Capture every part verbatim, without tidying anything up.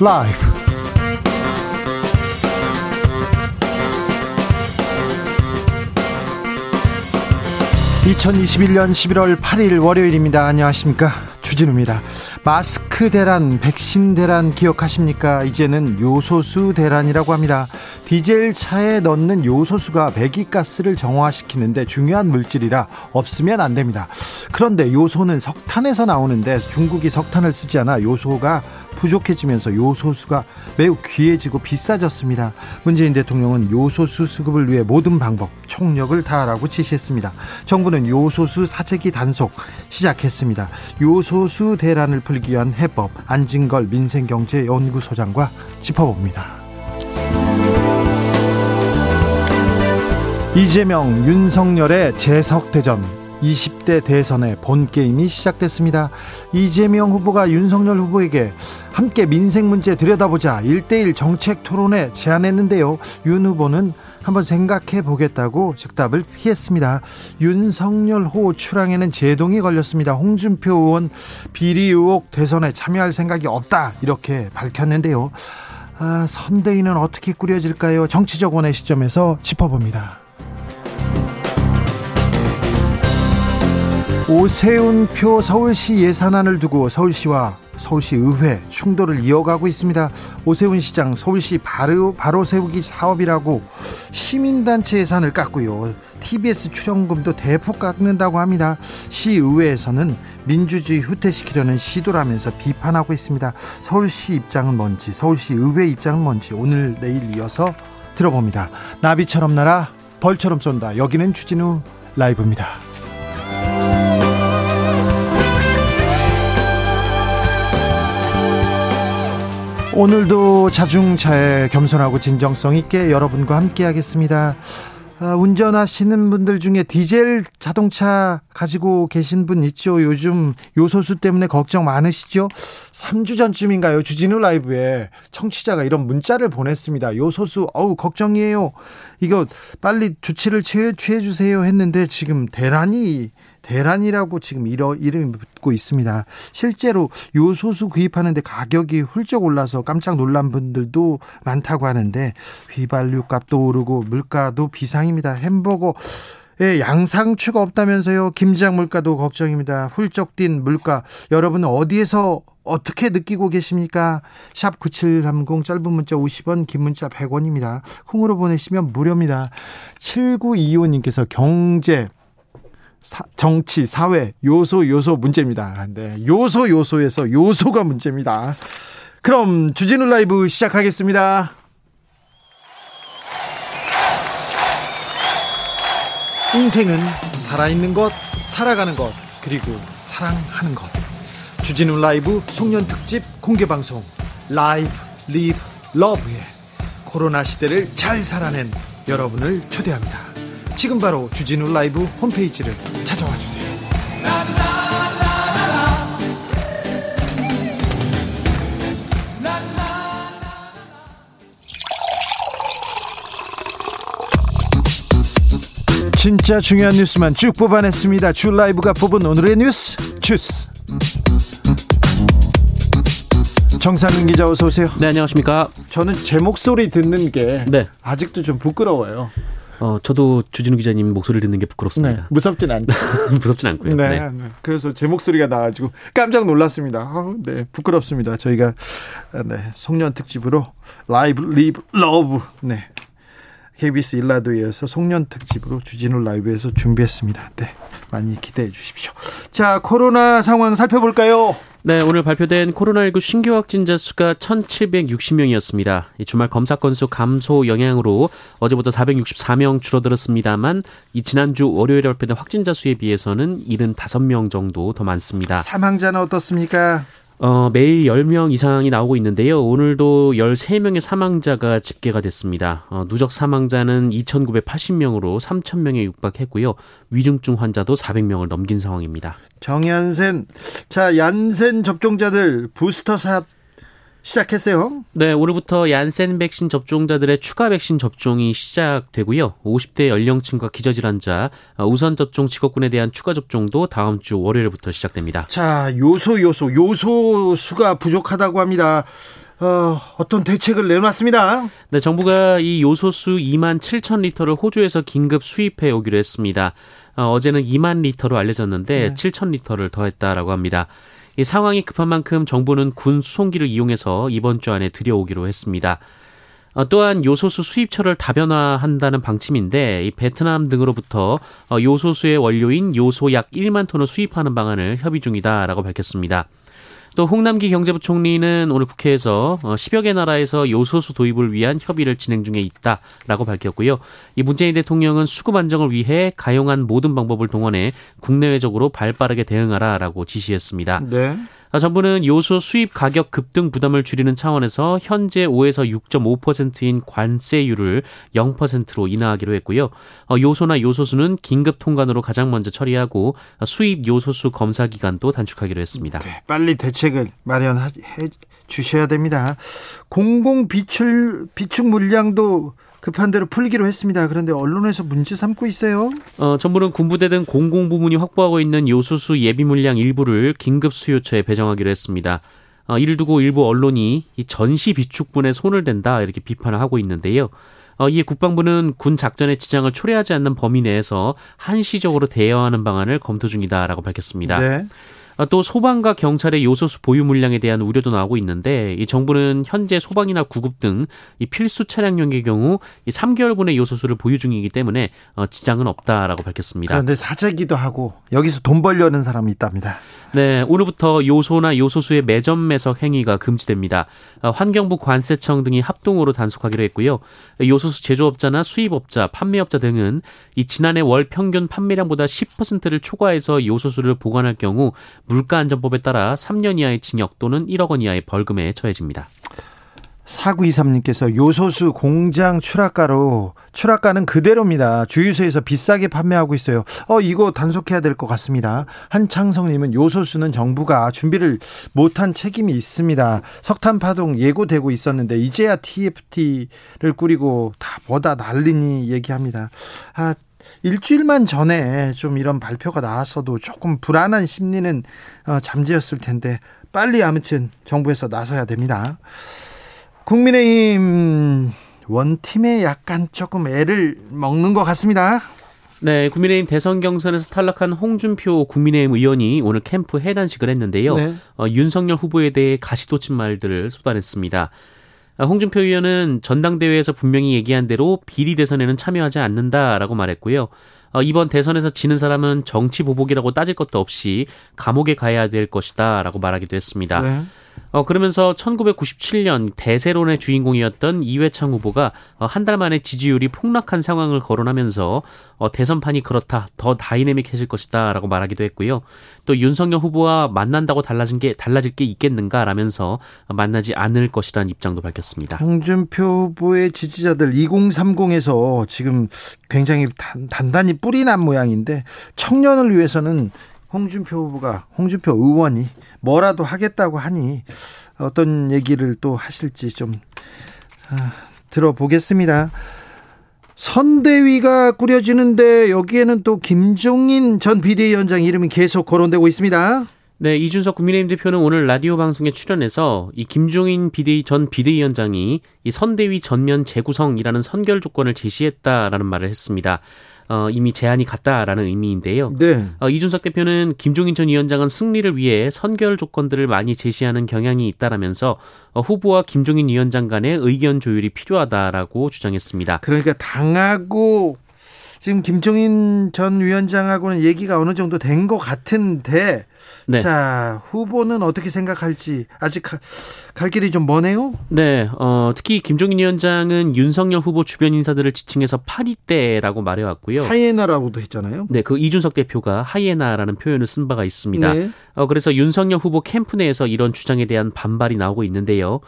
라이브. 이천이십일년 십일월 팔일 월요일입니다. 안녕하십니까, 주진우입니다. 마스크 대란, 백신 대란 기억하십니까? 이제는 요소수 대란이라고 합니다. 디젤 차에 넣는 요소수가 배기가스를 정화시키는데 중요한 물질이라 없으면 안 됩니다. 그런데 요소는 석탄에서 나오는데 중국이 석탄을 쓰지 않아 요소가 부족해지면서 요소수가 매우 귀해지고 비싸졌습니다. 문재인 대통령은 요소수 수급을 위해 모든 방법, 총력을 다하라고 지시했습니다. 정부는 요소수 사재기 단속 시작했습니다. 요소수 대란을 풀기 위한 해법, 안진걸 민생경제연구소장과 짚어봅니다. 이재명, 윤석열의 재석대전, 이십 대 대선의 본게임이 시작됐습니다. 이재명 후보가 윤석열 후보에게 함께 민생 문제 들여다보자 일대일 정책 토론에 제안했는데요. 윤 후보는 한번 생각해 보겠다고 즉답을 피했습니다. 윤석열호 출항에는 제동이 걸렸습니다. 홍준표 의원 비리 의혹 대선에 참여할 생각이 없다, 이렇게 밝혔는데요. 아, 선대위는 어떻게 꾸려질까요? 정치적 원의 시점에서 짚어봅니다. 오세훈 표 서울시 예산안을 두고 서울시와 서울시 의회 충돌을 이어가고 있습니다. 오세훈 시장 서울시 바로, 바로 세우기 사업이라고 시민단체 예산을 깎고요. 티비에스 출연금도 대폭 깎는다고 합니다. 시의회에서는 민주주의 후퇴시키려는 시도라면서 비판하고 있습니다. 서울시 입장은 뭔지, 서울시 의회 입장은 뭔지 오늘 내일 이어서 들어봅니다. 나비처럼 날아 벌처럼 쏜다. 여기는 주진우 라이브입니다. 오늘도 자중차에 겸손하고 진정성 있게 여러분과 함께 하겠습니다. 아, 운전하시는 분들 중에 디젤 자동차 가지고 계신 분 있죠? 요즘 요소수 때문에 걱정 많으시죠? 삼 주 전쯤인가요? 주진우 라이브에 청취자가 이런 문자를 보냈습니다. 요소수 어우 걱정이에요. 이거 빨리 조치를 취해, 취해주세요 했는데 지금 대란이 대란이라고 지금 이름이 붙고 있습니다. 실제로 요소수 구입하는데 가격이 훌쩍 올라서 깜짝 놀란 분들도 많다고 하는데 휘발유 값도 오르고 물가도 비상입니다. 햄버거에 양상추가 없다면서요. 김장 물가도 걱정입니다. 훌쩍 뛴 물가, 여러분은 어디에서 어떻게 느끼고 계십니까? 샵 구칠삼공, 짧은 문자 오십 원, 긴 문자 백 원입니다. 콩으로 보내시면 무료입니다. 칠구이오님께서 경제, 사, 정치, 사회, 요소, 요소 문제입니다. 네, 요소, 요소에서 요소가 문제입니다. 그럼 주진우 라이브 시작하겠습니다. 인생은 살아있는 것, 살아가는 것, 그리고 사랑하는 것. 주진우 라이브 송년특집 공개방송 라이브, 리브, 러브에 코로나 시대를 잘 살아낸 여러분을 초대합니다. 지금 바로 주진우 라이브 홈페이지를 찾아와 주세요. 진짜 중요한 뉴스만 쭉 뽑아냈습니다. 주 라이브가 뽑은 오늘의 뉴스 주스. 정상근 기자 어서 오세요. 네, 안녕하십니까. 저는 제 목소리 듣는 게 네. 아직도 좀 부끄러워요. 어, 저도 주진우 기자님 목소리를 듣는 게 부끄럽습니다. 네, 무섭진 않죠. 무섭진 않고요. 네, 네. 네. 그래서 제 목소리가 나와가지고 깜짝 놀랐습니다. 아, 네, 부끄럽습니다. 저희가 네, 송년 특집으로 라이브, 리브, 러브. 네, 케이비에스 일라도에 이어서 송년 특집으로 주진우 라이브에서 준비했습니다. 네, 많이 기대해 주십시오. 자, 코로나 상황 살펴볼까요? 네, 오늘 발표된 코로나십구 신규 확진자 수가 천칠백육십 명이었습니다. 이 주말 검사 건수 감소 영향으로 어제보다 사백육십사 명 줄어들었습니다만 이 지난주 월요일에 발표된 확진자 수에 비해서는 칠십오 명 정도 더 많습니다. 사망자는 어떻습니까? 어, 매일 십 명 이상이 나오고 있는데요. 오늘도 십삼 명의 사망자가 집계가 됐습니다. 어, 누적 사망자는 이천구백팔십 명으로 삼천 명에 육박했고요. 위중증 환자도 사백 명을 넘긴 상황입니다. 정얀센, 자, 얀센 접종자들 부스터샷 시작했어요. 네, 오늘부터 얀센 백신 접종자들의 추가 백신 접종이 시작되고요. 오십 대 연령층과 기저질환자, 우선 접종 직업군에 대한 추가 접종도 다음 주 월요일부터 시작됩니다. 자, 요소 요소, 요소수가 부족하다고 합니다. 어, 어떤 대책을 내놨습니다. 네, 정부가 이 요소수 이만 칠천 리터를 호주에서 긴급 수입해 오기로 했습니다. 어, 어제는 이만 리터로 알려졌는데 네. 칠천 리터를 더했다라고 합니다. 이 상황이 급한 만큼 정부는 군 수송기를 이용해서 이번 주 안에 들여오기로 했습니다. 어, 또한 요소수 수입처를 다변화한다는 방침인데 이 베트남 등으로부터 어, 요소수의 원료인 요소 약 일만 톤을 수입하는 방안을 협의 중이다라고 밝혔습니다. 또 홍남기 경제부총리는 오늘 국회에서 십여 개 나라에서 요소수 도입을 위한 협의를 진행 중에 있다라고 밝혔고요. 이 문재인 대통령은 수급 안정을 위해 가용한 모든 방법을 동원해 국내외적으로 발빠르게 대응하라라고 지시했습니다. 네. 정부는 요소 수입 가격 급등 부담을 줄이는 차원에서 현재 오에서 육 점 오 퍼센트인 관세율을 영 퍼센트로 인하하기로 했고요. 요소나 요소수는 긴급 통관으로 가장 먼저 처리하고 수입 요소수 검사 기간도 단축하기로 했습니다. 네, 빨리 대책을 마련해 주셔야 됩니다. 공공 비출 비축 물량도 급한 대로 풀기로 했습니다. 그런데 언론에서 문제 삼고 있어요. 어, 정부는 군부대 등 공공부문이 확보하고 있는 요소수 예비 물량 일부를 긴급 수요처에 배정하기로 했습니다. 어, 이를 두고 일부 언론이 이 전시 비축분에 손을 댄다 이렇게 비판을 하고 있는데요. 어, 이에 국방부는 군 작전에 지장을 초래하지 않는 범위 내에서 한시적으로 대여하는 방안을 검토 중이다라고 밝혔습니다. 네. 또 소방과 경찰의 요소수 보유 물량에 대한 우려도 나오고 있는데 이 정부는 현재 소방이나 구급 등 이 필수 차량용의 경우 이 삼 개월분의 요소수를 보유 중이기 때문에 어, 지장은 없다라고 밝혔습니다. 그런데 사재기도 하고 여기서 돈 벌려는 사람이 있답니다. 네, 오늘부터 요소나 요소수의 매점 매석 행위가 금지됩니다. 어, 환경부 관세청 등이 합동으로 단속하기로 했고요. 요소수 제조업자나 수입업자, 판매업자 등은 이 지난해 월 평균 판매량보다 십 퍼센트를 초과해서 요소수를 보관할 경우 물가안전법에 따라 삼 년 이하의 징역 또는 일억 원 이하의 벌금에 처해집니다. 사구이삼님께서 요소수 공장 추락가로 추락가는 그대로입니다. 주유소에서 비싸게 판매하고 있어요. 어 이거 단속해야 될 것 같습니다. 한창성님은 요소수는 정부가 준비를 못한 책임이 있습니다. 석탄파동 예고되고 있었는데 이제야 티에프티를 꾸리고 다 뭐다 난리니 얘기합니다. 아 일주일만 전에 좀 이런 발표가 나왔어도 조금 불안한 심리는 잠재였을 텐데 빨리 아무튼 정부에서 나서야 됩니다. 국민의힘 원팀에 약간 조금 애를 먹는 것 같습니다. 네, 국민의힘 대선 경선에서 탈락한 홍준표 국민의힘 의원이 오늘 캠프 해단식을 했는데요. 네. 어, 윤석열 후보에 대해 가시돋친 말들을 쏟아냈습니다. 홍준표 의원은 전당대회에서 분명히 얘기한 대로 비리 대선에는 참여하지 않는다라고 말했고요. 이번 대선에서 지는 사람은 정치 보복이라고 따질 것도 없이 감옥에 가야 될 것이다 라고 말하기도 했습니다. 네. 어, 그러면서 천구백구십칠년 대세론의 주인공이었던 이회창 후보가 한 달 만에 지지율이 폭락한 상황을 거론하면서 어, 대선판이 그렇다, 더 다이내믹해질 것이다 라고 말하기도 했고요. 또 윤석열 후보와 만난다고 달라진 게, 달라질 게 있겠는가 라면서 만나지 않을 것이라는 입장도 밝혔습니다. 홍준표 후보의 지지자들 이공삼공에서 지금 굉장히 단, 단단히 뿌리 난 모양인데 청년을 위해서는 홍준표 후보가 홍준표 의원이 뭐라도 하겠다고 하니 어떤 얘기를 또 하실지 좀 아, 들어보겠습니다. 선대위가 꾸려지는데 여기에는 또 김종인 전 비대위원장 이름이 계속 거론되고 있습니다. 네, 이준석 국민의힘 대표는 오늘 라디오 방송에 출연해서 이 김종인 비대위 전 비대위원장이 이 선대위 전면 재구성이라는 선결 조건을 제시했다라는 말을 했습니다. 어, 이미 제안이 갔다라는 의미인데요. 네. 어, 이준석 대표는 김종인 전 위원장은 승리를 위해 선결 조건들을 많이 제시하는 경향이 있다라면서 어, 후보와 김종인 위원장 간의 의견 조율이 필요하다라고 주장했습니다. 그러니까 당하고 지금 김종인 전 위원장하고는 얘기가 어느 정도 된 것 같은데 네. 자, 후보는 어떻게 생각할지 아직 가, 갈 길이 좀 머네요? 네, 어, 특히 김종인 위원장은 윤석열 후보 주변 인사들을 지칭해서 파리떼라고 말해왔고요. 하이에나라고도 했잖아요. 네, 그 이준석 대표가 하이에나라는 표현을 쓴 바가 있습니다. 네. 어, 그래서 윤석열 후보 캠프 내에서 이런 주장에 대한 반발이 나오고 있는데요.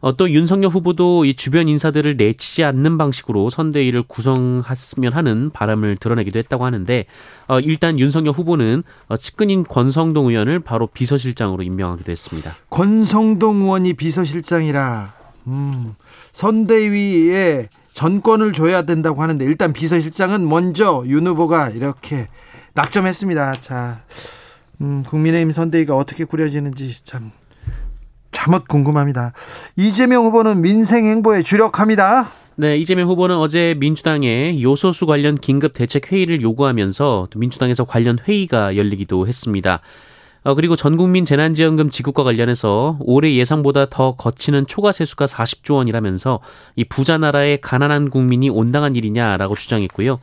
어, 또 윤석열 후보도 이 주변 인사들을 내치지 않는 방식으로 선대위를 구성했으면 하는 바람을 드러내기도 했다고 하는데 어, 일단 윤석열 후보는 어, 측근인 권성동 의원을 바로 비서실장으로 임명하기도 했습니다. 권성동 의원이 비서실장이라 음, 선대위에 전권을 줘야 된다고 하는데 일단 비서실장은 먼저 윤 후보가 이렇게 낙점했습니다. 자, 음, 국민의힘 선대위가 어떻게 꾸려지는지 참 잠옷 궁금합니다. 이재명 후보는 민생 행보에 주력합니다. 네, 이재명 후보는 어제 민주당의 요소수 관련 긴급 대책 회의를 요구하면서 민주당에서 관련 회의가 열리기도 했습니다. 그리고 전국민 재난지원금 지급과 관련해서 올해 예상보다 더 거치는 초과 세수가 사십조 원이라면서 이 부자 나라의 가난한 국민이 온당한 일이냐라고 주장했고요.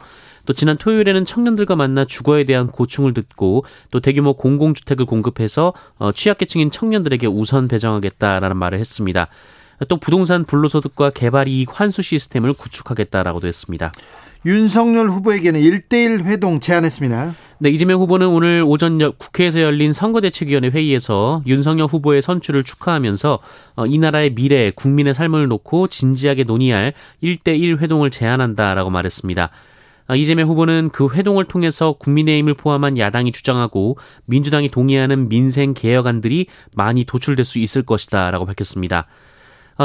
또 지난 토요일에는 청년들과 만나 주거에 대한 고충을 듣고 또 대규모 공공주택을 공급해서 취약계층인 청년들에게 우선 배정하겠다라는 말을 했습니다. 또 부동산 불로소득과 개발이익 환수 시스템을 구축하겠다라고도 했습니다. 윤석열 후보에게는 일대일 회동 제안했습니다. 네, 이재명 후보는 오늘 오전 국회에서 열린 선거대책위원회 회의에서 윤석열 후보의 선출을 축하하면서 이 나라의 미래, 국민의 삶을 놓고 진지하게 논의할 일대일 회동을 제안한다라고 말했습니다. 이재명 후보는 그 회동을 통해서 국민의힘을 포함한 야당이 주장하고 민주당이 동의하는 민생 개혁안들이 많이 도출될 수 있을 것이다라고 밝혔습니다.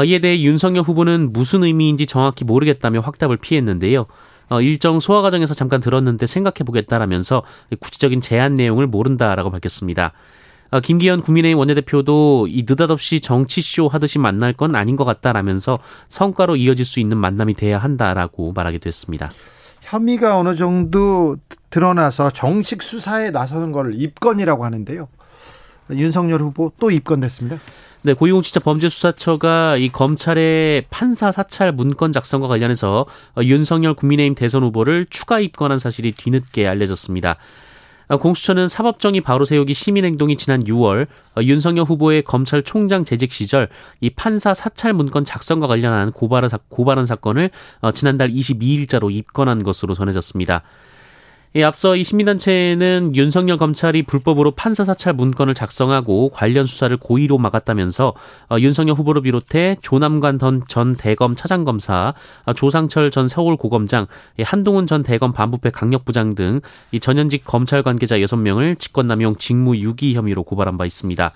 이에 대해 윤석열 후보는 무슨 의미인지 정확히 모르겠다며 확답을 피했는데요. 일정 소화 과정에서 잠깐 들었는데 생각해보겠다라면서 구체적인 제안 내용을 모른다라고 밝혔습니다. 김기현 국민의힘 원내대표도 이 느닷없이 정치쇼 하듯이 만날 건 아닌 것 같다라면서 성과로 이어질 수 있는 만남이 돼야 한다라고 말하기도 했습니다. 혐의가 어느 정도 드러나서 정식 수사에 나서는 걸 입건이라고 하는데요. 윤석열 후보 또 입건됐습니다. 네, 고위공직자범죄수사처가 이 검찰의 판사 사찰 문건 작성과 관련해서 윤석열 국민의힘 대선 후보를 추가 입건한 사실이 뒤늦게 알려졌습니다. 공수처는 사법정의 바로 세우기 시민행동이 지난 유월 윤석열 후보의 검찰총장 재직 시절 이 판사 사찰 문건 작성과 관련한 고발한, 사, 고발한 사건을 지난달 이십이일자로 입건한 것으로 전해졌습니다. 예, 앞서 이 시민단체는 윤석열 검찰이 불법으로 판사 사찰 문건을 작성하고 관련 수사를 고의로 막았다면서 어, 윤석열 후보를 비롯해 조남관 전 대검 차장검사, 어, 조상철 전 서울고검장, 예, 한동훈 전 대검 반부패 강력부장 등 이 전현직 검찰 관계자 여섯 명을 직권남용 직무유기 혐의로 고발한 바 있습니다.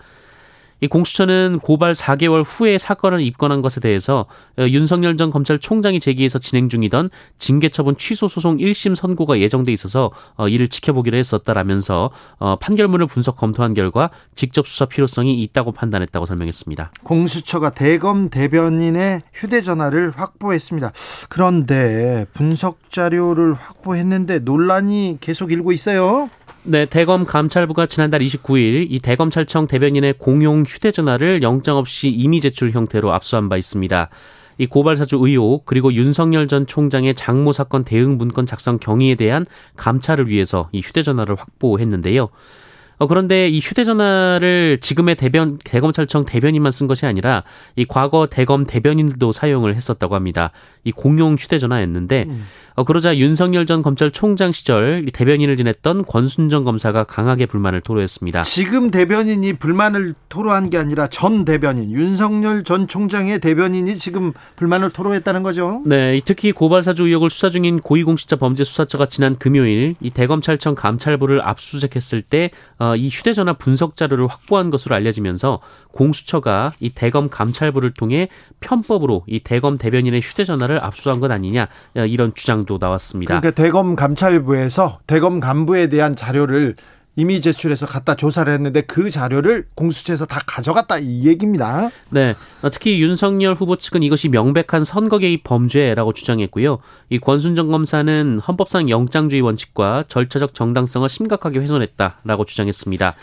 이 공수처는 고발 사개월 후에 사건을 입건한 것에 대해서 윤석열 전 검찰총장이 제기해서 진행 중이던 징계처분 취소 소송 일심 선고가 예정돼 있어서 이를 지켜보기로 했었다라면서 판결문을 분석 검토한 결과 직접 수사 필요성이 있다고 판단했다고 설명했습니다. 공수처가 대검 대변인의 휴대전화를 확보했습니다. 그런데 분석 자료를 확보했는데 논란이 계속 일고 있어요. 네, 대검 감찰부가 지난달 이십구일 이 대검찰청 대변인의 공용 휴대전화를 영장 없이 임의 제출 형태로 압수한 바 있습니다. 이 고발사주 의혹 그리고 윤석열 전 총장의 장모 사건 대응 문건 작성 경위에 대한 감찰을 위해서 이 휴대전화를 확보했는데요. 어, 그런데 이 휴대전화를 지금의 대변, 대검찰청 대변인만 쓴 것이 아니라 이 과거 대검 대변인들도 사용을 했었다고 합니다. 이 공용 휴대전화였는데, 어, 그러자 윤석열 전 검찰총장 시절 대변인을 지냈던 권순정 검사가 강하게 불만을 토로했습니다. 지금 대변인이 불만을 토로한 게 아니라 전 대변인, 윤석열 전 총장의 대변인이 지금 불만을 토로했다는 거죠? 네, 특히 고발사주 의혹을 수사 중인 고위공직자범죄수사처가 지난 금요일 이 대검찰청 감찰부를 압수수색했을 때 이 휴대전화 분석 자료를 확보한 것으로 알려지면서 공수처가 이 대검 감찰부를 통해 편법으로 이 대검 대변인의 휴대전화를 압수한 것 아니냐 이런 주장도 나왔습니다. 그러니까 대검 감찰부에서 대검 간부에 대한 자료를 임의 제출해서 갖다 조사를 했는데 그 자료를 공수처에서 다 가져갔다 이 얘기입니다. 네, 특히 윤석열 후보 측은 이것이 명백한 선거 개입 범죄라고 주장했고요. 이 권순정 검사는 헌법상 영장주의 원칙과 절차적 정당성을 심각하게 훼손했다라고 주장했습니다.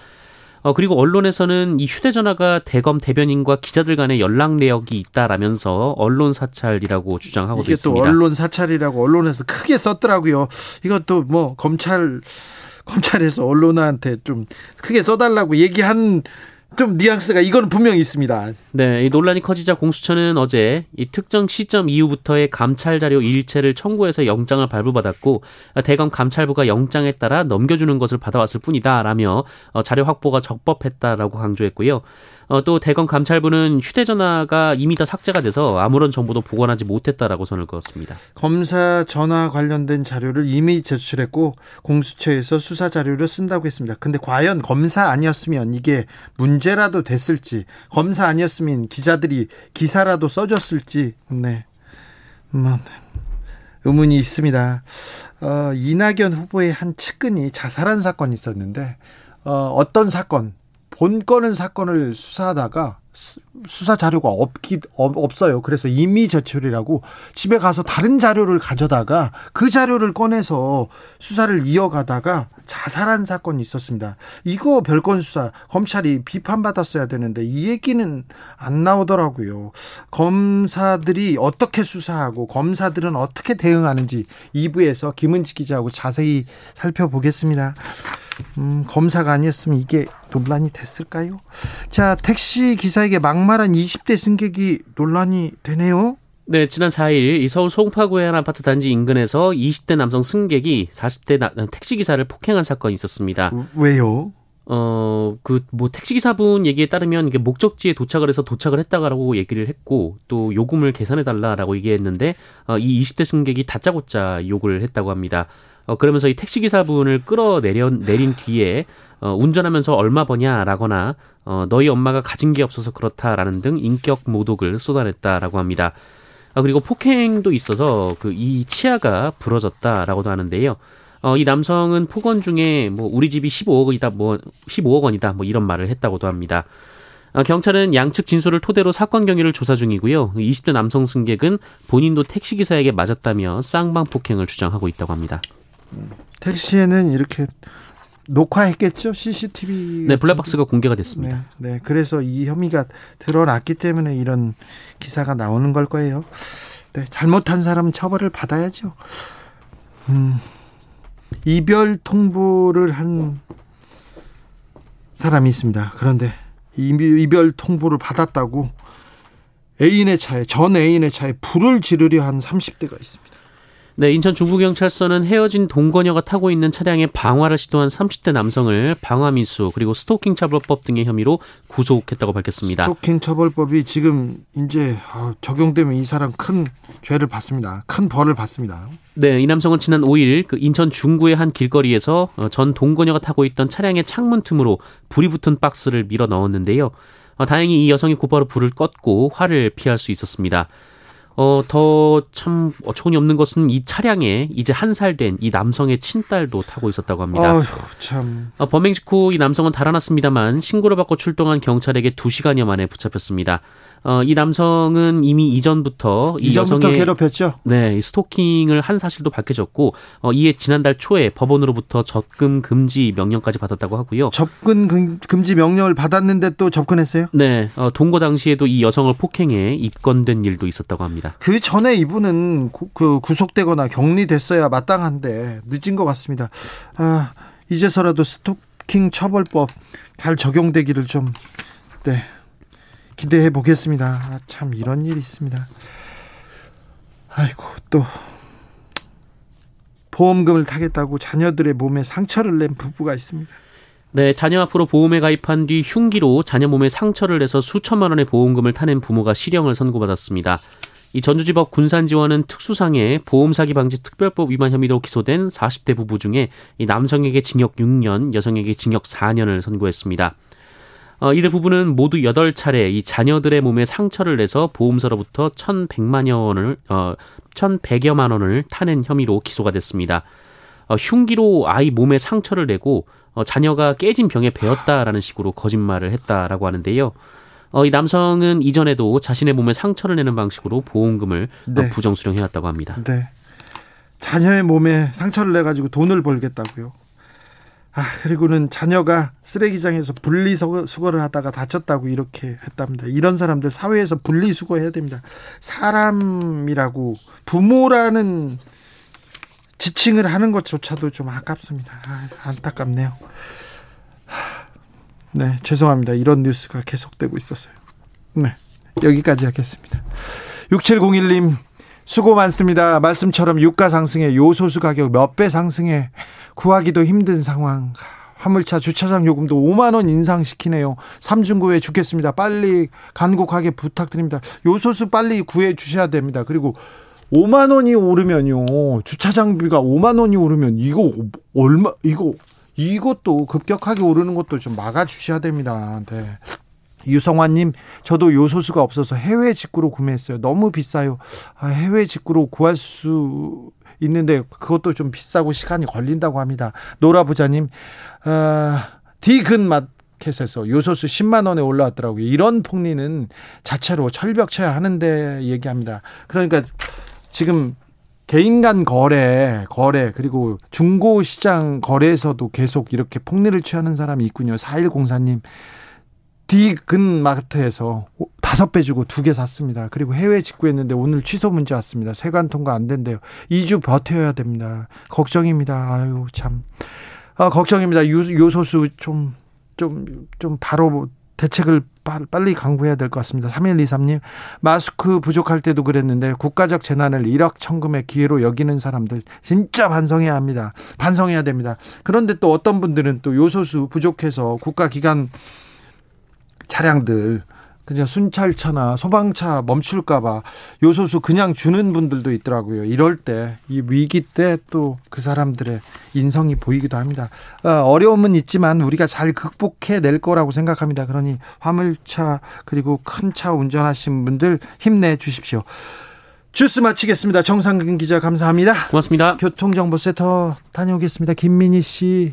어, 그리고 언론에서는 이 휴대전화가 대검 대변인과 기자들 간의 연락 내역이 있다라면서 언론 사찰이라고 주장하고 있습니다. 이게 또 언론 사찰이라고 언론에서 크게 썼더라고요. 이것도 뭐 검찰... 검찰에서 언론한테 좀 크게 써달라고 얘기한 좀 뉘앙스가 이건 분명히 있습니다. 네, 이 논란이 커지자 공수처는 어제 이 특정 시점 이후부터의 감찰 자료 일체를 청구해서 영장을 발부받았고 대검 감찰부가 영장에 따라 넘겨주는 것을 받아왔을 뿐이다라며 자료 확보가 적법했다라고 강조했고요. 또 대검 감찰부는 휴대전화가 이미 다 삭제가 돼서 아무런 정보도 보관하지 못했다라고 선을 그었습니다. 검사 전화 관련된 자료를 이미 제출했고 공수처에서 수사 자료를 쓴다고 했습니다. 근데 과연 검사 아니었으면 이게 문제라도 됐을지, 검사 아니었으면 기자들이 기사라도 써줬을지, 네, 의문이 있습니다. 어, 이낙연 후보의 한 측근이 자살한 사건이 있었는데 어, 어떤 사건? 본건은 사건을 수사하다가 수사 자료가 없기, 없어요. 그래서 임의 제출이라고 집에 가서 다른 자료를 가져다가 그 자료를 꺼내서 수사를 이어가다가 자살한 사건이 있었습니다. 이거 별건 수사, 검찰이 비판받았어야 되는데 이 얘기는 안 나오더라고요. 검사들이 어떻게 수사하고 검사들은 어떻게 대응하는지 이 부에서 김은지 기자하고 자세히 살펴보겠습니다. 음, 검사가 아니었으면 이게 논란이 됐을까요? 자, 택시 기사에게 막말한 이십 대 승객이 논란이 되네요. 네, 지난 사 일 이 서울 송파구의 한 아파트 단지 인근에서 이십 대 남성 승객이 사십 대 나, 택시 기사를 폭행한 사건이 있었습니다. 왜요? 어, 그 뭐 택시 기사분 얘기에 따르면 이게 목적지에 도착을 해서 도착을 했다라고 얘기를 했고 또 요금을 계산해 달라라고 얘기했는데 어, 이 이십 대 승객이 다짜고짜 욕을 했다고 합니다. 어, 그러면서 이 택시기사분을 끌어내려, 내린 뒤에, 어, 운전하면서 얼마 버냐라거나, 어, 너희 엄마가 가진 게 없어서 그렇다라는 등 인격 모독을 쏟아냈다라고 합니다. 아, 그리고 폭행도 있어서 그 이 치아가 부러졌다라고도 하는데요. 어, 이 남성은 폭언 중에 뭐, 우리 집이 십오억이다, 뭐, 십오억 원이다, 뭐 이런 말을 했다고도 합니다. 경찰은 양측 진술을 토대로 사건 경위를 조사 중이고요. 이십 대 남성 승객은 본인도 택시기사에게 맞았다며 쌍방 폭행을 주장하고 있다고 합니다. 택시에는 이렇게 녹화했겠죠? 씨씨티비. 네, 블랙박스가 공개가 됐습니다. 네, 네, 그래서 이 혐의가 드러났기 때문에 이런 기사가 나오는 걸 거예요. 네, 잘못한 사람은 처벌을 받아야죠. 음, 이별 통보를 한 사람이 있습니다. 그런데 이별 통보를 받았다고 애인의 차에, 전 애인의 차에 불을 지르려 한 삼십 대가 있습니다. 네, 인천 중부경찰서는 헤어진 동거녀가 타고 있는 차량에 방화를 시도한 삼십 대 남성을 방화미수 그리고 스토킹 처벌법 등의 혐의로 구속했다고 밝혔습니다. 스토킹 처벌법이 지금 이제 적용되면 이 사람 큰 죄를 받습니다. 큰 벌을 받습니다. 네, 이 남성은 지난 오 일 그 인천 중구의 한 길거리에서 전 동거녀가 타고 있던 차량의 창문 틈으로 불이 붙은 박스를 밀어 넣었는데요. 다행히 이 여성이 곧바로 불을 껐고 화를 피할 수 있었습니다. 어, 더 참 어처구니 없는 것은 이 차량에 이제 한 살 된 이 남성의 친딸도 타고 있었다고 합니다. 아휴, 참. 어, 범행 직후 이 남성은 달아났습니다만 신고를 받고 출동한 경찰에게 두 시간여 만에 붙잡혔습니다. 어, 이 남성은 이미 이전부터 이 이전부터 여성의 괴롭혔죠? 네, 스토킹을 한 사실도 밝혀졌고 어, 이에 지난달 초에 법원으로부터 접근 금지 명령까지 받았다고 하고요. 접근 금, 금지 명령을 받았는데 또 접근했어요? 네, 어, 동거 당시에도 이 여성을 폭행해 입건된 일도 있었다고 합니다. 그 전에 이분은 구, 그 구속되거나 격리됐어야 마땅한데 늦은 것 같습니다. 아, 이제서라도 스토킹 처벌법 잘 적용되기를 좀 네. 기대해 보겠습니다. 아, 참 이런 일이 있습니다. 아이고, 또 보험금을 타겠다고 자녀들의 몸에 상처를 낸 부부가 있습니다. 네, 자녀 앞으로 보험에 가입한 뒤 흉기로 자녀 몸에 상처를 내서 수천만 원의 보험금을 타낸 부모가 실형을 선고받았습니다. 이 전주지법 군산지원은 특수상해 보험사기방지특별법 위반 혐의로 기소된 사십 대 부부 중에 이 남성에게 징역 육 년, 여성에게 징역 사 년을 선고했습니다. 어, 이들 부부는 모두 여덟 차례 이 자녀들의 몸에 상처를 내서 보험사로부터 천백만여 원을, 어, 천백여만 원을 타낸 혐의로 기소가 됐습니다. 어, 흉기로 아이 몸에 상처를 내고 어, 자녀가 깨진 병에 베었다라는 식으로 거짓말을 했다라고 하는데요. 어, 이 남성은 이전에도 자신의 몸에 상처를 내는 방식으로 보험금을 네. 부정 수령해왔다고 합니다. 네. 자녀의 몸에 상처를 내가지고 돈을 벌겠다고요? 아, 그리고는 자녀가 쓰레기장에서 분리수거를 하다가 다쳤다고 이렇게 했답니다. 이런 사람들 사회에서 분리수거해야 됩니다. 사람이라고 부모라는 지칭을 하는 것조차도 좀 아깝습니다. 아, 안타깝네요. 네, 죄송합니다. 이런 뉴스가 계속되고 있었어요. 네, 여기까지 하겠습니다. 육칠공일 님 수고 많습니다. 말씀처럼 유가 상승에 요소수 가격 몇 배 상승에 구하기도 힘든 상황. 화물차 주차장 요금도 오만 원 인상시키네요. 삼중고에 죽겠습니다. 빨리 간곡하게 부탁드립니다. 요소수 빨리 구해 주셔야 됩니다. 그리고 오만 원이 오르면요, 주차장비가 오만 원이 오르면 이거 얼마, 이거 이것도 급격하게 오르는 것도 좀 막아 주셔야 됩니다. 네. 유성환님, 저도 요소수가 없어서 해외 직구로 구매했어요. 너무 비싸요. 아, 해외 직구로 구할 수 있는데 그것도 좀 비싸고 시간이 걸린다고 합니다. 노라부자님, 어, 디귿 맛 마켓에서 요소수 십만 원에 올라왔더라고요. 이런 폭리는 자체로 철벽쳐야 하는데 얘기합니다. 그러니까 지금 개인 간 거래, 거래 그리고 중고시장 거래에서도 계속 이렇게 폭리를 취하는 사람이 있군요. 사일공사님 디근마트에서 다섯 배 주고 두 개 샀습니다. 그리고 해외 직구했는데 오늘 취소 문제 왔습니다. 세관 통과 안 된대요. 이 주 버텨야 됩니다. 걱정입니다. 아유 참 아, 걱정입니다. 요소수 좀, 좀, 좀 바로 대책을 빨리 강구해야 될 것 같습니다. 삼일이삼님 마스크 부족할 때도 그랬는데 국가적 재난을 일억 천금의 기회로 여기는 사람들 진짜 반성해야 합니다. 반성해야 됩니다. 그런데 또 어떤 분들은 또 요소수 부족해서 국가기관 차량들 그냥 순찰차나 소방차 멈출까 봐 요소수 그냥 주는 분들도 있더라고요. 이럴 때 이 위기 때 또 그 사람들의 인성이 보이기도 합니다. 어려움은 있지만 우리가 잘 극복해낼 거라고 생각합니다. 그러니 화물차 그리고 큰 차 운전하신 분들 힘내주십시오. 주스 마치겠습니다. 정상근 기자 감사합니다. 고맙습니다. 교통정보센터 다녀오겠습니다. 김민희 씨.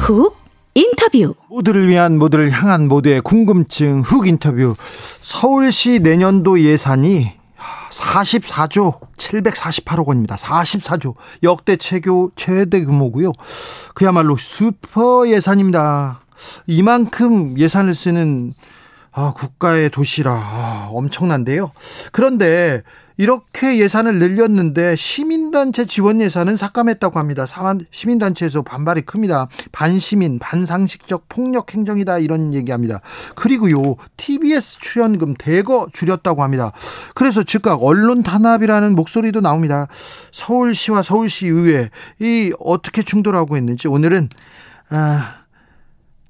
훅 인터뷰. 모두를 위한, 모두를 향한, 모두의 궁금증 훅 인터뷰. 서울시 내년도 예산이 사십사조 칠백사십팔억 원입니다. 사십사조 역대 최고 최대 규모고요. 그야말로 슈퍼 예산입니다. 이만큼 예산을 쓰는 아, 국가의 도시라 아, 엄청난데요. 그런데 이렇게 예산을 늘렸는데 시민단체 지원 예산은 삭감했다고 합니다. 시민단체에서 반발이 큽니다. 반시민, 반상식적 폭력 행정이다 이런 얘기합니다. 그리고요 티비에스 출연금 대거 줄였다고 합니다. 그래서 즉각 언론 탄압이라는 목소리도 나옵니다. 서울시와 서울시의회 이 어떻게 충돌하고 있는지 오늘은 아,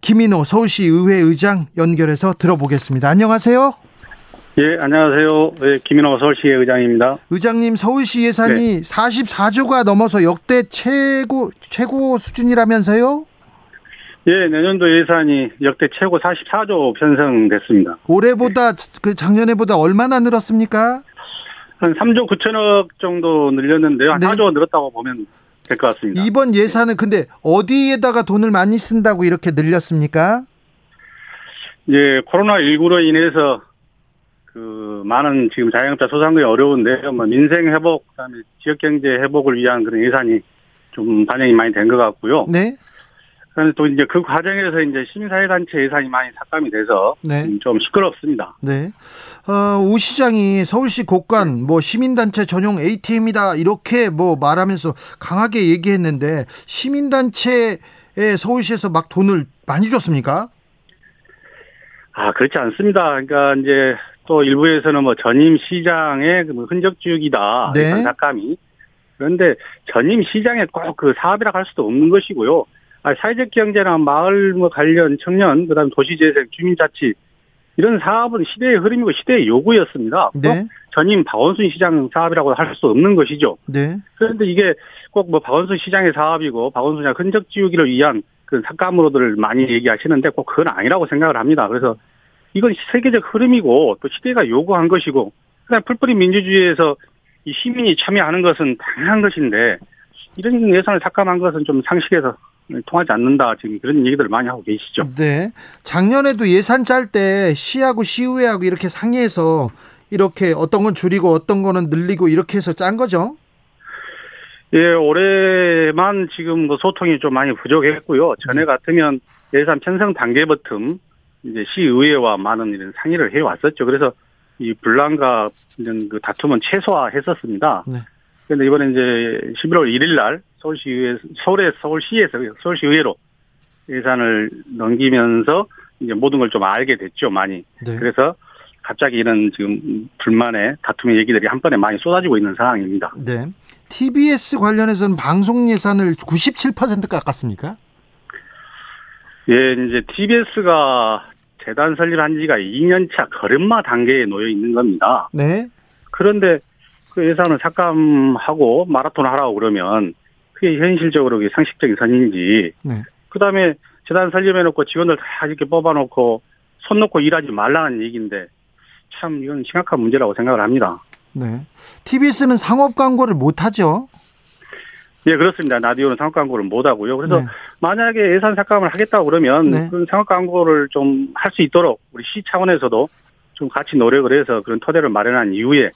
김인호 서울시의회 의장 연결해서 들어보겠습니다. 안녕하세요. 예, 안녕하세요. 예, 김인호 서울시 의장입니다. 의장님, 서울시 예산이 네. 사십사조가 넘어서 역대 최고 최고 수준이라면서요? 예, 내년도 예산이 역대 최고 사십사조 편성됐습니다. 올해보다 네. 그 작년에보다 얼마나 늘었습니까? 한 삼조 구천억 정도 늘렸는데요. 한 네. 사조 늘었다고 보면 될 것 같습니다. 이번 예산은 네. 근데 어디에다가 돈을 많이 쓴다고 이렇게 늘렸습니까? 예, 코로나십구로 인해서 그 많은 지금 자영업자 소상공인이 어려운데요. 뭐 민생 회복, 그다음에 지역 경제 회복을 위한 그런 예산이 좀 반영이 많이 된 것 같고요. 네. 그런데 또 이제 그 과정에서 이제 시민사회단체 예산이 많이 삭감이 돼서 네. 좀 시끄럽습니다. 네. 어, 오 시장이 서울시 곳간 네. 뭐 시민단체 전용 에이티엠이다 이렇게 뭐 말하면서 강하게 얘기했는데 시민단체에 서울시에서 막 돈을 많이 줬습니까? 아 그렇지 않습니다. 그러니까 이제. 또 일부에서는 뭐 전임 시장의 흔적지우기다 네. 이런 삭감이 그런데 전임 시장에 꼭 그 사업이라고 할 수도 없는 것이고요. 아니, 사회적 경제나 마을 뭐 관련 청년 그다음 도시재생 주민자치 이런 사업은 시대의 흐름이고 시대의 요구였습니다. 꼭 네. 전임 박원순 시장 사업이라고 할 수 없는 것이죠. 네. 그런데 이게 꼭 뭐 박원순 시장의 사업이고 박원순의 흔적지우기를 위한 그 삭감으로들 많이 얘기하시는데 꼭 그건 아니라고 생각을 합니다. 그래서. 이건 세계적 흐름이고 또 시대가 요구한 것이고 그다음 풀뿌리 민주주의에서 이 시민이 참여하는 것은 당연한 것인데 이런 예산을 삭감한 것은 좀 상식에서 통하지 않는다. 지금 그런 얘기들을 많이 하고 계시죠. 네. 작년에도 예산 짤 때 시하고 시의회하고 이렇게 상의해서 이렇게 어떤 건 줄이고 어떤 거는 늘리고 이렇게 해서 짠 거죠? 예, 올해만 지금 뭐 소통이 좀 많이 부족했고요. 전에 같으면 예산 편성 단계부터 이제 시의회와 많은 이런 상의를 해왔었죠. 그래서 이 분란과 이런 그 다툼은 최소화했었습니다. 네. 그런데 이번에 이제 십일월 일일날 서울시의회, 서울에, 서울시에서 서울시의회로 예산을 넘기면서 이제 모든 걸 좀 알게 됐죠, 많이. 네. 그래서 갑자기 이런 지금 불만의 다툼의 얘기들이 한 번에 많이 쏟아지고 있는 상황입니다. 네. 티비에스 관련해서는 방송 예산을 구십칠 퍼센트 깎았습니까? 예, 이제 티비에스가 재단 설립한 지가 이 년 차 걸음마 단계에 놓여 있는 겁니다. 네. 그런데 그 예산을 삭감하고 마라톤 하라고 그러면 그게 현실적으로 상식적인 선인지. 네. 그다음에 재단 설립해놓고 직원들 다 이렇게 뽑아놓고 손 놓고 일하지 말라는 얘기인데 참 이건 심각한 문제라고 생각을 합니다. 네. 티비에스는 상업 광고를 못하죠? 예, 그렇습니다. 라디오는 상업 광고를 못하고요. 그래서 네. 만약에 예산 삭감을 하겠다고 그러면 네. 그런 상업 광고를 좀 할 수 있도록 우리 시 차원에서도 좀 같이 노력을 해서 그런 토대를 마련한 이후에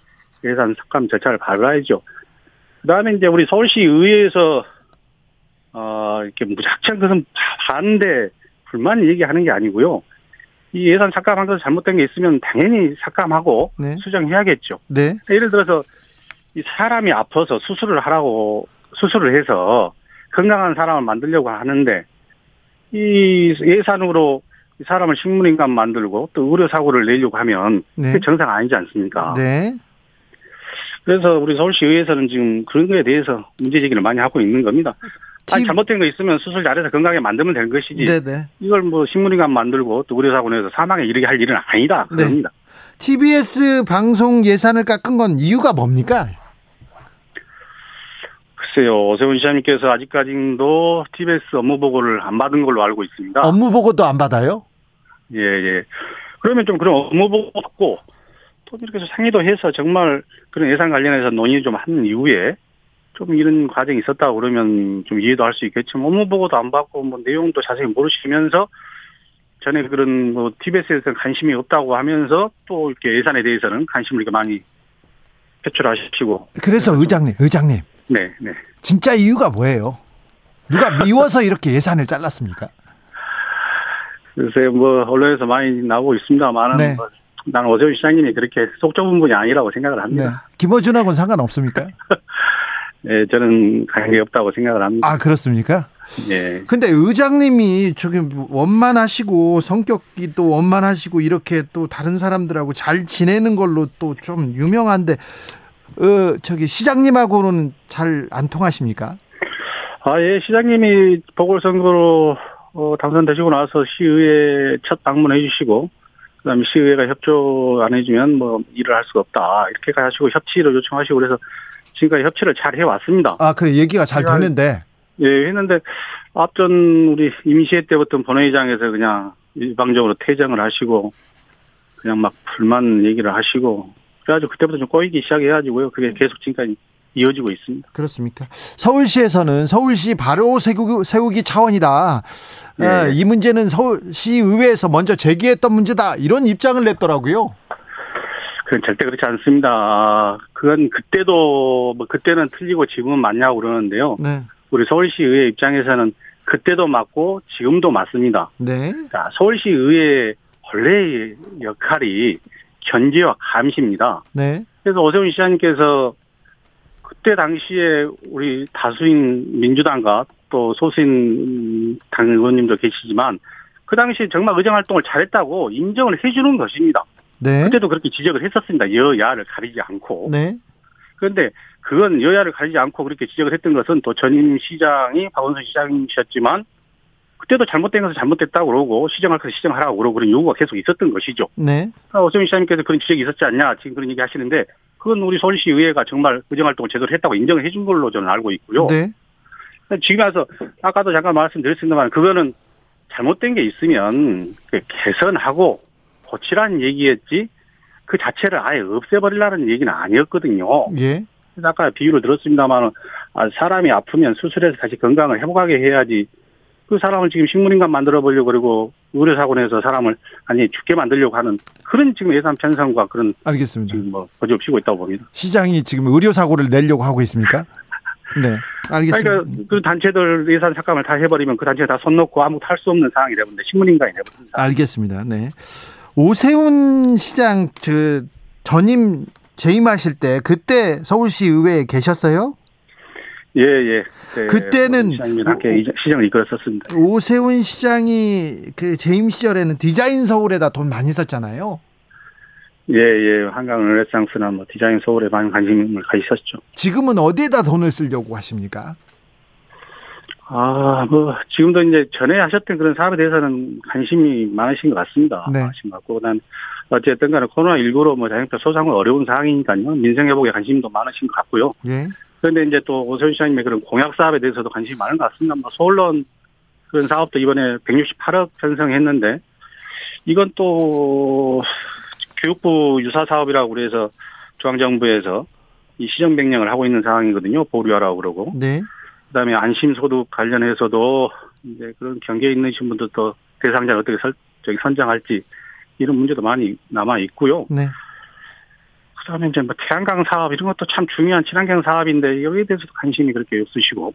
예산 삭감 절차를 밟아야죠. 그다음에 이제 우리 서울시 의회에서 어 이렇게 무작정 그런 반대 불만 얘기하는 게 아니고요. 이 예산 삭감한 것에 잘못된 게 있으면 당연히 삭감하고 네. 수정해야겠죠. 네. 예를 들어서 이 사람이 아파서 수술을 하라고 수술을 해서 건강한 사람을 만들려고 하는데 이 예산으로 이 사람을 식물인간 만들고 또 의료 사고를 내려고 하면 네. 그게 정상 아니지 않습니까? 네. 그래서 우리 서울시 의회에서는 지금 그런 거에 대해서 문제 제기를 많이 하고 있는 겁니다. 아니, 잘못된 거 있으면 수술 잘해서 건강하게 만들면 되는 것이지. 네네. 이걸 뭐 식물인간 만들고 또 의료사고 내서 사망에 이르게 할 일은 아니다. 그럽니다. 네. 티비에스 방송 예산을 깎은 건 이유가 뭡니까? 글쎄요. 오세훈 시장님께서 아직까지도 티비에스 업무 보고를 안 받은 걸로 알고 있습니다. 업무 보고도 안 받아요? 예, 예. 그러면 좀 그런 업무 보고 받고 또 이렇게 상의도 해서 정말 그런 예산 관련해서 논의 좀 한 이후에 좀 이런 과정이 있었다고 그러면 좀 이해도 할 수 있겠지만 업무 보고도 안 받고 뭐 내용도 자세히 모르시면서 전에 그런 뭐 티비에스에서는 관심이 없다고 하면서 또 이렇게 예산에 대해서는 관심을 이렇게 많이 표출하시고. 그래서 의장님, 의장님. 네, 네. 진짜 이유가 뭐예요? 누가 미워서 이렇게 예산을 잘랐습니까? 글쎄 뭐 언론에서 많이 나오고 있습니다만은. 네. 난 오세훈 시장님이 그렇게 속 좁은 분이 아니라고 생각을 합니다. 네. 김어준하고는 상관없습니까? 네, 저는 관계 없다고 생각을 합니다. 아, 그렇습니까? 네. 근데 의장님이 저기 원만하시고 성격이 또 원만하시고 이렇게 또 다른 사람들하고 잘 지내는 걸로 또 좀 유명한데, 어, 저기 시장님하고는 잘 안 통하십니까? 아, 예, 시장님이 보궐선거로 어, 당선되시고 나서 시의회 첫 방문해 주시고, 그다음에 시의회가 협조 안 해주면 뭐 일을 할 수가 없다 이렇게 하시고 협치를 요청하시고 그래서 지금까지 협치를 잘 해왔습니다. 아, 그래 얘기가 잘 되는데. 예, 했는데 앞전 우리 임시회 때부터 본회의장에서 그냥 일방적으로 퇴장을 하시고 그냥 막 불만 얘기를 하시고 그래가지고 그때부터 좀 꼬이기 시작해가지고요. 그게 계속 지금까지 이어지고 있습니다. 그렇습니까? 서울시에서는 서울시 바로 세우기, 세우기 차원이다. 네. 아, 이 문제는 서울시 의회에서 먼저 제기했던 문제다. 이런 입장을 냈더라고요. 그건 절대 그렇지 않습니다. 그건 그때도 뭐 그때는 틀리고 지금은 맞냐고 그러는데요. 네. 우리 서울시 의회 입장에서는 그때도 맞고 지금도 맞습니다. 네. 자, 서울시 의회의 원래의 역할이 견제와 감시입니다. 네. 그래서 오세훈 시장님께서 그때 당시에 우리 다수인 민주당과 또 소수인 당 의원님도 계시지만 그 당시 정말 의정활동을 잘했다고 인정을 해주는 것입니다. 네. 그때도 그렇게 지적을 했었습니다. 여야를 가리지 않고. 네. 그런데 그건 여야를 가리지 않고 그렇게 지적을 했던 것은 또 전임 시장이 박원순 시장이셨지만 그때도 잘못된 것은 잘못됐다고 그러고 시정할 것은 시정하라고 그러고 그런 요구가 계속 있었던 것이죠. 네. 오세훈 시장님께서 그런 지적이 있었지 않냐 지금 그런 얘기 하시는데 그건 우리 서울시 의회가 정말 의정활동을 제대로 했다고 인정을 해준 걸로 저는 알고 있고요. 네. 지금 와서 아까도 잠깐 말씀드렸습니다만 그거는 잘못된 게 있으면 개선하고 고치라는 얘기였지 그 자체를 아예 없애버리라는 얘기는 아니었거든요. 예. 그래서 아까 비유를 들었습니다만 사람이 아프면 수술해서 다시 건강을 회복하게 해야지 그 사람을 지금 식물인간 만들어보려고 그리고 의료사고 내서 사람을 아니 죽게 만들려고 하는 그런 지금 예산 편성과 그런. 알겠습니다. 지금 뭐 거지없이고 있다고 봅니다. 시장이 지금 의료사고를 내려고 하고 있습니까? 네. 알겠습니다. 그러니까 그 단체들 예산 삭감을 다 해버리면 그 단체에 다 손 놓고 아무것도 할 수 없는 상황이 되는데 식물인간이 되거든요. 알겠습니다. 네. 오세훈 시장 그 전임 재임하실 때 그때 서울시 의회에 계셨어요? 예, 예. 네, 그때는 함께 시장을 이끌었었습니다. 오세훈 시장이 그 재임 시절에는 디자인 서울에다 돈 많이 썼잖아요. 예, 예. 한강을 르네상스나 뭐 디자인 서울에 많은 관심을 가지셨죠. 지금은 어디에다 돈을 쓰려고 하십니까? 아, 뭐, 지금도 이제 전에 하셨던 그런 사업에 대해서는 관심이 많으신 것 같습니다. 네. 관심 갖고, 난, 어쨌든 간에 코로나십구로 뭐 자영업자 소상은 어려운 상황이니까요. 민생회복에 관심도 많으신 것 같고요. 예. 그런데 이제 또 오세훈 시장님의 그런 공약 사업에 대해서도 관심이 많은 것 같습니다. 뭐, 서울론 그런 사업도 이번에 백육십팔억 편성했는데, 이건 또, 교육부 유사 사업이라고 그래서 중앙정부에서 이 시정 변경을 하고 있는 상황이거든요. 보류하라고 그러고. 네. 그다음에 안심소득 관련해서도 이제 그런 경계에 있는 분들도 대상자를 어떻게 설, 저기 선정할지 이런 문제도 많이 남아 있고요. 네. 그다음에 이제 뭐 태양광 사업 이런 것도 참 중요한 친환경 사업인데 여기에 대해서도 관심이 그렇게 없으시고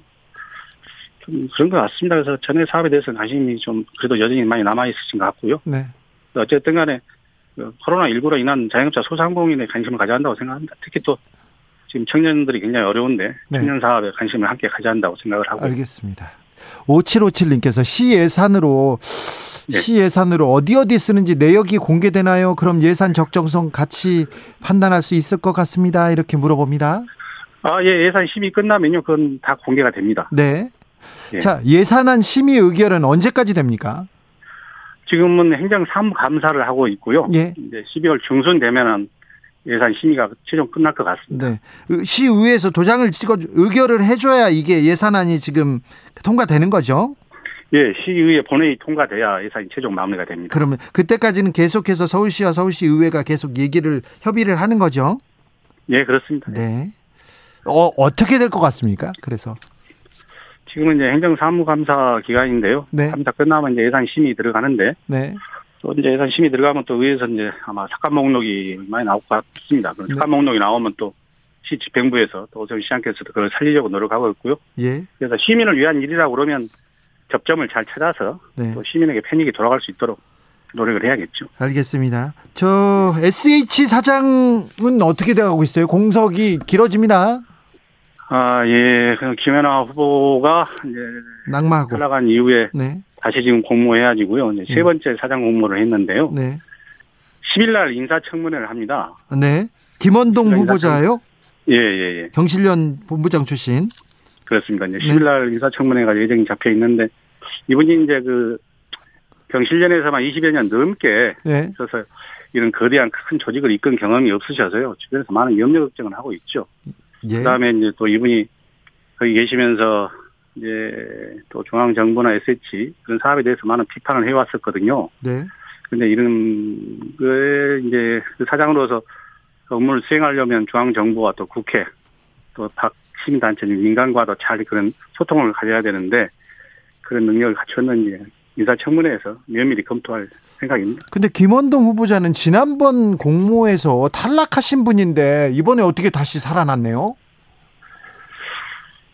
좀 그런 것 같습니다. 그래서 전에 사업에 대해서 관심이 좀 그래도 여전히 많이 남아 있으신 것 같고요. 네. 어쨌든 간에 코로나십구로 인한 자영업자 소상공인에 관심을 가져야 한다고 생각합니다. 특히 또 지금 청년들이 굉장히 어려운데 네. 청년 사업에 관심을 함께 가져야 한다고 생각을 하고. 알겠습니다. 오칠오칠님께서 시 예산으로 네. 시 예산으로 어디 어디 쓰는지 내역이 공개되나요? 그럼 예산 적정성 같이 판단할 수 있을 것 같습니다. 이렇게 물어봅니다. 아, 예, 예산 심의 끝나면요, 그건 다 공개가 됩니다. 네. 예. 자, 예산안 심의 의결은 언제까지 됩니까? 지금은 행정 사무감사를 하고 있고요. 예. 이제 십이월 중순 되면은. 예산 심의가 최종 끝날 것 같습니다. 네. 시의회에서 도장을 찍어 의결을 해줘야 이게 예산안이 지금 통과되는 거죠? 예, 시의회 본회의 통과돼야 예산이 최종 마무리가 됩니다. 그러면 그때까지는 계속해서 서울시와 서울시의회가 계속 얘기를 협의를 하는 거죠? 예, 그렇습니다. 네. 어, 어떻게 될 것 같습니까? 그래서 지금은 이제 행정사무감사 기간인데요. 네. 감사 끝나면 이제 예산 심의 들어가는데. 네. 또 이제 예산 심의 들어가면 또 의회에서 이제 아마 삭감 목록이 많이 나올 것 같습니다. 그럼 삭감 네. 목록이 나오면 또 시 집행부에서 또 오세훈 시장께서도 그걸 살리려고 노력하고 있고요. 예. 그래서 시민을 위한 일이라고 그러면 접점을 잘 찾아서 네. 또 시민에게 패닉이 돌아갈 수 있도록 노력을 해야겠죠. 알겠습니다. 저 에스에이치 사장은 어떻게 돼가고 있어요? 공석이 길어집니다. 아, 예. 그럼 김현아 후보가 이제 낙마하고 올라간 이후에. 네. 다시 지금 공모해가지고요. 이제 세 번째 사장 공모를 했는데요. 네. 십일 일 날 인사청문회를 합니다. 네. 김원동 후보자요? 예, 예, 예. 경실련 본부장 출신. 그렇습니다. 이제 십일 일 날 네. 인사청문회가 예정이 잡혀 있는데, 이분이 이제 그 경실련에서만 이십여 년 넘게 네. 있어서 이런 거대한 큰 조직을 이끈 경험이 없으셔서요. 주변에서 많은 염려 걱정을 하고 있죠. 예. 그 다음에 이제 또 이분이 거기 계시면서 이제 또 중앙정부나 에스에이치 그런 사업에 대해서 많은 비판을 해왔었거든요. 네. 근데 이런 그 이제 사장으로서 업무를 수행하려면 중앙정부와 또 국회 또 각 시민단체 민간과도 잘 그런 소통을 가져야 되는데 그런 능력을 갖췄는지 인사청문회에서 면밀히 검토할 생각입니다. 근데 김원동 후보자는 지난번 공모에서 탈락하신 분인데 이번에 어떻게 다시 살아났네요?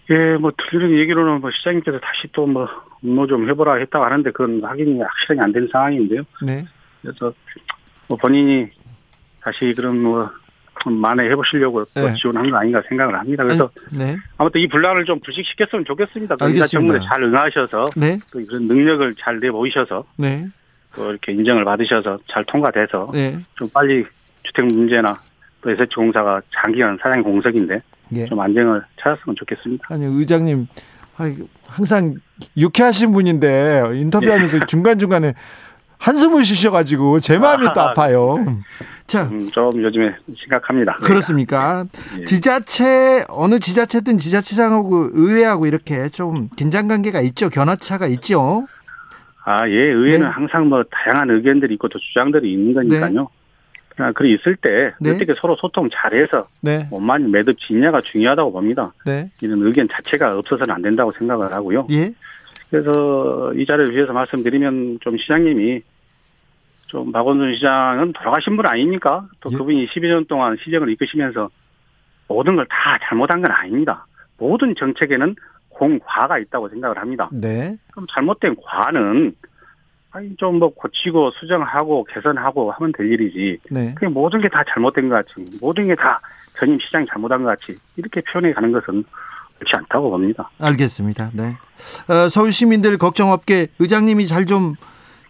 예, 뭐, 들리는 얘기로는 뭐, 시장님께서 다시 또 뭐, 업무 좀 해보라 했다고 하는데, 그건 확인이 확실하게 안 된 상황인데요. 네. 그래서, 뭐, 본인이 다시 그런 뭐, 만회해보시려고 네. 또 지원한 건 아닌가 생각을 합니다. 그래서, 네. 아무튼 이 분란을 좀 불식시켰으면 좋겠습니다. 인사 청문에 잘 응하셔서, 네. 또 그런 능력을 잘 내보이셔서, 네. 또 이렇게 인정을 받으셔서 잘 통과돼서, 네. 좀 빨리 주택 문제나 또 에스에이치 공사가 장기간 사장 공석인데, 예. 좀 안정을 찾았으면 좋겠습니다. 아니 의장님 항상 유쾌하신 분인데 인터뷰하면서 예. 중간중간에 한숨을 쉬셔가지고 제 마음이 아, 또 아파요. 자, 음, 좀 요즘에 심각합니다. 그렇습니까? 예. 지자체 어느 지자체든 지자체장하고 의회하고 이렇게 좀 긴장관계가 있죠. 견해차가 있죠. 아, 예. 의회는 네. 항상 뭐 다양한 의견들이 있고 또 주장들이 있는 거니까요. 네. 아, 그래 있을 때 네. 어떻게 서로 소통 잘해서 네. 원만히 매듭 짓냐가 중요하다고 봅니다. 네. 이런 의견 자체가 없어서는 안 된다고 생각을 하고요. 예. 그래서 이 자리를 위해서 말씀드리면 좀 시장님이 좀 박원순 시장은 돌아가신 분 아닙니까? 또 예. 그분이 십이 년 동안 시정을 이끄시면서 모든 걸 다 잘못한 건 아닙니다. 모든 정책에는 공과가 있다고 생각을 합니다. 네. 그럼 잘못된 과는 아니, 좀 뭐 고치고 수정하고 개선하고 하면 될 일이지. 네. 그게 모든 게 다 잘못된 것 같이, 모든 게 다 전임 시장이 잘못한 것 같이 이렇게 표현해 가는 것은 그렇지 않다고 봅니다. 알겠습니다. 네. 어, 서울 시민들 걱정 없게 의장님이 잘 좀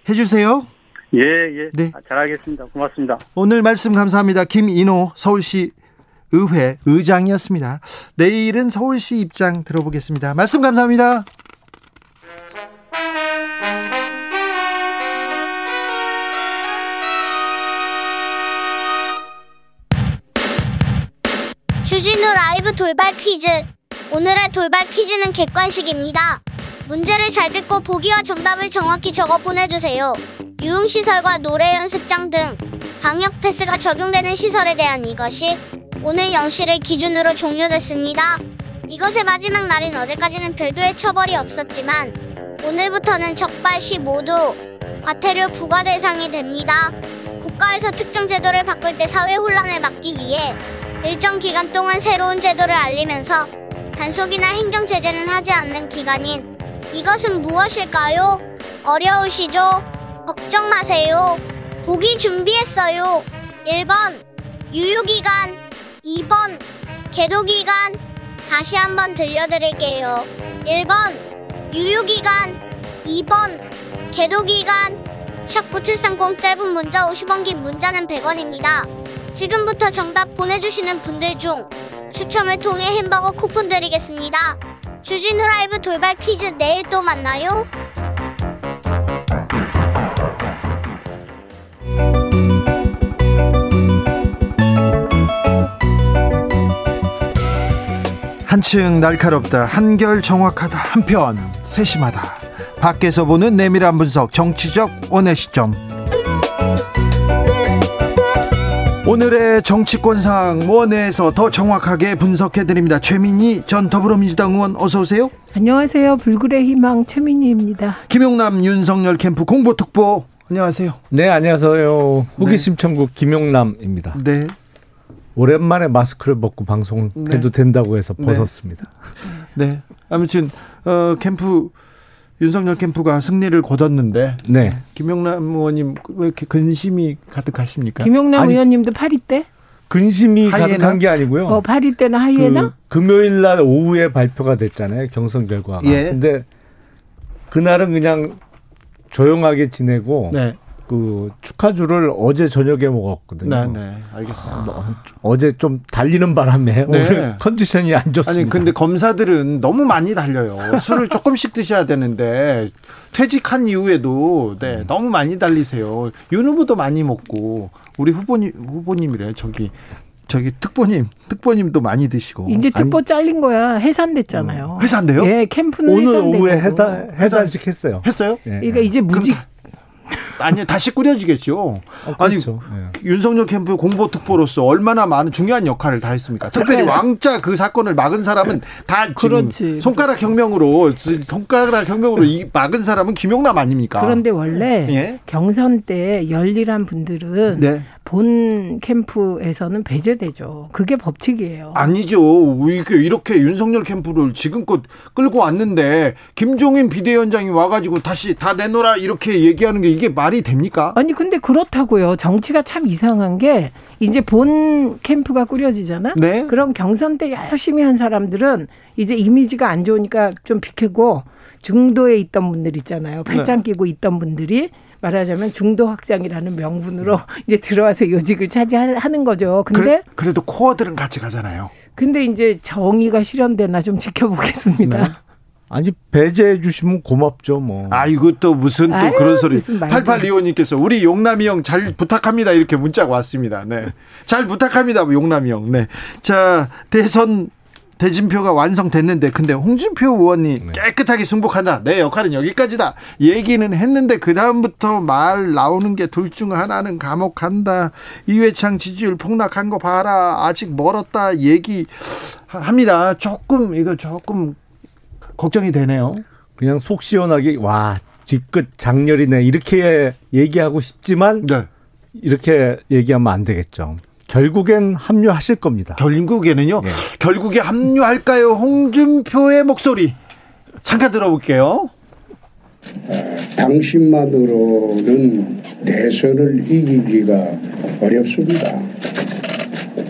해주세요. 예, 예. 네. 잘하겠습니다. 고맙습니다. 오늘 말씀 감사합니다. 김인호 서울시 의회 의장이었습니다. 내일은 서울시 입장 들어보겠습니다. 말씀 감사합니다. 주진우 라이브 돌발 퀴즈. 오늘의 돌발 퀴즈는 객관식입니다. 문제를 잘 듣고 보기와 정답을 정확히 적어 보내주세요. 유흥시설과 노래 연습장 등 방역 패스가 적용되는 시설에 대한 이것이 오늘 영 시를 기준으로 종료됐습니다. 이것의 마지막 날인 어제까지는 별도의 처벌이 없었지만 오늘부터는 적발 시 모두 과태료 부과 대상이 됩니다. 국가에서 특정 제도를 바꿀 때 사회 혼란을 막기 위해 일정 기간 동안 새로운 제도를 알리면서 단속이나 행정 제재는 하지 않는 기간인 이것은 무엇일까요? 어려우시죠? 걱정 마세요. 보기 준비했어요. 일 번 유효기간, 이 번 계도기간. 다시 한번 들려드릴게요. 일 번 유효기간, 이 번 계도기간. 샵 구칠삼공 짧은 문자 오십 원, 긴 문자는 백 원입니다. 지금부터 정답 보내주시는 분들 중 추첨을 통해 햄버거 쿠폰 드리겠습니다. 주진우 라이브 돌발 퀴즈, 내일 또 만나요. 한층 날카롭다, 한결 정확하다, 한편 세심하다. 밖에서 보는 내밀한 분석, 정치적 원의 시점. 오늘의 정치권상 원에서 더 정확하게 분석해드립니다. 최민희 전 더불어민주당 의원, 어서오세요. 안녕하세요. 불굴의 희망 최민희입니다. 김용남 윤석열 캠프 공보특보, 안녕하세요. 네, 안녕하세요. 호기심 천국 김용남입니다. 네. 오랜만에 마스크를 벗고 방송해도 네. 된다고 해서 벗었습니다. 네, 네. 아무튼 어, 캠프 윤석열 캠프가 승리를 거뒀는데 네. 김용남 의원님 왜 이렇게 근심이 가득하십니까? 김용남 아니, 의원님도 파리 때? 근심이 하이에나? 가득한 게 아니고요. 어, 파리 때나 하이에나? 그, 금요일 날 오후에 발표가 됐잖아요, 경선 결과가. 예. 근데 그날은 그냥 조용하게 지내고. 네. 그 축하주를 어제 저녁에 먹었거든요. 네, 네, 알겠습니다. 아, 어제 좀 달리는 바람에 네. 오늘 컨디션이 안 좋습니다. 아니 근데 검사들은 너무 많이 달려요. 술을 조금씩 드셔야 되는데 퇴직한 이후에도 네, 너무 많이 달리세요. 윤 후보도 많이 먹고 우리 후보님 후보님이래 저기. 저기 특보님, 특보님도 많이 드시고. 이제 특보 아니, 잘린 거야. 해산됐잖아요. 음, 해산돼요? 예, 캠프는 오늘 해산되고. 오후에 해산 해산식 했어요. 했어요? 네. 그러니까 이제 무직. 아니 다시 꾸려지겠죠. 어, 그렇죠. 아니 네. 윤석열 캠프 공보특보로서 얼마나 많은 중요한 역할을 다 했습니까? 특별히 네. 왕자 그 사건을 막은 사람은 다 지금 그렇지. 손가락 혁명으로 손가락 혁명으로 이 막은 사람은 김용남 아닙니까? 그런데 원래 예? 경선 때 열일한 분들은 네. 본 캠프에서는 배제되죠. 그게 법칙이에요. 아니죠. 이렇게, 이렇게 윤석열 캠프를 지금껏 끌고 왔는데 김종인 비대위원장이 와가지고 다시 다 내놓으라 이렇게 얘기하는 게 이게 말이 됩니까? 아니 근데 그렇다고요. 정치가 참 이상한 게 이제 본 캠프가 꾸려지잖아. 네? 그럼 경선 때 열심히 한 사람들은 이제 이미지가 안 좋으니까 좀 비키고 중도에 있던 분들 있잖아요. 팔짱 끼고 네. 있던 분들이 말하자면 중도 확장이라는 명분으로 이제 들어와서 요직을 차지하는 거죠. 근데 그, 그래도 코어들은 같이 가잖아요. 근데 이제 정의가 실현되나 좀 지켜보겠습니다. 네. 아니 배제해 주시면 고맙죠 뭐. 아 이것도 무슨 또 아유, 그런 소리. 팔팔이오님께서 우리 용남이 형 잘 부탁합니다 이렇게 문자가 왔습니다. 네, 잘 부탁합니다 용남이 형. 네, 자 대선 대진표가 완성됐는데 근데 홍준표 의원이 네. 깨끗하게 승복한다. 내 역할은 여기까지다. 얘기는 했는데 그 다음부터 말 나오는 게 둘 중 하나는 감옥 간다. 이회창 지지율 폭락한 거 봐라. 아직 멀었다 얘기합니다. 조금 이거 조금. 걱정이 되네요. 그냥 속 시원하게 와 뒤끝 장렬이네 이렇게 얘기하고 싶지만 네. 이렇게 얘기하면 안 되겠죠. 결국엔 합류하실 겁니다. 결국에는요. 네. 결국에 합류할까요? 홍준표의 목소리 잠깐 들어볼게요. 당신만으로는 대선을 이기기가 어렵습니다.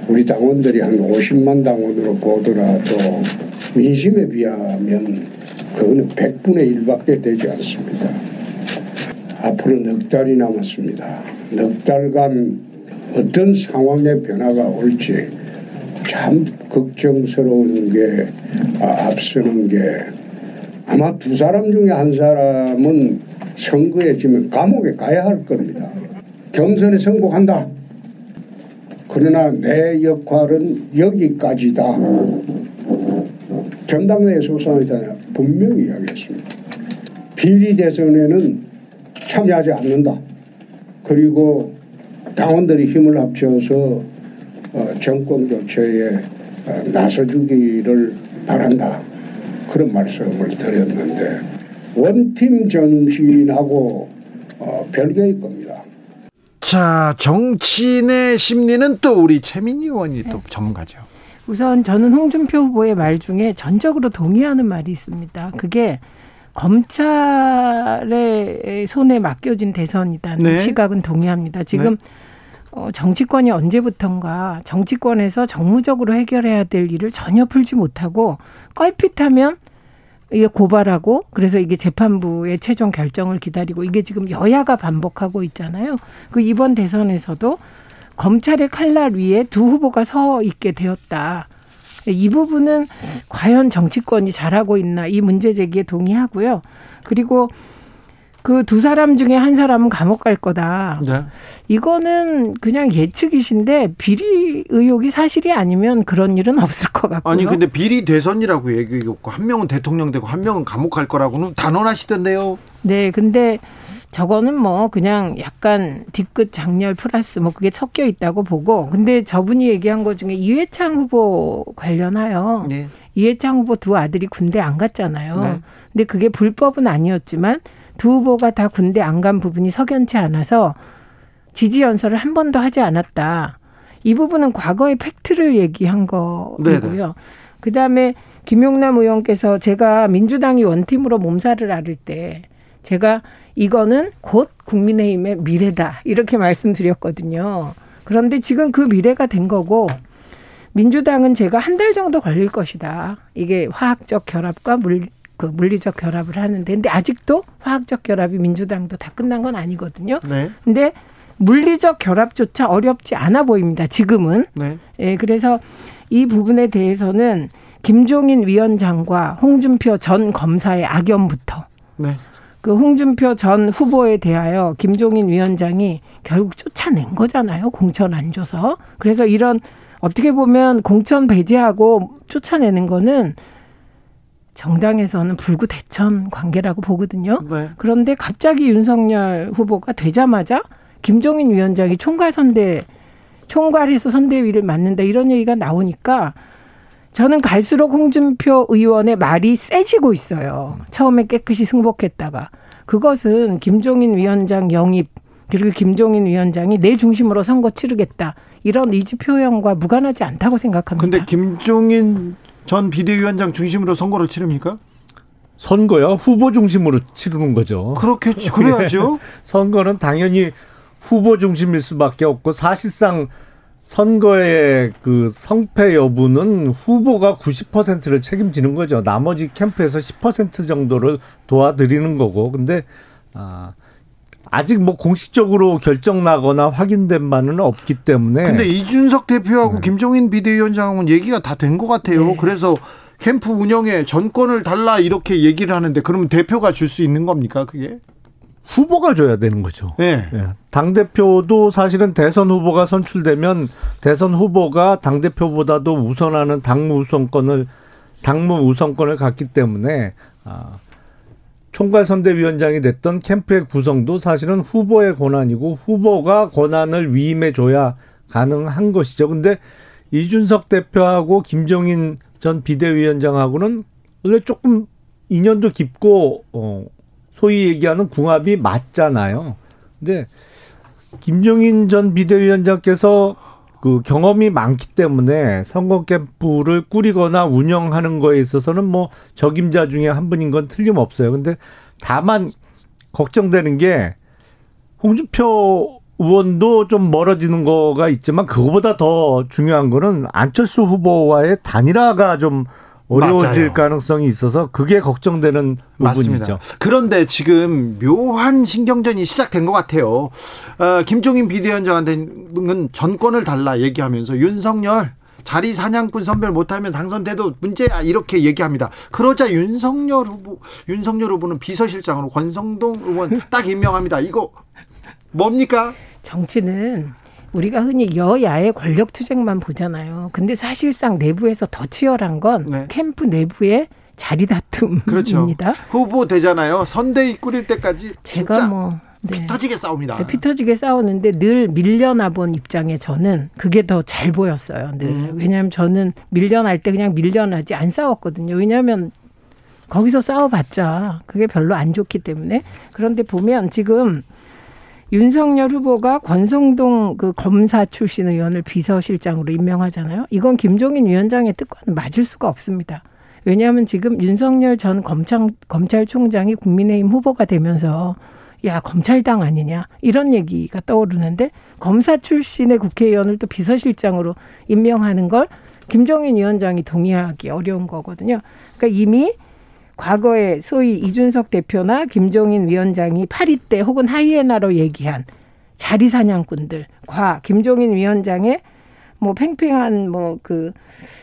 우리 당원들이 한 오십만 당원으로 보더라도 민심에 비하면 그거는 백분의 일밖에 되지 않습니다. 앞으로 넉 달이 남았습니다. 넉 달간 어떤 상황의 변화가 올지 참 걱정스러운 게 아, 앞서는 게 아마 두 사람 중에 한 사람은 선거에 지면 감옥에 가야 할 겁니다. 경선에 성공한다. 그러나 내 역할은 여기까지다. 전당대회 소상이잖아요. 분명히 이야기했습니다. 비리 대선에는 참여하지 않는다. 그리고 당원들이 힘을 합쳐서 정권 교체에 나서주기를 바란다. 그런 말씀을 드렸는데 원팀 정신하고 별개일 겁니다. 자, 정치인의 심리는 또 우리 최민희 의원이 네. 또 전문가죠. 우선 저는 홍준표 후보의 말 중에 전적으로 동의하는 말이 있습니다. 그게 검찰의 손에 맡겨진 대선이라는 네. 시각은 동의합니다. 지금 네. 어, 정치권이 언제부턴가 정치권에서 정무적으로 해결해야 될 일을 전혀 풀지 못하고 껄핏하면 이게 고발하고 그래서 이게 재판부의 최종 결정을 기다리고 이게 지금 여야가 반복하고 있잖아요. 그 이번 대선에서도 검찰의 칼날 위에 두 후보가 서 있게 되었다. 이 부분은 과연 정치권이 잘하고 있나 이 문제 제기에 동의하고요. 그리고 그 두 사람 중에 한 사람은 감옥 갈 거다. 네. 이거는 그냥 예측이신데 비리 의혹이 사실이 아니면 그런 일은 없을 것 같고요. 아니 근데 비리 대선이라고 얘기했고 한 명은 대통령 되고 한 명은 감옥 갈 거라고는 단언하시던데요. 네. 근데 저거는 뭐 그냥 약간 뒤끝 장렬 플러스 뭐 그게 섞여 있다고 보고 근데 저분이 얘기한 것 중에 이회창 후보 관련하여 네. 이회창 후보 두 아들이 군대 안 갔잖아요. 네. 근데 그게 불법은 아니었지만 두 후보가 다 군대 안 간 부분이 석연치 않아서 지지연설을 한 번도 하지 않았다. 이 부분은 과거의 팩트를 얘기한 거고요. 그다음에 김용남 의원께서 제가 민주당이 원팀으로 몸살을 앓을 때 제가 이거는 곧 국민의힘의 미래다 이렇게 말씀드렸거든요. 그런데 지금 그 미래가 된 거고 민주당은 제가 한 달 정도 걸릴 것이다. 이게 화학적 결합과 물 그 물리적 결합을 하는데 근데 아직도 화학적 결합이 민주당도 다 끝난 건 아니거든요. 네. 근데 물리적 결합조차 어렵지 않아 보입니다. 지금은. 네. 예, 그래서 이 부분에 대해서는 김종인 위원장과 홍준표 전 검사의 악연부터 네. 그 홍준표 전 후보에 대하여 김종인 위원장이 결국 쫓아낸 거잖아요. 공천 안 줘서. 그래서 이런 어떻게 보면 공천 배제하고 쫓아내는 거는 정당에서는 불구대천 관계라고 보거든요. 네. 그런데 갑자기 윤석열 후보가 되자마자 김종인 위원장이 총괄 선대, 총괄해서 선대위를 맡는다 이런 얘기가 나오니까 저는 갈수록 홍준표 의원의 말이 세지고 있어요. 처음에 깨끗이 승복했다가. 그것은 김종인 위원장 영입 그리고 김종인 위원장이 내 중심으로 선거 치르겠다. 이런 의지 표현과 무관하지 않다고 생각합니다. 그런데 김종인 전 비대위원장 중심으로 선거를 치릅니까? 선거요? 후보 중심으로 치르는 거죠. 그렇겠죠. 그래야죠. 선거는 당연히 후보 중심일 수밖에 없고 사실상 선거의 그 성패 여부는 후보가 구십 퍼센트를 책임지는 거죠. 나머지 캠프에서 십 퍼센트 정도를 도와드리는 거고. 근데 아, 아직 뭐 공식적으로 결정나거나 확인된 바는 없기 때문에. 근데 이준석 대표하고 네. 김종인 비대위원장은 얘기가 다 된 것 같아요. 네. 그래서 캠프 운영에 전권을 달라 이렇게 얘기를 하는데 그러면 대표가 줄 수 있는 겁니까 그게? 후보가 줘야 되는 거죠. 네. 네. 당대표도 사실은 대선 후보가 선출되면 대선 후보가 당대표보다도 우선하는 당무 우선권을, 당무 우선권을 갖기 때문에 아, 총괄선대위원장이 됐던 캠프의 구성도 사실은 후보의 권한이고 후보가 권한을 위임해줘야 가능한 것이죠. 근데 이준석 대표하고 김종인 전 비대위원장하고는 원래 조금 인연도 깊고 어, 소위 얘기하는 궁합이 맞잖아요. 근데 김종인 전 비대위원장께서 그 경험이 많기 때문에 선거 캠프를 꾸리거나 운영하는 거에 있어서는 뭐 적임자 중에 한 분인 건 틀림없어요. 근데 다만 걱정되는 게 홍준표 의원도 좀 멀어지는 거가 있지만 그거보다 더 중요한 거는 안철수 후보와의 단일화가 좀 어려워질 맞아요. 가능성이 있어서 그게 걱정되는 맞습니다. 부분이죠. 그런데 지금 묘한 신경전이 시작된 것 같아요. 어, 김종인 비대위원장한테는 전권을 달라 얘기하면서 윤석열 자리 사냥꾼 선별 못하면 당선돼도 문제야 이렇게 얘기합니다. 그러자 윤석열 후보, 윤석열 후보는 비서실장으로 권성동 의원 딱 임명합니다. 이거 뭡니까? 정치는 우리가 흔히 여야의 권력 투쟁만 보잖아요. 근데 사실상 내부에서 더 치열한 건 네. 캠프 내부의 자리 다툼입니다. 그렇죠. 후보 되잖아요. 선대위 꾸릴 때까지 제가 진짜 뭐, 네. 피터지게 싸웁니다. 네, 피터지게 싸우는데 늘 밀려나본 입장에 저는 그게 더 잘 보였어요. 늘. 음. 왜냐하면 저는 밀려날 때 그냥 밀려나지 안 싸웠거든요. 왜냐하면 거기서 싸워봤자 그게 별로 안 좋기 때문에. 그런데 보면 지금 윤석열 후보가 권성동 그 검사 출신 의원을 비서실장으로 임명하잖아요. 이건 김종인 위원장의 뜻과는 맞을 수가 없습니다. 왜냐하면 지금 윤석열 전 검찰, 검찰총장이 국민의힘 후보가 되면서 야 검찰당 아니냐 이런 얘기가 떠오르는데 검사 출신의 국회의원을 또 비서실장으로 임명하는 걸 김종인 위원장이 동의하기 어려운 거거든요. 그러니까 이미 과거에 소위 이준석 대표나 김종인 위원장이 파리 때 혹은 하이에나로 얘기한 자리 사냥꾼들과 김종인 위원장의 뭐 팽팽한 뭐 그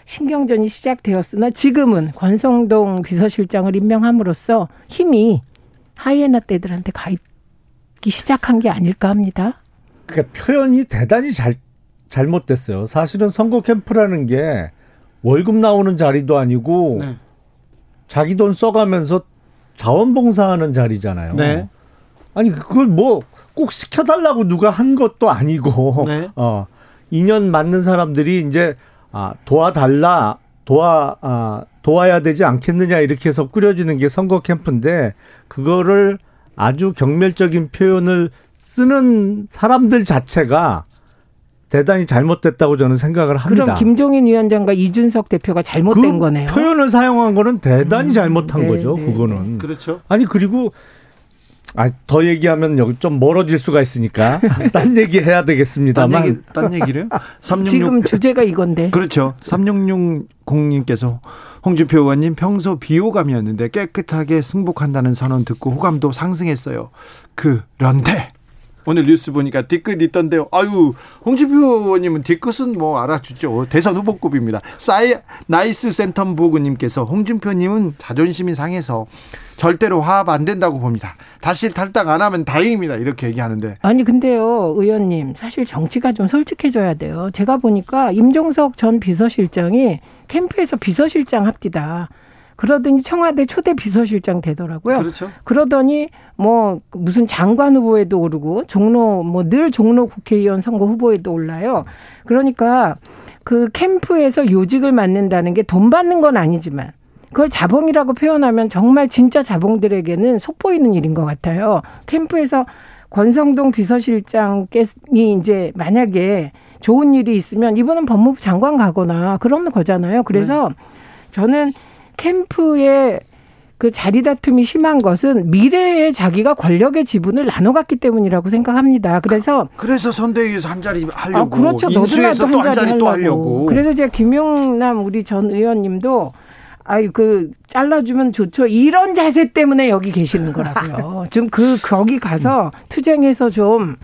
신경전이 시작되었으나 지금은 권성동 비서실장을 임명함으로써 힘이 하이에나 때들한테 가 있기 시작한 게 아닐까 합니다. 그러니까 표현이 대단히 잘, 잘못됐어요. 사실은 선거 캠프라는 게 월급 나오는 자리도 아니고 네. 자기 돈 써가면서 자원봉사하는 자리잖아요. 네. 아니 그걸 뭐 꼭 시켜달라고 누가 한 것도 아니고 네. 어, 인연 맞는 사람들이 이제 아, 도와달라 도와 아, 도와야 되지 않겠느냐 이렇게 해서 꾸려지는 게 선거 캠프인데 그거를 아주 경멸적인 표현을 쓰는 사람들 자체가 대단히 잘못됐다고 저는 생각을 합니다. 그럼 김종인 위원장과 이준석 대표가 잘못된 그 거네요. 표현을 사용한 거는 대단히 음, 잘못한 네, 거죠. 네, 그거는. 네. 그렇죠. 아니 그리고 아니, 더 얘기하면 여기 좀 멀어질 수가 있으니까 딴 얘기 해야 되겠습니다만. 딴, 얘기, 딴 얘기래요? 삼백육십육 지금 주제가 이건데. 그렇죠. 삼천육백육십 님께서 홍준표 의원님 평소 비호감이었는데 깨끗하게 승복한다는 선언 듣고 호감도 상승했어요. 그런데. 오늘 뉴스 보니까 뒤끝 있던데요. 아유, 홍준표 의원님은 뒤끝은 뭐 알아주죠. 대선 후보급입니다. 사이, 나이스 센텀보그님께서 홍준표님은 자존심이 상해서 절대로 화합 안 된다고 봅니다. 다시 탈당 안 하면 다행입니다. 이렇게 얘기하는데. 아니 근데요, 의원님 사실 정치가 좀 솔직해져야 돼요. 제가 보니까 임종석 전 비서실장이 캠프에서 비서실장 합디다. 그러더니 청와대 초대 비서실장 되더라고요. 그렇죠. 그러더니 뭐 무슨 장관 후보에도 오르고 종로 뭐 늘 종로 국회의원 선거 후보에도 올라요. 그러니까 그 캠프에서 요직을 맡는다는 게 돈 받는 건 아니지만 그걸 자봉이라고 표현하면 정말 진짜 자봉들에게는 속보이는 일인 것 같아요. 캠프에서 권성동 비서실장이 이제 만약에 좋은 일이 있으면 이분은 법무부 장관 가거나 그런 거잖아요. 그래서 네. 저는 캠프의 그 자리 다툼이 심한 것은 미래에 자기가 권력의 지분을 나눠갔기 때문이라고 생각합니다. 그래서 그, 그래서 선대위에서 한 자리 하려고 아, 그렇죠. 인수에서 또 한 자리 또 하려고. 그래서 제가 김용남 우리 전 의원님도 아유 그 잘라주면 좋죠. 이런 자세 때문에 여기 계시는 거라고요. 좀 그 거기 가서 투쟁해서 좀.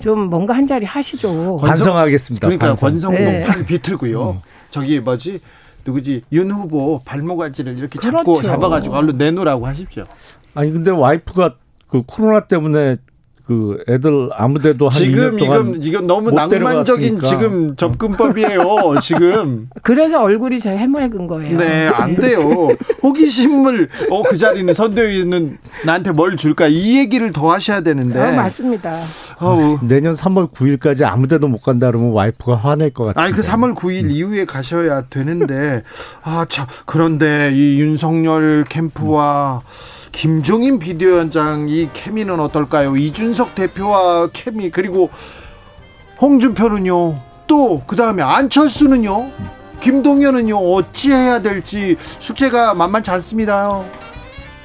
좀 뭔가 한 자리 하시죠. 반성하겠습니다. 그러니까 반성. 권성동 네. 팔 비틀고요. 음. 저기 뭐지? 누구지 윤 후보 발목알지를 이렇게 그렇죠. 잡고 잡아가지고 얼른 내놓으라고 하십시오. 아니 근데 와이프가 그 코로나 때문에 그 애들 아무데도 한 지금 이건 지금 너무 낭만적인 데려갔으니까. 지금 접근법이에요. 지금 그래서 얼굴이 잘 해맑은 거예요. 네, 안 돼요. 호기심을 어 그 자리는 선대위는 나한테 뭘 줄까 이 얘기를 더 하셔야 되는데. 아, 맞습니다. 어, 내년 삼월 구일까지 아무데도 못 간다 그러면 와이프가 화낼 것 같아요. 아니 그 삼월 구일 음. 이후에 가셔야 되는데 아 참 그런데 이 윤석열 캠프와. 음. 김종인 비대위원장 이 케미는 어떨까요? 이준석 대표와 케미 그리고 홍준표는요. 또 그다음에 안철수는요. 김동연은요. 어찌해야 될지 숙제가 만만치 않습니다.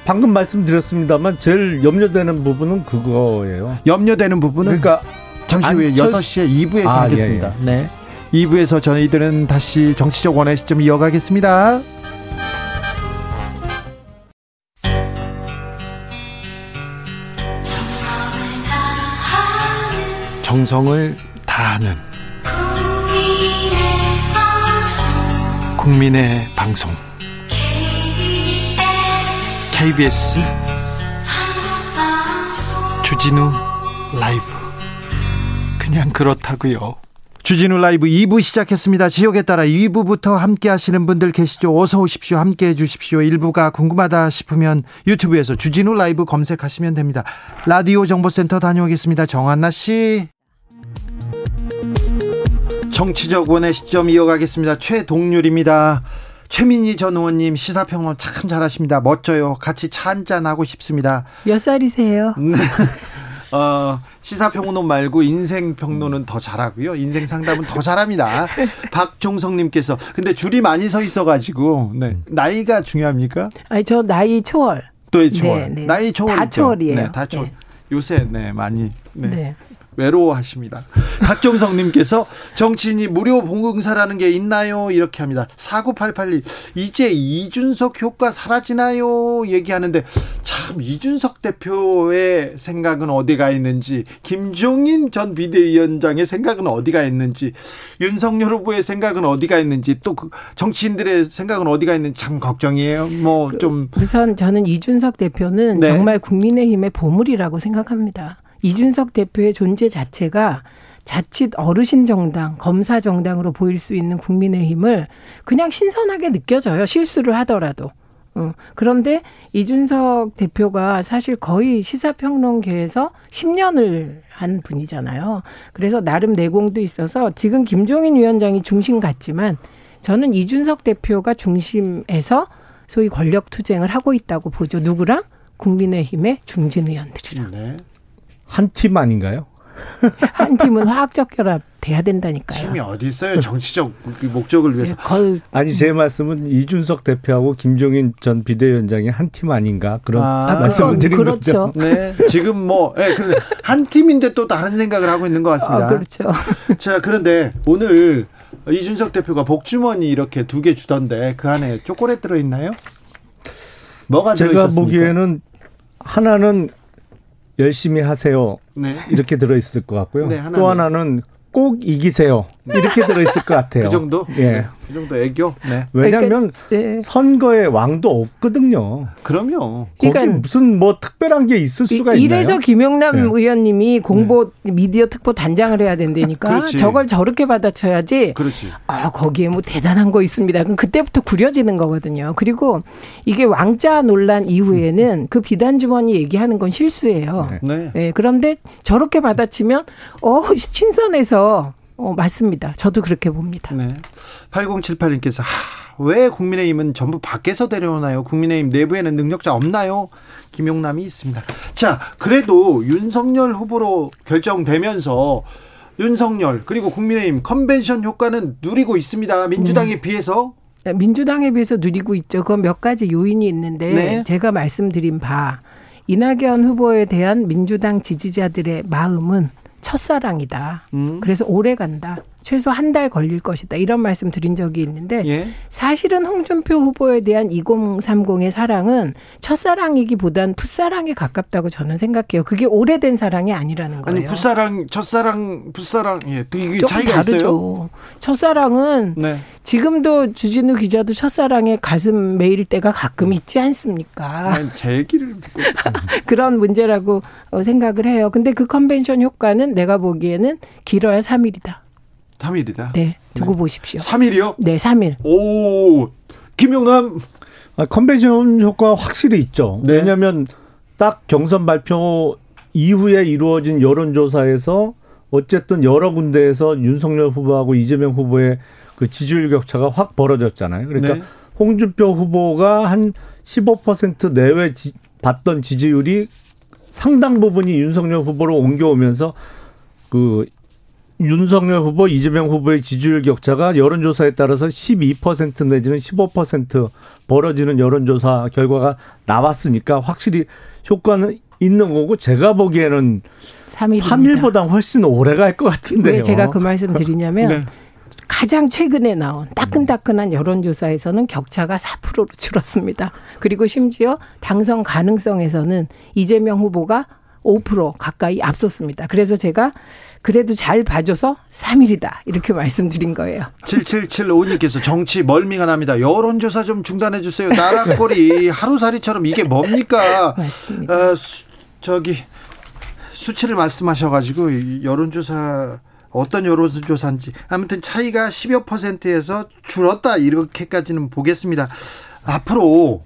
방금 말씀드렸습니다만 제일 염려되는 부분은 그거예요. 염려되는 부분은 그러니까 잠시 후에 안철수... 여섯 시에 이 부에서 아, 하겠습니다. 예, 예. 네. 이 부에서 저희들은 다시 정치적 원의 시점 이어가겠습니다. 정성을 다하는 국민의 방송, 국민의 방송. 케이비에스 주진우 라이브 그냥 그렇다고요. 주진우 라이브 이 부 시작했습니다. 지역에 따라 이 부부터 함께 하시는 분들 계시죠. 어서 오십시오. 함께 해 주십시오. 일 부가 궁금하다 싶으면 유튜브에서 주진우 라이브 검색하시면 됩니다. 라디오 정보센터 다녀오겠습니다. 정한나 씨. 정치적 원의 시점 이어가겠습니다. 최동률입니다. 최민희 전 의원님 시사평론 참 잘하십니다. 멋져요. 같이 차 한잔하고 싶습니다. 몇 살이세요? 어, 시사평론 말고 인생평론은 더 잘하고요. 인생상담은 더 잘합니다. 박종성님께서 근데 줄이 많이 서 있어가지고 네. 나이가 중요합니까? 아니 저 나이 초월. 또 초월. 네, 네. 나이 초월. 다 초월이에요. 네, 다 초월. 네. 요새 네 많이 네. 네. 외로워하십니다. 박종성님께서 정치인이 무료 봉응사라는 게 있나요? 이렇게 합니다. 사구팔팔이 이제 이준석 효과 사라지나요? 얘기하는데 참 이준석 대표의 생각은 어디가 있는지, 김종인 전 비대위원장의 생각은 어디가 있는지, 윤석열 후보의 생각은 어디가 있는지, 또 그 정치인들의 생각은 어디가 있는지 참 걱정이에요. 뭐 좀 우선 저는 이준석 대표는 네. 정말 국민의힘의 보물이라고 생각합니다. 이준석 대표의 존재 자체가 자칫 어르신 정당, 검사 정당으로 보일 수 있는 국민의힘을 그냥 신선하게 느껴져요. 실수를 하더라도. 그런데 이준석 대표가 사실 거의 시사평론계에서 십 년을 한 분이잖아요. 그래서 나름 내공도 있어서 지금 김종인 위원장이 중심 같지만 저는 이준석 대표가 중심에서 소위 권력 투쟁을 하고 있다고 보죠. 누구랑? 국민의힘의 중진 의원들이랑. 네. 한 팀 아닌가요? 한 팀은 화학적 결합 돼야 된다니까요. 팀이 어디 있어요? 정치적 목적을 위해서. 네, 아니 제 말씀은 이준석 대표하고 김종인 전 비대위원장이 한 팀 아닌가 그런 아, 말씀을 드린 그렇죠. 거죠. 네, 지금 뭐 네, 그런데 한 팀인데 또 다른 생각을 하고 있는 것 같습니다. 아, 그렇죠. 자 그런데 오늘 이준석 대표가 복주머니 이렇게 두 개 주던데 그 안에 초콜릿 들어 있나요? 뭐가 들어 있었습니까? 제가 보기에는 하나는 열심히 하세요. 네. 이렇게 들어있을 것 같고요. 네, 하나는. 또 하나는 꼭 이기세요. 네. 이렇게 들어있을 것 같아요. 그 정도? 예. 네. 그 정도 애교? 네. 왜냐하면 그러니까, 네. 선거에 왕도 없거든요. 그럼요. 그러니까 거기 무슨 뭐 특별한 게 있을 이, 수가 있나요? 이래서 김용남 네. 의원님이 공보 네. 미디어 특보 단장을 해야 된다니까. 저걸 저렇게 받아쳐야지. 그렇지. 아, 거기에 뭐 대단한 거 있습니다. 그럼 그때부터 구려지는 거거든요. 그리고 이게 왕자 논란 이후에는 그 비단 주머니 얘기하는 건 실수예요. 네. 네. 네. 그런데 저렇게 받아치면 어 신선해서. 어, 맞습니다. 저도 그렇게 봅니다. 네. 팔공칠팔님께서 하, 왜 국민의힘은 전부 밖에서 데려오나요? 국민의힘 내부에는 능력자 없나요? 김용남이 있습니다. 자, 그래도 윤석열 후보로 결정되면서 윤석열 그리고 국민의힘 컨벤션 효과는 누리고 있습니다. 민주당에 음. 비해서. 민주당에 비해서 누리고 있죠. 그건 몇 가지 요인이 있는데 네. 제가 말씀드린 바 이낙연 후보에 대한 민주당 지지자들의 마음은 첫사랑이다. 음. 그래서 오래 간다. 최소 한 달 걸릴 것이다. 이런 말씀 드린 적이 있는데 예. 사실은 홍준표 후보에 대한 이공삼공의 사랑은 첫사랑이기보단 풋사랑에 가깝다고 저는 생각해요. 그게 오래된 사랑이 아니라는 거예요. 아니 풋사랑, 첫사랑, 풋사랑 예, 이게 차이가 다르죠. 있어요? 첫사랑은 네. 지금도 주진우 기자도 첫사랑에 가슴 메일 때가 가끔 있지 않습니까? 아니, 제 얘기를 그런 문제라고 생각을 해요. 근데 그 컨벤션 효과는 내가 보기에는 길어야 삼 일이다. 삼 일이다. 네. 두고 네. 보십시오. 삼 일이요? 네. 삼 일. 오. 김용남. 아, 컨벤션 효과가 확실히 있죠. 네. 왜냐하면 딱 경선 발표 이후에 이루어진 여론조사에서 어쨌든 여러 군데에서 윤석열 후보하고 이재명 후보의 그 지지율 격차가 확 벌어졌잖아요. 그러니까 네. 홍준표 후보가 한 십오 퍼센트 내외 지, 받던 지지율이 상당 부분이 윤석열 후보로 옮겨오면서 그 윤석열 후보, 이재명 후보의 지지율 격차가 여론조사에 따라서 십이 퍼센트 내지는 십오 퍼센트 벌어지는 여론조사 결과가 나왔으니까 확실히 효과는 있는 거고 제가 보기에는 삼 일입니다. 삼 일보다 훨씬 오래 갈 것 같은데요. 왜 제가 그 말씀 드리냐면 네. 가장 최근에 나온 따끈따끈한 여론조사에서는 격차가 사 퍼센트로 줄었습니다. 그리고 심지어 당선 가능성에서는 이재명 후보가 오 퍼센트 가까이 앞섰습니다. 그래서 제가 그래도 잘 봐줘서 삼 일이다 이렇게 말씀드린 거예요. 칠칠칠오님께서 정치 멀미가 납니다. 여론조사 좀 중단해 주세요. 나락골이 하루살이처럼 이게 뭡니까? 맞습니다. 어, 수, 저기 수치를 말씀하셔가지고 여론조사 어떤 여론조사인지 아무튼 차이가 십여 퍼센트에서 줄었다 이렇게까지는 보겠습니다. 앞으로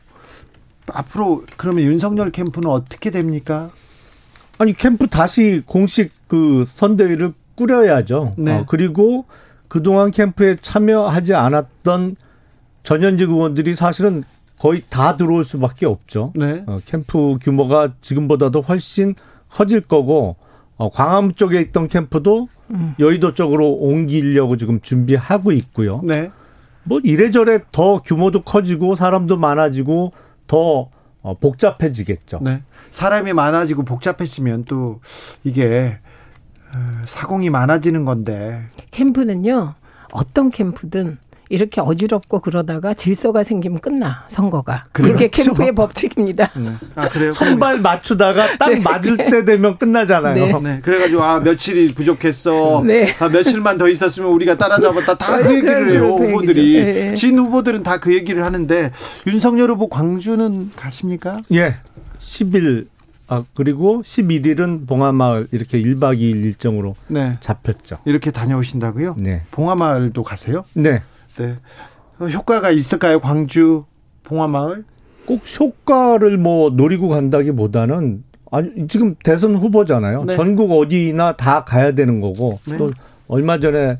앞으로 그러면 윤석열 캠프는 어떻게 됩니까? 아니 캠프 다시 공식 그 선대위를 꾸려야죠. 네. 어, 그리고 그동안 캠프에 참여하지 않았던 전현직 의원들이 사실은 거의 다 들어올 수밖에 없죠. 네. 어, 캠프 규모가 지금보다도 훨씬 커질 거고 어, 광화문 쪽에 있던 캠프도 음. 여의도 쪽으로 옮기려고 지금 준비하고 있고요. 네. 뭐 이래저래 더 규모도 커지고 사람도 많아지고 더 어, 복잡해지겠죠. 네. 사람이 많아지고 복잡해지면 또 이게 사공이 많아지는 건데. 캠프는요. 어떤 캠프든 이렇게 어지럽고 그러다가 질서가 생기면 끝나 선거가. 그렇죠. 그게 캠프의 법칙입니다. 네. 아, 그래요? 선발 맞추다가 딱 네. 맞을 때 되면 끝나잖아요. 네. 네. 그래가지고 아 며칠이 부족했어. 네. 아, 며칠만 더 있었으면 우리가 따라잡았다. 다 그 얘기를 해요. 그 후보들이. 얘기죠. 네. 진 후보들은 다 그 얘기를 하는데 윤석열 후보 광주는 가십니까? 예. 십 일 아, 그리고 십일 일은 봉화마을 이렇게 일 박 이 일 일정으로 네. 잡혔죠. 이렇게 다녀오신다고요? 네. 봉화마을도 가세요? 네. 네. 어, 효과가 있을까요? 광주 봉화마을? 꼭 효과를 뭐 노리고 간다기보다는 아니, 지금 대선 후보잖아요. 네. 전국 어디나 다 가야 되는 거고 네. 또 얼마 전에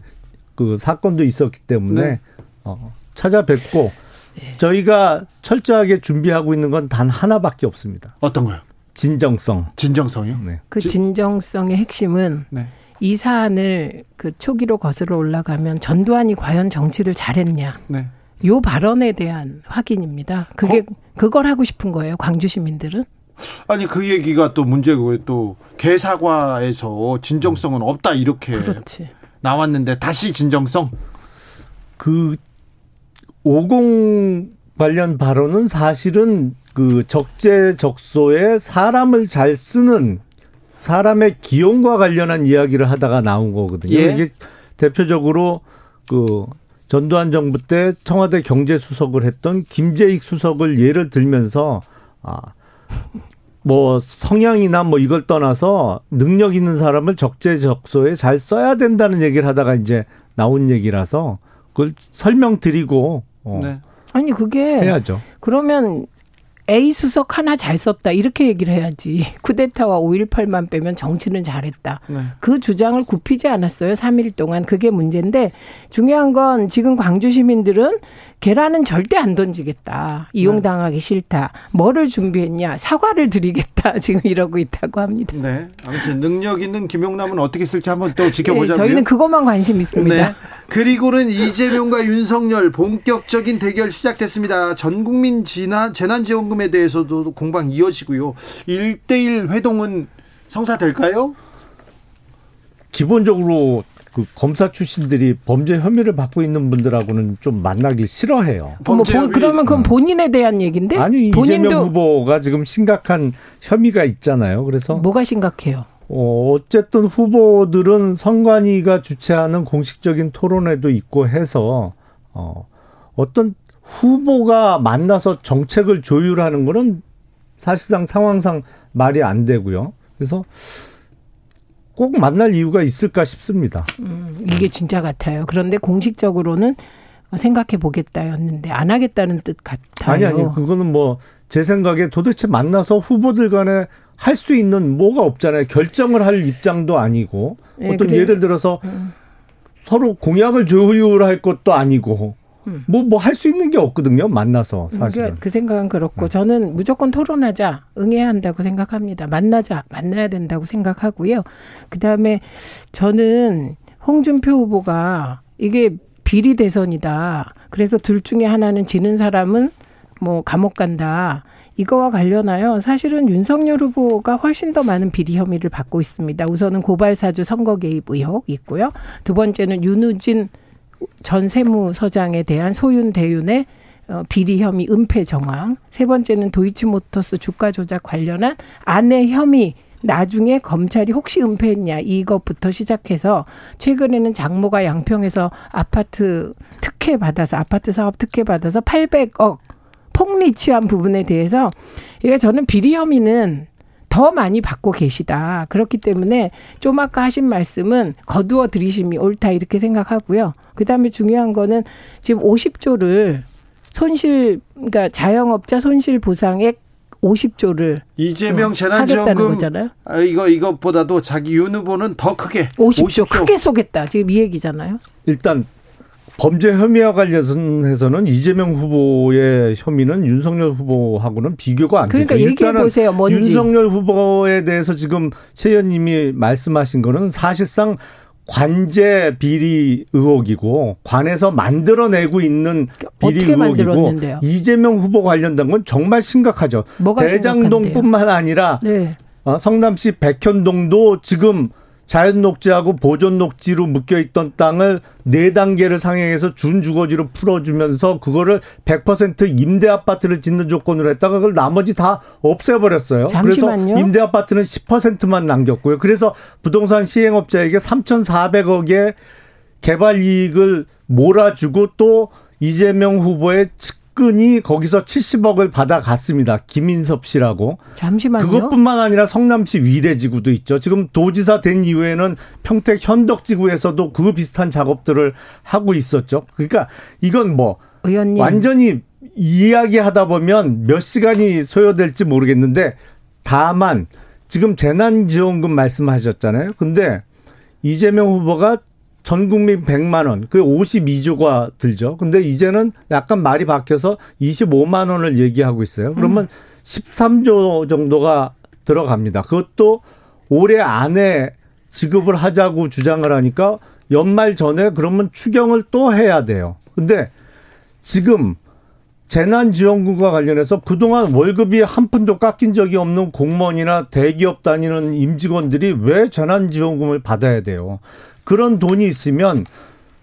그 사건도 있었기 때문에 네. 어, 찾아뵙고 네. 저희가 철저하게 준비하고 있는 건 단 하나밖에 없습니다. 어떤 거요? 진정성. 진정성이요? 네. 그 진정성의 핵심은 네. 이 사안을 그 초기로 거슬러 올라가면 전두환이 과연 정치를 잘했냐. 네. 요 발언에 대한 확인입니다. 그게 어? 그걸 하고 싶은 거예요. 광주 시민들은. 아니 그 얘기가 또 문제고 또 개사과에서 진정성은 없다 이렇게 그렇지. 나왔는데 다시 진정성? 그 오공 관련 발언은 사실은 그 적재적소에 사람을 잘 쓰는 사람의 기용과 관련한 이야기를 하다가 나온 거거든요. 예? 이게 대표적으로 그 전두환 정부 때 청와대 경제수석을 했던 김재익 수석을 예를 들면서 아, 뭐 성향이나 뭐 이걸 떠나서 능력 있는 사람을 적재적소에 잘 써야 된다는 얘기를 하다가 이제 나온 얘기라서 그걸 설명드리고 어. 네. 아니 그게 해야죠. 그러면 A 수석 하나 잘 썼다 이렇게 얘기를 해야지. 쿠데타와 오일팔만 빼면 정치는 잘했다. 네. 그 주장을 굽히지 않았어요. 삼 일 동안. 그게 문제인데 중요한 건 지금 광주 시민들은 계란은 절대 안 던지겠다. 이용당하기 네. 싫다. 뭐를 준비했냐. 사과를 드리겠다. 지금 이러고 있다고 합니다. 네. 아무튼 능력 있는 김용남은 어떻게 쓸지 한번 또 지켜보자고요. 네, 저희는 그것만 관심 있습니다. 네. 그리고는 이재명과 윤석열 본격적인 대결 시작됐습니다. 전국민 재난지원금 에 대해서도 공방 이어지고요. 일 대일 회동은 성사될까요? 기본적으로 그 검사 출신들이 범죄 혐의를 받고 있는 분들하고는 좀 만나기 싫어해요. 범죄 뭐, 혐의. 그러면 그건 본인에 대한 얘기인데? 아니 본인도. 이재명 후보가 지금 심각한 혐의가 있잖아요. 그래서 뭐가 심각해요? 어, 어쨌든 후보들은 선관위가 주최하는 공식적인 토론회도 있고 해서 어, 어떤 후보가 만나서 정책을 조율하는 거는 사실상 상황상 말이 안 되고요. 그래서 꼭 만날 이유가 있을까 싶습니다. 음, 이게 진짜 같아요. 그런데 공식적으로는 생각해 보겠다였는데 안 하겠다는 뜻 같아요. 아니, 아니. 그거는 뭐 제 생각에 도대체 만나서 후보들 간에 할 수 있는 뭐가 없잖아요. 결정을 할 입장도 아니고 네, 어떤 그래요. 예를 들어서 음. 서로 공약을 조율할 것도 아니고 뭐, 뭐 할 수 있는 게 없거든요. 만나서 사실은. 그 생각은 그렇고 네. 저는 무조건 토론하자. 응해야 한다고 생각합니다. 만나자. 만나야 된다고 생각하고요. 그다음에 저는 홍준표 후보가 이게 비리 대선이다. 그래서 둘 중에 하나는 지는 사람은 뭐 감옥 간다. 이거와 관련하여 사실은 윤석열 후보가 훨씬 더 많은 비리 혐의를 받고 있습니다. 우선은 고발사주 선거 개입 의혹 있고요. 두 번째는 윤우진 전 세무서장에 대한 소윤 대윤의 비리 혐의 은폐 정황. 세 번째는 도이치모터스 주가 조작 관련한 아내 혐의 나중에 검찰이 혹시 은폐했냐 이것부터 시작해서 최근에는 장모가 양평에서 아파트 특혜 받아서 아파트 사업 특혜 받아서 팔백억 폭리 취한 부분에 대해서 그러니까 저는 비리 혐의는 더 많이 받고 계시다. 그렇기 때문에 좀 아까 하신 말씀은 거두어 들이심이 옳다 이렇게 생각하고요. 그다음에 중요한 거는 지금 오십조를 손실 그러니까 자영업자 손실 보상액 오십조를 이재명 재난지원금 거잖아요. 아, 이거 이것보다도 자기 윤 후보는 더 크게 오십조, 오십조 크게 쏘겠다. 지금 이 얘기잖아요. 일단 범죄 혐의와 관련해서는 이재명 후보의 혐의는 윤석열 후보하고는 비교가 안 되죠. 그러니까 얘기해 보세요. 뭔지. 윤석열 후보에 대해서 지금 최 의원님이 말씀하신 거는 사실상 관제 비리 의혹이고 관에서 만들어내고 있는 비리 의혹이고 만들었는데요? 이재명 후보 관련된 건 정말 심각하죠. 대장동뿐만 아니라 네. 성남시 백현동도 지금 자연녹지하고 보존녹지로 묶여있던 땅을 네 단계를 상향해서 준주거지로 풀어주면서 그거를 백 퍼센트 임대아파트를 짓는 조건으로 했다가 그걸 나머지 다 없애버렸어요. 잠시만요. 그래서 임대아파트는 십 퍼센트만 남겼고요. 그래서 부동산 시행업자에게 삼천사백억의 개발이익을 몰아주고 또 이재명 후보의 측근이 거기서 칠십억을 받아갔습니다. 김인섭 씨라고. 잠시만요. 그것뿐만 아니라 성남시 위례지구도 있죠. 지금 도지사 된 이후에는 평택 현덕지구에서도 그 비슷한 작업들을 하고 있었죠. 그러니까 이건 뭐 의원님. 완전히 이야기하다 보면 몇 시간이 소요될지 모르겠는데 다만 지금 재난지원금 말씀하셨잖아요. 근데 이재명 후보가 전 국민 백만 원, 그게 오십이조가 들죠. 근데 이제는 약간 말이 바뀌어서 이십오만 원을 얘기하고 있어요. 그러면 음. 십삼조 정도가 들어갑니다. 그것도 올해 안에 지급을 하자고 주장을 하니까 연말 전에 그러면 추경을 또 해야 돼요. 근데 지금 재난지원금과 관련해서 그동안 월급이 한 푼도 깎인 적이 없는 공무원이나 대기업 다니는 임직원들이 왜 재난지원금을 받아야 돼요? 그런 돈이 있으면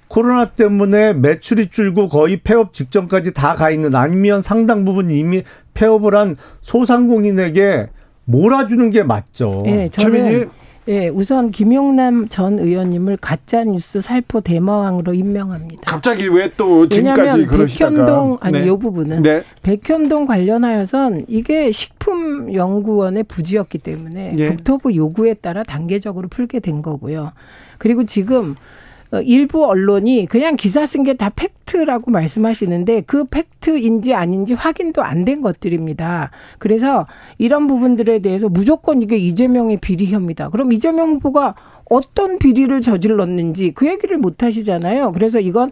코로나 때문에 매출이 줄고 거의 폐업 직전까지 다 가 있는 아니면 상당 부분 이미 폐업을 한 소상공인에게 몰아주는 게 맞죠. 네, 저는 예, 우선 김용남 전 의원님을 가짜뉴스 살포 대마왕으로 임명합니다. 갑자기 왜 또 지금까지 그러시다가. 백현동, 아니 네. 이 부분은. 네. 백현동 관련하여선 이게 식품연구원의 부지였기 때문에 예. 국토부 요구에 따라 단계적으로 풀게 된 거고요. 그리고 지금 일부 언론이 그냥 기사 쓴 게 다 팩트라고 말씀하시는데 그 팩트인지 아닌지 확인도 안 된 것들입니다. 그래서 이런 부분들에 대해서 무조건 이게 이재명의 비리 혐의다. 그럼 이재명 후보가 어떤 비리를 저질렀는지 그 얘기를 못 하시잖아요. 그래서 이건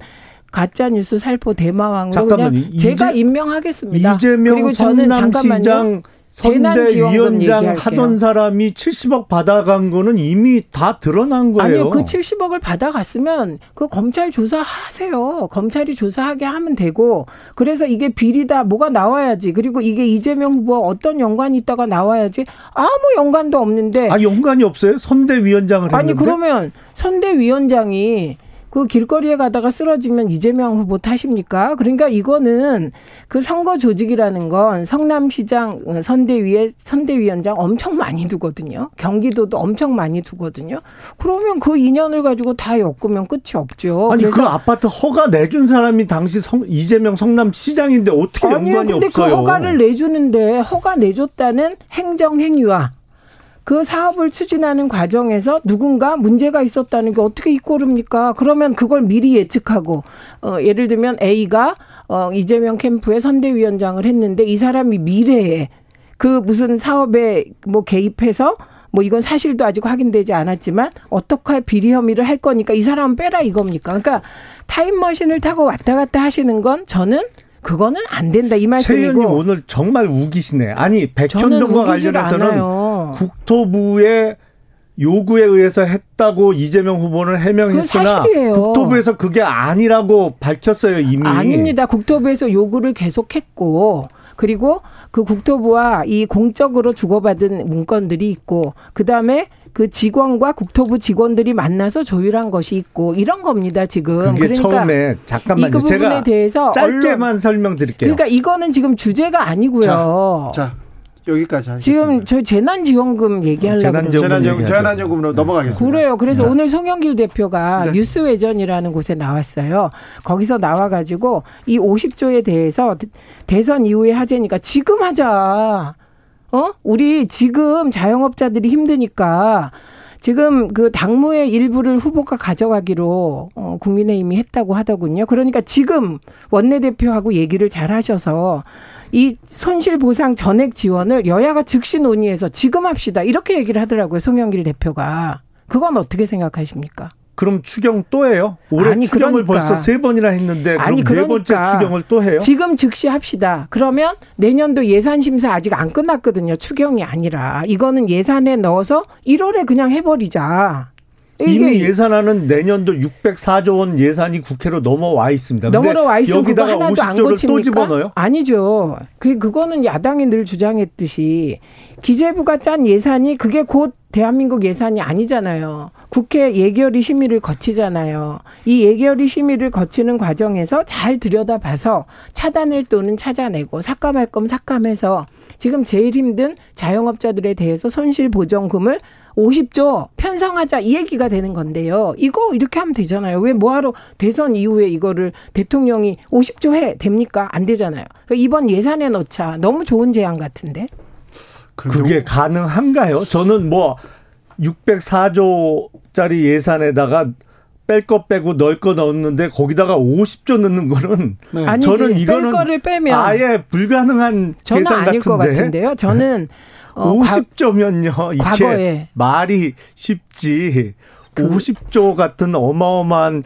가짜뉴스 살포 대마왕으로 잠깐만요. 그냥 이재, 제가 임명하겠습니다. 이재명 그리고 저는 잠깐만요. 선대위원장 하던 사람이 칠십억 받아간 거는 이미 다 드러난 거예요. 아니, 그 칠십억을 받아갔으면 그 검찰 조사하세요. 검찰이 조사하게 하면 되고 그래서 이게 비리다 뭐가 나와야지. 그리고 이게 이재명 후보와 어떤 연관이 있다가 나와야지. 아무 연관도 없는데. 아니, 연관이 없어요? 선대위원장을 했는데. 아니, 그러면 선대위원장이 그 길거리에 가다가 쓰러지면 이재명 후보 탓입니까? 그러니까 이거는 그 선거 조직이라는 건 성남시장 선대위에 선대위원장 엄청 많이 두거든요. 경기도도 엄청 많이 두거든요. 그러면 그 인연을 가지고 다 엮으면 끝이 없죠. 아니 그 아파트 허가 내준 사람이 당시 성, 이재명 성남시장인데 어떻게 연관이 아니요, 근데 없어요? 근데 그 허가를 내주는데 허가 내줬다는 행정행위와 그 사업을 추진하는 과정에서 누군가 문제가 있었다는 게 어떻게 이꼬릅니까? 그러면 그걸 미리 예측하고 어, 예를 들면 A가 어, 이재명 캠프에 선대위원장을 했는데 이 사람이 미래에 그 무슨 사업에 뭐 개입해서 뭐 이건 사실도 아직 확인되지 않았지만 어떻게 비리 혐의를 할 거니까 이 사람 빼라 이겁니까? 그러니까 타임머신을 타고 왔다 갔다 하시는 건 저는 그거는 안 된다 이 말씀이고. 최 의원님 오늘 정말 우기시네. 아니 백현동과 관련해서는 않아요. 국토부의 요구에 의해서 했다고 이재명 후보는 해명했으나 국토부에서 그게 아니라고 밝혔어요 이미. 아닙니다. 국토부에서 요구를 계속했고 그리고 그 국토부와 이 공적으로 주고받은 문건들이 있고 그다음에 그 직원과 국토부 직원들이 만나서 조율한 것이 있고 이런 겁니다 지금. 그게 그러니까 처음에 잠깐만요. 이 그 부분에 제가 대해서 짧게만 설명드릴게요. 그러니까 이거는 지금 주제가 아니고요. 자, 자 여기까지 하겠습니다. 지금 저희 재난지원금 얘기하려고 재난지원금 재난지원금, 재난지원금으로 네. 넘어가겠습니다. 그래요. 그래서 네. 오늘 송영길 대표가 네. 뉴스외전이라는 곳에 나왔어요. 거기서 나와가지고 이 오십 조에 대해서 대선 이후에 하자니까 지금 하자. 어? 우리 지금 자영업자들이 힘드니까 지금 그 당무의 일부를 후보가 가져가기로 어, 국민의힘이 했다고 하더군요. 그러니까 지금 원내대표하고 얘기를 잘 하셔서 이 손실보상 전액 지원을 여야가 즉시 논의해서 지금 합시다. 이렇게 얘기를 하더라고요. 송영길 대표가. 그건 어떻게 생각하십니까? 그럼 추경 또 해요? 올해 아니, 추경을 그러니까. 벌써 세 번이나 했는데 그럼 아니, 그러니까. 네 번째 추경을 또 해요? 지금 즉시 합시다. 그러면 내년도 예산 심사 아직 안 끝났거든요. 추경이 아니라. 이거는 예산에 넣어서 일월에 그냥 해버리자. 이미 예산안은 내년도 육백사조 원 예산이 국회로 넘어와 있습니다. 넘어와 있으면 그거 하나도 안 고칩니까? 또 집어넣어요? 아니죠. 그, 그거는 야당이 늘 주장했듯이 기재부가 짠 예산이 그게 곧 대한민국 예산이 아니잖아요. 국회 예결위 심의를 거치잖아요. 이 예결위 심의를 거치는 과정에서 잘 들여다봐서 차단할 돈은 찾아내고 삭감할 거면 삭감해서 지금 제일 힘든 자영업자들에 대해서 손실보정금을 오십 조 편성하자 이 얘기가 되는 건데요. 이거 이렇게 하면 되잖아요. 왜 뭐하러 대선 이후에 이거를 대통령이 오십 조 해 됩니까? 안 되잖아요. 그러니까 이번 예산에 넣자. 너무 좋은 제안 같은데. 그게 가능한가요? 저는 뭐 육백사조짜리 예산에다가 뺄 거 빼고 넣을 거 넣었는데 거기다가 오십 조 넣는 거는 네. 아니지, 저는 이거는 뺄 거를 빼면 아예 불가능한 계산 같은데. 아닐 것 같은데요. 저는 어, 오십 조면요. 이게 과거에. 말이 쉽지. 그. 오십 조 같은 어마어마한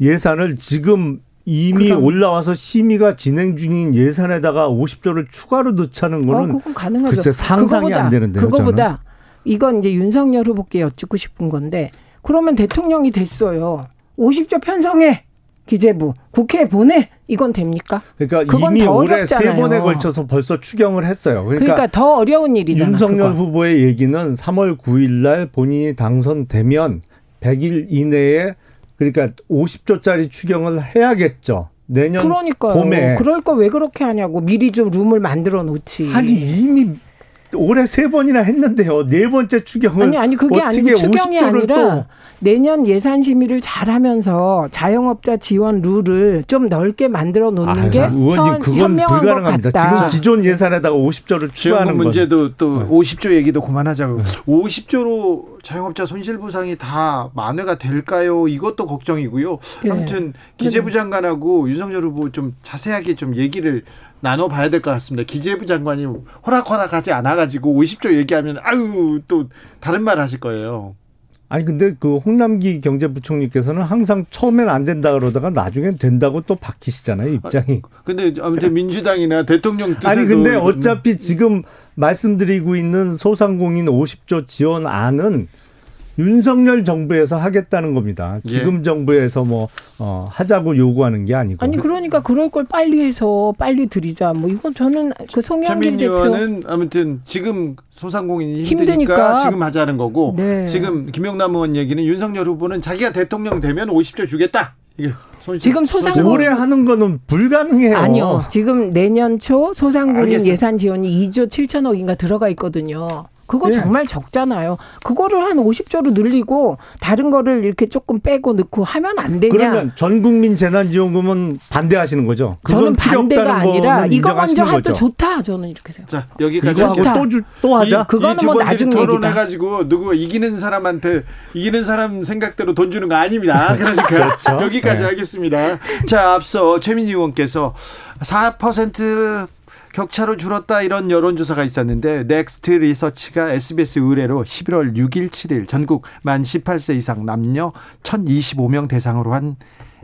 예산을 지금 이미 그럼. 올라와서 심의가 진행 중인 예산에다가 오십 조를 추가로 넣자는 거는 어, 그건 가능하죠. 글쎄 상상이 그거보다, 안 되는데요. 그거보다 저는. 이건 이제 윤석열 후보께 여쭙고 싶은 건데 그러면 대통령이 됐어요. 오십 조 편성해. 기재부. 국회에 보내. 이건 됩니까? 그러니까 이미 올해 세 번에 걸쳐서 벌써 추경을 했어요. 그러니까, 그러니까 더 어려운 일이잖아요. 윤석열 그건. 후보의 얘기는 삼월 구일 날 본인이 당선되면 백일 이내에 그러니까 오십 조짜리 추경을 해야겠죠. 내년 그러니까요. 봄에. 그럴 거 왜 그렇게 하냐고. 미리 좀 룸을 만들어 놓지. 아니 이미 올해 세 번이나 했는데요. 네 번째 추경을 아니 아니 그게 아니고 추경이 아니라 내년 예산 심의를 잘하면서 자영업자 지원 룰을 좀 넓게 만들어 놓는 아, 게 의원님 그건 불가능합니다. 지금 기존 예산에다가 오십 조를 추가하는 문제도 건. 또 오십 조 얘기도 그만하자고. 네. 오십 조로 자영업자 손실 보상이 다 만회가 될까요? 이것도 걱정이고요. 네. 아무튼 기재부 장관하고 윤석열 후보 좀 자세하게 좀 얘기를 나눠봐야 될 것 같습니다. 기재부 장관이 호락호락하지 않아가지고 오십 조 얘기하면 아유 또 다른 말 하실 거예요. 아니 근데 그 홍남기 경제부총리께서는 항상 처음엔 안 된다 그러다가 나중엔 된다고 또 바뀌시잖아요 입장이. 아, 근데 아무튼 민주당이나 대통령 뜻에도. 아니 근데 어차피 지금 말씀드리고 있는 소상공인 오십 조 지원안은 윤석열 정부에서 하겠다는 겁니다. 지금 예. 정부에서 뭐 어, 하자고 요구하는 게 아니고. 아니 그러니까 그럴 걸 빨리 해서 빨리 드리자. 뭐 이건 저는 그 송영길 대표. 최민희 의원은 아무튼 지금 소상공인이 힘드니까, 힘드니까. 지금 하자는 거고. 네. 지금 김용남 의원 얘기는 윤석열 후보는 자기가 대통령 되면 오십 조 주겠다. 이게 지금 소상공인 올해 하는 거는 불가능해요. 아니요. 지금 내년 초 소상공인 알겠어요. 예산 지원이 이조 칠천억인가 들어가 있거든요. 그거 예. 정말 적잖아요. 그거를 한 오십 조로 늘리고 다른 거를 이렇게 조금 빼고 넣고 하면 안 되냐. 그러면 전 국민 재난지원금은 반대하시는 거죠? 저는 반대가 아니라 이거 먼저 해도 좋다. 저는 이렇게 생각해요. 자, 여기까지 하고 또, 주, 또 하자. 이, 그거는 이 뭐 나중 얘기다. 토론해가지고 누구 이기는 사람한테 이기는 사람 생각대로 돈 주는 거 아닙니다. 그러니까 그렇죠? 여기까지 네. 하겠습니다. 자, 앞서 최민희 의원께서 사 퍼센트 격차로 줄었다 이런 여론조사가 있었는데 넥스트 리서치가 에스비에스 의뢰로 십일월 육일 칠일 전국 만 열여덟 세 이상 남녀 천이십오 명 대상으로 한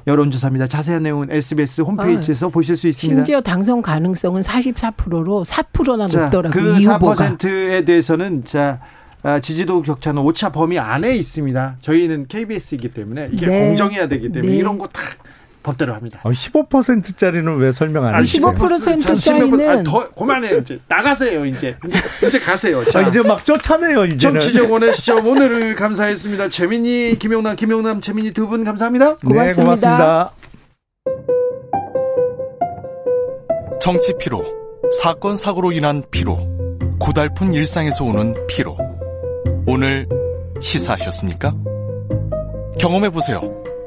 여론조사입니다. 자세한 내용은 에스비에스 홈페이지에서 아, 보실 수 있습니다. 심지어 당선 가능성은 사십사 퍼센트로 사 퍼센트나 높더라고요. 그 사 퍼센트에 대해서는 자 지지도 격차는 오차 범위 안에 있습니다. 저희는 케이비에스이기 때문에 이게 네. 공정해야 되기 때문에 네. 이런 거 다. 법대로 합니다. 십오 퍼센트짜리는 왜 설명 안 해주세요? 십오 퍼센트짜리는 아, 더 그만해요. 이제 나가세요. 이제 이제 가세요. 자, 아, 이제 막 쫓아내요. 이제는. 정치적원의 시점 오늘을 감사했습니다. 최민희, 김용남, 김용남, 최민희 두 분 감사합니다. 고맙습니다. 네, 고맙습니다. 정치 피로, 사건 사고로 인한 피로, 고달픈 일상에서 오는 피로, 오늘 시사하셨습니까? 경험해보세요.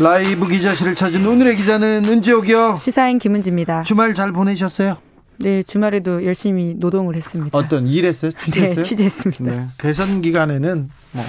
라이브 기자실을 찾은 오늘의 기자는 은지옥이요, 시사인 김은지입니다. 주말 잘 보내셨어요? 네, 주말에도 열심히 노동을 했습니다. 어떤 일했어요? 취재했어요? 네, 취재했습니다. 네, 대선 기간에는 뭐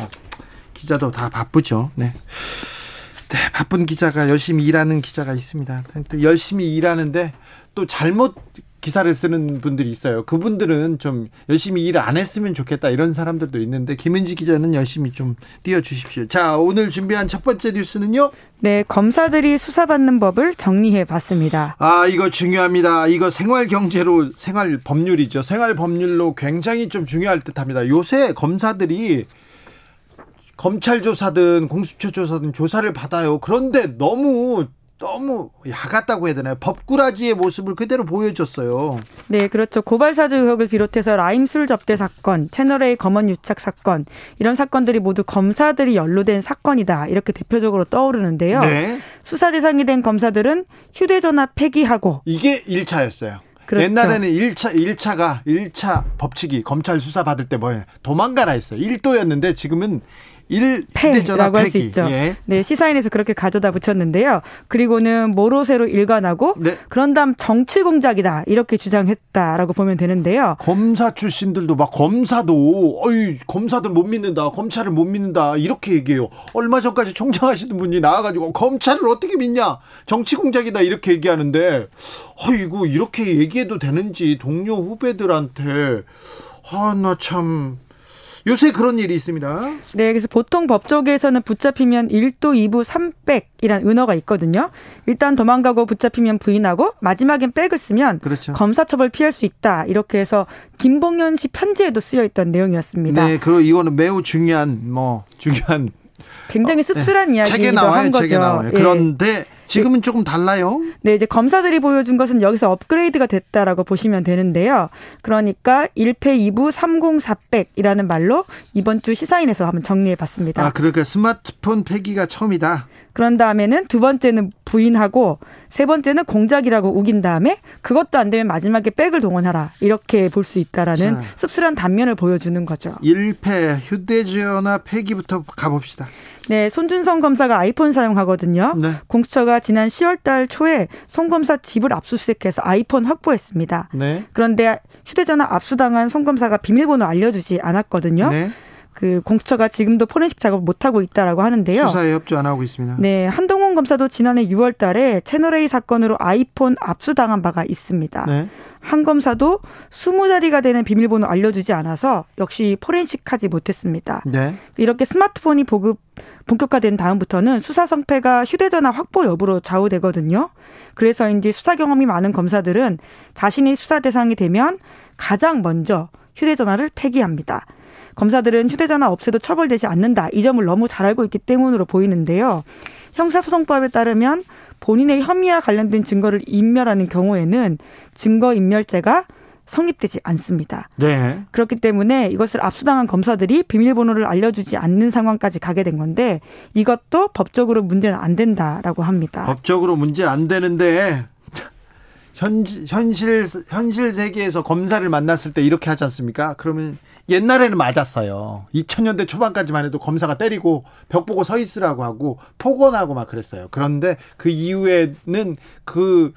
기자도 다 바쁘죠. 네. 네, 바쁜 기자가, 열심히 일하는 기자가 있습니다. 또 열심히 일하는데 또 잘못 기사를 쓰는 분들이 있어요. 그분들은 좀 열심히 일 안 했으면 좋겠다, 이런 사람들도 있는데, 김은지 기자는 열심히 좀 띄워주십시오. 자, 오늘 준비한 첫 번째 뉴스는요? 네, 검사들이 수사받는 법을 정리해봤습니다. 아, 이거 중요합니다. 이거 생활경제로, 생활법률이죠. 생활법률로 굉장히 좀 중요할 듯합니다. 요새 검사들이 검찰 조사든 공수처 조사든 조사를 받아요. 그런데 너무 너무 야같다고 해야 되나요? 법꾸라지의 모습을 그대로 보여줬어요. 네, 그렇죠. 고발사주 의혹을 비롯해서 라임술 접대 사건, 채널A 검언 유착 사건, 이런 사건들이 모두 검사들이 연루된 사건이다, 이렇게 대표적으로 떠오르는데요. 네. 수사 대상이 된 검사들은 휴대전화 폐기하고, 이게 일 차였어요. 그렇죠. 옛날에는 일 차, 일 차가, 일 차 법칙이 검찰 수사 받을 때 뭐예요? 도망가라 했어요. 일도였는데 지금은 일 패라고 할 수 있죠. 예. 네, 시사인에서 그렇게 가져다 붙였는데요. 그리고는 모로세로 일관하고, 네, 그런 다음 정치 공작이다, 이렇게 주장했다라고 보면 되는데요. 검사 출신들도 막, 검사도 어이 검사들 못 믿는다, 검찰을 못 믿는다, 이렇게 얘기해요. 얼마 전까지 총장하시던 분이 나와가지고 검찰을 어떻게 믿냐, 정치 공작이다, 이렇게 얘기하는데, 어이구, 이렇게 얘기해도 되는지 동료 후배들한테. 아, 나 참. 요새 그런 일이 있습니다. 네, 그래서 보통 법조계에서는 붙잡히면 일도 이부 삼백이란 은어가 있거든요. 일단 도망가고, 붙잡히면 부인하고, 마지막엔 백을 쓰면, 그렇죠, 검사처벌 피할 수 있다, 이렇게 해서 김봉현 씨 편지에도 쓰여있던 내용이었습니다. 네, 그리고 이거는 매우 중요한, 뭐 중요한, 굉장히 씁쓸한 어, 네, 이야기이기도 나와요, 한 거죠. 책에 나와요. 예. 그런데 지금은 조금 달라요. 네, 이제 검사들이 보여준 것은 여기서 업그레이드가 됐다라고 보시면 되는데요. 그러니까 일패 이부 삼공사백이라는 말로 이번 주 시사인에서 한번 정리해봤습니다. 아, 그러니까 스마트폰 폐기가 처음이다. 그런 다음에는 두 번째는 부인하고, 세 번째는 공작이라고 우긴 다음에 그것도 안 되면 마지막에 백을 동원하라, 이렇게 볼 수 있다라는, 자, 씁쓸한 단면을 보여주는 거죠. 일패 휴대전화 폐기부터 가봅시다. 네, 손준성 검사가 아이폰 사용하거든요. 네. 공수처가 지난 시월 달 초에 손 검사 집을 압수수색해서 아이폰 확보했습니다. 네. 그런데 휴대전화 압수당한 손 검사가 비밀번호 알려주지 않았거든요. 네. 그 공수처가 지금도 포렌식 작업을 못하고 있다라고 하는데요. 수사에 협조 안 하고 있습니다. 네, 한동훈 검사도 지난해 유월 달에 채널A 사건으로 아이폰 압수당한 바가 있습니다. 네. 한 검사도 스무 자리가 되는 비밀번호 알려주지 않아서 역시 포렌식하지 못했습니다. 네. 이렇게 스마트폰이 보급 본격화된 다음부터는 수사 성패가 휴대전화 확보 여부로 좌우되거든요. 그래서인지 수사 경험이 많은 검사들은 자신이 수사 대상이 되면 가장 먼저 휴대전화를 폐기합니다. 검사들은 휴대전화 없애도 처벌되지 않는다, 이 점을 너무 잘 알고 있기 때문으로 보이는데요. 형사소송법에 따르면 본인의 혐의와 관련된 증거를 인멸하는 경우에는 증거인멸죄가 성립되지 않습니다. 네. 그렇기 때문에 이것을 압수당한 검사들이 비밀번호를 알려주지 않는 상황까지 가게 된 건데, 이것도 법적으로 문제는 안 된다라고 합니다. 법적으로 문제 안 되는데, 현지, 현실, 현실 세계에서 검사를 만났을 때 이렇게 하지 않습니까? 그러면 옛날에는 맞았어요. 이천 년대 초반까지만 해도 검사가 때리고 벽 보고 서 있으라고 하고 폭언하고 막 그랬어요. 그런데 그 이후에는 그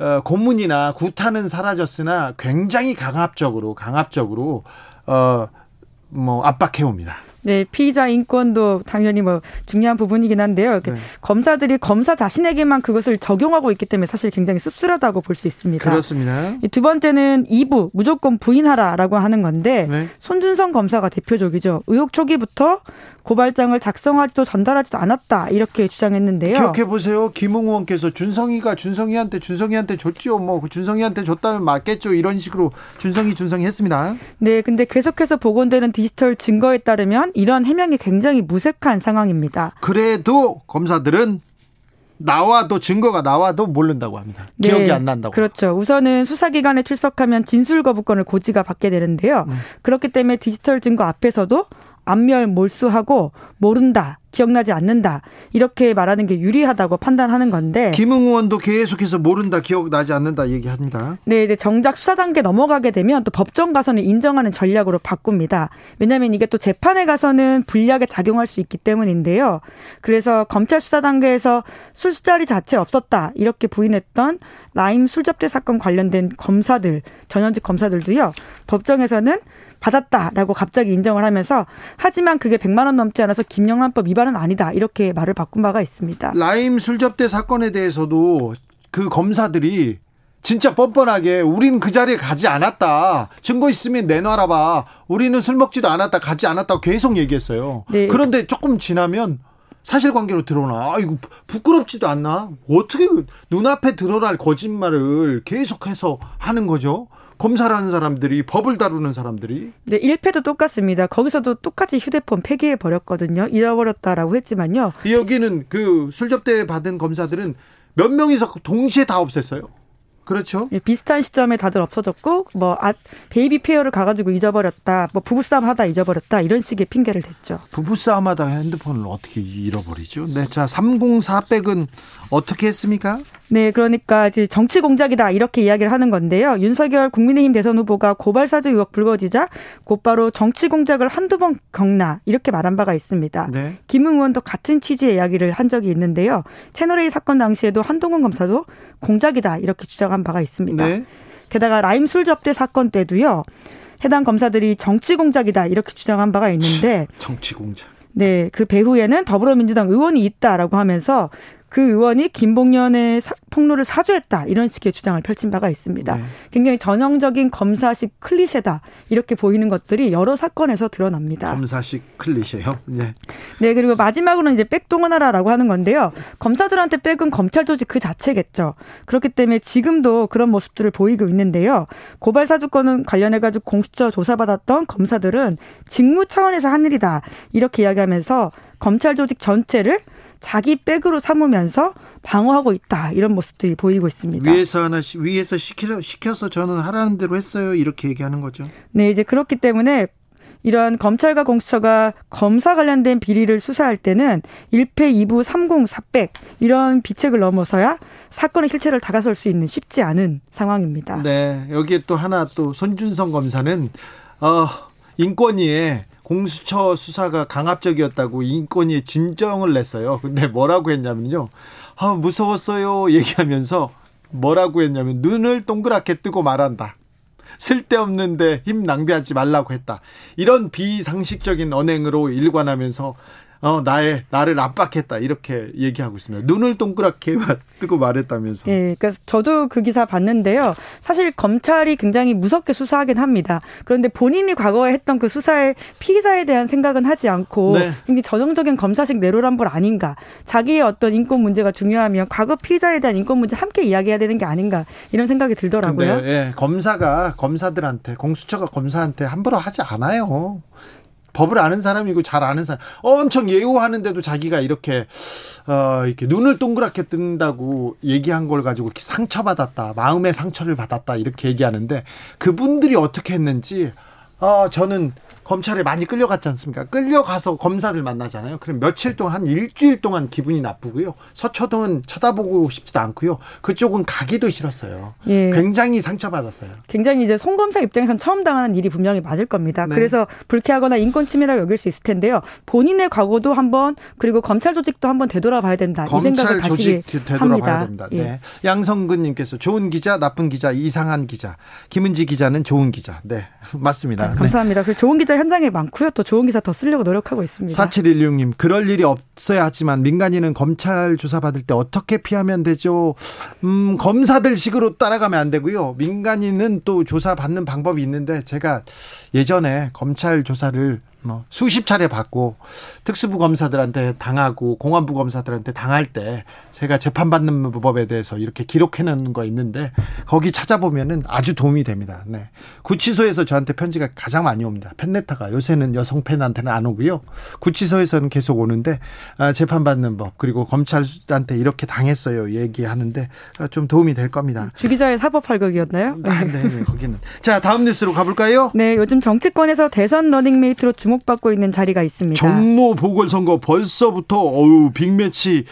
어, 고문이나 구타는 사라졌으나 굉장히 강압적으로 강압적으로 어, 뭐 압박해옵니다. 네, 피의자 인권도 당연히 뭐 중요한 부분이긴 한데요. 네. 검사들이 검사 자신에게만 그것을 적용하고 있기 때문에 사실 굉장히 씁쓸하다고 볼 수 있습니다. 그렇습니다. 두 번째는 이부, 무조건 부인하라라고 하는 건데, 네, 손준성 검사가 대표적이죠. 의혹 초기부터 고발장을 작성하지도 전달하지도 않았다, 이렇게 주장했는데요. 기억해 보세요. 김웅 의원께서 준성이가 준성이한테 준성이한테 줬지요. 뭐 준성이한테 줬다면 맞겠죠, 이런 식으로 준성이 준성이 했습니다. 네, 근데 계속해서 복원되는 디지털 증거에 따르면 이런 해명이 굉장히 무색한 상황입니다. 그래도 검사들은 나와도 증거가 나와도 모른다고 합니다. 네, 기억이 안 난다고. 그렇죠. 우선은 수사기관에 출석하면 진술 거부권을 고지가 받게 되는데요. 음. 그렇기 때문에 디지털 증거 앞에서도 안면 몰수하고 모른다, 기억나지 않는다 이렇게 말하는 게 유리하다고 판단하는 건데, 김웅 의원도 계속해서 모른다, 기억나지 않는다 얘기합니다. 네, 이제 정작 수사 단계 넘어가게 되면 또 법정 가서는 인정하는 전략으로 바꿉니다. 왜냐하면 이게 또 재판에 가서는 불리하게 작용할 수 있기 때문인데요. 그래서 검찰 수사 단계에서 술자리 자체 없었다 이렇게 부인했던 라임 술접대 사건 관련된 검사들, 전현직 검사들도요, 법정에서는 받았다라고 갑자기 인정을 하면서, 하지만 그게 백만 원 넘지 않아서 김영란법 위반은 아니다 이렇게 말을 바꾼 바가 있습니다. 라임 술접대 사건에 대해서도 그 검사들이 진짜 뻔뻔하게 우린 그 자리에 가지 않았다, 증거 있으면 내놔라 봐, 우리는 술 먹지도 않았다, 가지 않았다고 계속 얘기했어요. 네. 그런데 조금 지나면 사실관계로 드러나. 아, 이거 부끄럽지도 않나? 어떻게 눈앞에 드러날 거짓말을 계속해서 하는 거죠? 검사라는 사람들이, 법을 다루는 사람들이. 네, 일 패도 똑같습니다. 거기서도 똑같이 휴대폰 폐기해버렸거든요. 잃어버렸다라고 했지만요. 여기는 그 술접대 받은 검사들은 몇 명이서 동시에 다 없앴어요. 그렇죠. 예, 비슷한 시점에 다들 없어졌고, 뭐 아, 베이비 페어를 가가지고 잊어버렸다, 뭐 부부싸움하다 잊어버렸다 이런 식의 핑계를 댔죠. 부부싸움하다 핸드폰을 어떻게 잃어버리죠? 네, 자 삼공사 백은 어떻게 했습니까? 네, 그러니까 이제 정치 공작이다 이렇게 이야기를 하는 건데요. 윤석열 국민의힘 대선 후보가 고발 사주 의혹 불거지자 곧바로 정치 공작을 한두 번 겪나 이렇게 말한 바가 있습니다. 네. 김웅 의원도 같은 취지의 이야기를 한 적이 있는데요. 채널A 사건 당시에도 한동훈 검사도 공작이다 이렇게 주장한 바가 있습니다. 네. 게다가 라임 술 접대 사건 때도요, 해당 검사들이 정치 공작이다 이렇게 주장한 바가 있는데, 정치 공작. 네, 그 배후에는 더불어민주당 의원이 있다라고 하면서 그 의원이 김봉련의 사, 폭로를 사주했다 이런 식의 주장을 펼친 바가 있습니다. 네. 굉장히 전형적인 검사식 클리셰다 이렇게 보이는 것들이 여러 사건에서 드러납니다. 검사식 클리셰요? 네. 네, 그리고 마지막으로는 이제 백동원하라라고 하는 건데요. 검사들한테 백은 검찰 조직 그 자체겠죠. 그렇기 때문에 지금도 그런 모습들을 보이고 있는데요. 고발 사주권은 관련해가지고 공수처 조사받았던 검사들은 직무 차원에서 한 일이다 이렇게 이야기하면서 검찰 조직 전체를 자기 백으로 삼으면서 방어하고 있다 이런 모습들이 보이고 있습니다. 위에서 하나 위에서 시키려, 시켜서 저는 하라는 대로 했어요 이렇게 얘기하는 거죠. 네, 이제 그렇기 때문에 이런 검찰과 공수처가 검사 관련된 비리를 수사할 때는 일 패 이 부 삼 공 사 백 이런 비책을 넘어서야 사건의 실체를 다가설 수 있는 쉽지 않은 상황입니다. 네, 여기에 또 하나 또 손준성 검사는 어, 인권위에 공수처 수사가 강압적이었다고 인권위에 진정을 냈어요. 근데 뭐라고 했냐면요, 아, 무서웠어요 얘기하면서 뭐라고 했냐면 눈을 동그랗게 뜨고 말한다, 쓸데없는데 힘 낭비하지 말라고 했다, 이런 비상식적인 언행으로 일관하면서 어, 나의, 나를 압박했다 이렇게 얘기하고 있습니다. 눈을 동그랗게 뜨고 말했다면서. 예, 그러니까 저도 그 기사 봤는데요. 사실 검찰이 굉장히 무섭게 수사하긴 합니다. 그런데 본인이 과거에 했던 그 수사의 피의자에 대한 생각은 하지 않고, 네, 굉장히 전형적인 검사식 내로남불 아닌가, 자기의 어떤 인권 문제가 중요하면 과거 피의자에 대한 인권 문제 함께 이야기해야 되는 게 아닌가 이런 생각이 들더라고요. 근데, 예, 검사가 검사들한테, 공수처가 검사한테 함부로 하지 않아요. 법을 아는 사람이고 잘 아는 사람, 엄청 예우하는데도 자기가 이렇게 어, 이렇게 눈을 동그랗게 뜬다고 얘기한 걸 가지고 상처받았다, 마음의 상처를 받았다 이렇게 얘기하는데, 그분들이 어떻게 했는지, 아, 저는 검찰에 많이 끌려갔지 않습니까? 끌려가서 검사들 만나잖아요. 그럼 며칠 동안, 한 일주일 동안 기분이 나쁘고요. 서초동은 쳐다보고 싶지도 않고요. 그쪽은 가기도 싫었어요. 예. 굉장히 상처받았어요. 굉장히 이제 손 검사 입장에선 처음 당하는 일이 분명히 맞을 겁니다. 네. 그래서 불쾌하거나 인권침해라고 여길 수 있을 텐데요. 본인의 과거도 한번, 그리고 검찰 조직도 한번 되돌아봐야 된다. 검찰 이 생각을 조직 다시 되돌아봐야 합니다. 됩니다. 예. 네. 양성근님께서 좋은 기자, 나쁜 기자, 이상한 기자, 김은지 기자는 좋은 기자. 네, 맞습니다. 네, 감사합니다. 네. 좋은 기자 현장에 많고요. 또 좋은 기사 더 쓰려고 노력하고 있습니다. 사칠일육 님, 그럴 일이 없어야 하지만 민간인은 검찰 조사받을 때 어떻게 피하면 되죠? 음, 검사들 식으로 따라가면 안 되고요. 민간인은 또 조사받는 방법이 있는데, 제가 예전에 검찰 조사를 뭐 수십 차례 받고 특수부 검사들한테 당하고 공안부 검사들한테 당할 때 제가 재판받는 법에 대해서 이렇게 기록해놓는 거 있는데 거기 찾아보면은 아주 도움이 됩니다. 네. 구치소에서 저한테 편지가 가장 많이 옵니다. 팬레타가 요새는 여성 팬한테는 안 오고요. 구치소에서는 계속 오는데 아, 재판받는 법 그리고 검찰한테 이렇게 당했어요 얘기하는데 아, 좀 도움이 될 겁니다. 주기자의 사법팔극이었나요? 아, 네, 네, 거기는. 자, 다음 뉴스로 가볼까요? 네, 요즘 정치권에서 대선 러닝메이트로 주목받고 있는 자리가 있습니다. 종로 보궐선거 벌써부터 어우 빅매치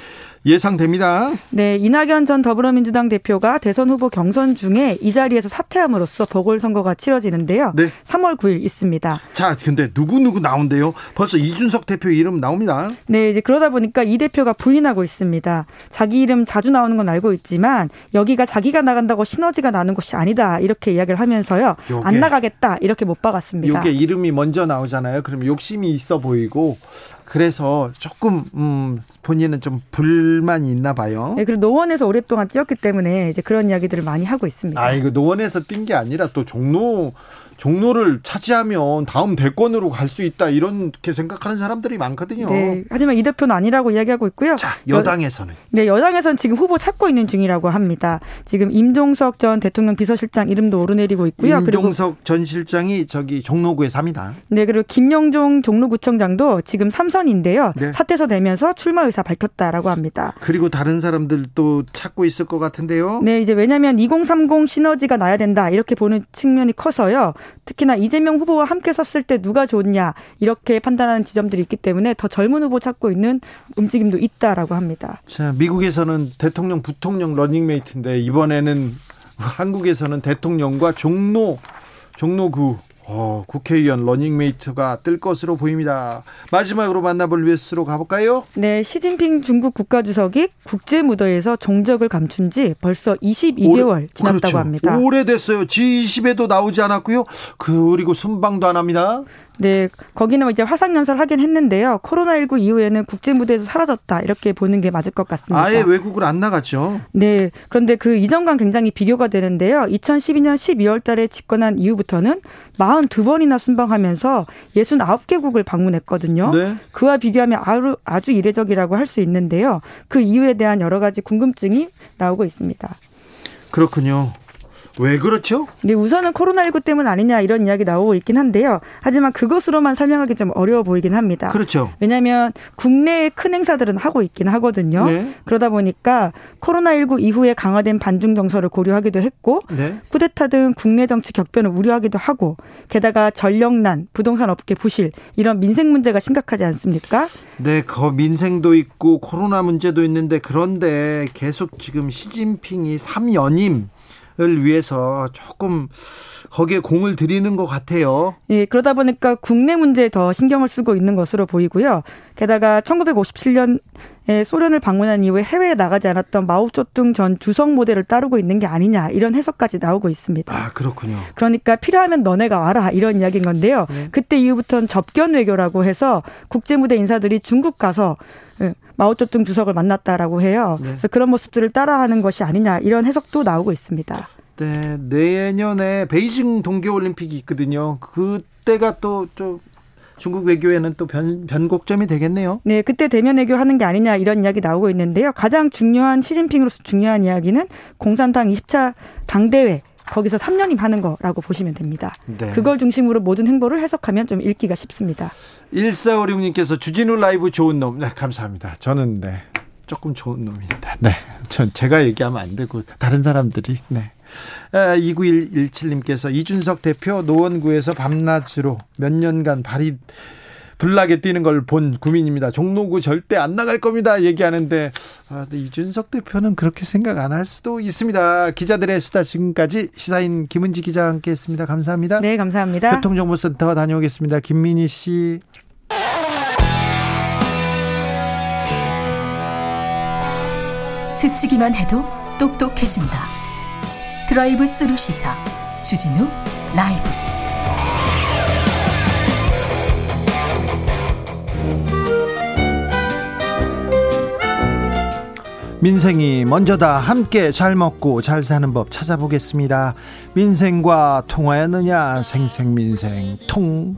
예상됩니다. 네, 이낙연 전 더불어민주당 대표가 대선 후보 경선 중에 이 자리에서 사퇴함으로써 보궐선거가 치러지는데요. 네. 삼월 구일 있습니다. 자, 근데 누구누구 나온대요? 벌써 이준석 대표 이름 나옵니다. 네, 이제 그러다 보니까 이 대표가 부인하고 있습니다. 자기 이름 자주 나오는 건 알고 있지만 여기가 자기가 나간다고 시너지가 나는 곳이 아니다. 이렇게 이야기를 하면서요. 요게, 안 나가겠다. 이렇게 못 박았습니다. 이게 이름이 먼저 나오잖아요. 그럼 욕심이 있어 보이고 그래서 조금 음, 본인은 좀 불만이 있나 봐요. 네, 그리고 노원에서 오랫동안 뛰었기 때문에 이제 그런 이야기들을 많이 하고 있습니다. 아, 이거 노원에서 뛴 게 아니라 또 종로 종로를 차지하면 다음 대권으로 갈 수 있다 이렇게 생각하는 사람들이 많거든요. 네, 하지만 이 대표는 아니라고 이야기하고 있고요. 자, 여당에서는. 네, 여당에서는 지금 후보 찾고 있는 중이라고 합니다. 지금 임종석 전 대통령 비서실장 이름도 오르내리고 있고요. 임종석 그리고 전 실장이 저기 종로구에 삽니다. 네, 그리고 김영종 종로구청장도 지금 삼선인데요. 네. 사퇴서 내면서 출마 의사 밝혔다라고 합니다. 그리고 다른 사람들도 찾고 있을 것 같은데요. 네, 이제 왜냐하면 이공삼공 시너지가 나야 된다 이렇게 보는 측면이 커서요. 특히나 이재명 후보와 함께 섰을 때 누가 좋냐 이렇게 판단하는 지점들이 있기 때문에 더 젊은 후보 찾고 있는 움직임도 있다라고 합니다. 자, 미국에서는 대통령, 부통령 러닝메이트인데 이번에는 한국에서는 대통령과 종로, 종로구 어, 국회의원 러닝메이트가 뜰 것으로 보입니다. 마지막으로 만나볼 뉴스로 가볼까요? 네, 시진핑 중국 국가주석이 국제무대에서 종적을 감춘 지 벌써 이십이 개월 지났다고 그렇죠. 합니다. 오래됐어요. 지이십에도 나오지 않았고요. 그리고 순방도 안 합니다. 네, 거기는 이제 화상연설 하긴 했는데요. 코로나십구 이후에는 국제무대에서 사라졌다 이렇게 보는 게 맞을 것 같습니다. 아예 외국을 안 나갔죠. 네, 그런데 그 이전과 굉장히 비교가 되는데요. 이천십이년 십이월 달에 집권한 이후부터는 사십이 번이나 순방하면서 육십구 개국을 방문했거든요. 네. 그와 비교하면 아주, 아주 이례적이라고 할 수 있는데요. 그 이유에 대한 여러 가지 궁금증이 나오고 있습니다. 그렇군요. 왜 그렇죠? 네, 우선은 코로나십구 때문 아니냐 이런 이야기 나오고 있긴 한데요. 하지만 그것으로만 설명하기 좀 어려워 보이긴 합니다. 그렇죠. 왜냐하면 국내의 큰 행사들은 하고 있긴 하거든요. 네. 그러다 보니까 코로나십구 이후에 강화된 반중 정서를 고려하기도 했고 네. 쿠데타 등 국내 정치 격변을 우려하기도 하고 게다가 전력난, 부동산 업계 부실 이런 민생 문제가 심각하지 않습니까? 네, 그 민생도 있고 코로나 문제도 있는데 그런데 계속 지금 시진핑이 삼 연임 을 위해서 조금 거기에 공을 들이는 것 같아요. 예, 그러다 보니까 국내 문제에 더 신경을 쓰고 있는 것으로 보이고요. 게다가 천구백오십칠년에 소련을 방문한 이후에 해외에 나가지 않았던 마오쩌둥 전 주석 모델을 따르고 있는 게 아니냐 이런 해석까지 나오고 있습니다. 아, 그렇군요. 그러니까 필요하면 너네가 와라 이런 이야기인 건데요. 네. 그때 이후부터는 접견 외교라고 해서 국제무대 인사들이 중국 가서 마오쩌둥 주석을 만났다라고 해요. 네. 그래서 그런 모습들을 따라하는 것이 아니냐 이런 해석도 나오고 있습니다. 네, 내년에 베이징 동계올림픽이 있거든요. 그때가 또 좀 중국 외교에는 또 변, 변곡점이 되겠네요. 네, 그때 대면 외교하는 게 아니냐 이런 이야기 나오고 있는데요. 가장 중요한 시진핑으로서 중요한 이야기는 공산당 이십 차 당대회. 거기서 삼 년임 하는 거라고 보시면 됩니다. 네. 그걸 중심으로 모든 행보를 해석하면 좀 읽기가 쉽습니다. 일사오육님께서 주진우 라이브 좋은 놈. 네, 감사합니다. 저는 네, 조금 좋은 놈입니다. 네, 전 제가 얘기하면 안 되고 다른 사람들이. 네. 아, 이구일칠님께서 이준석 대표 노원구에서 밤낮으로 몇 년간 발이 불나게 뛰는 걸 본 구민입니다. 종로구 절대 안 나갈 겁니다. 얘기하는데 아, 이준석 대표는 그렇게 생각 안 할 수도 있습니다. 기자들의 수다 지금까지 시사인 김은지 기자와 함께했습니다. 감사합니다. 네, 감사합니다. 교통정보센터 다녀오겠습니다. 김민희 씨. 스치기만 해도 똑똑해진다. 드라이브 스루 시사 주진우 라이브. 민생이 먼저다. 함께 잘 먹고 잘 사는 법 찾아보겠습니다. 민생과 통하였느냐 생생민생 통.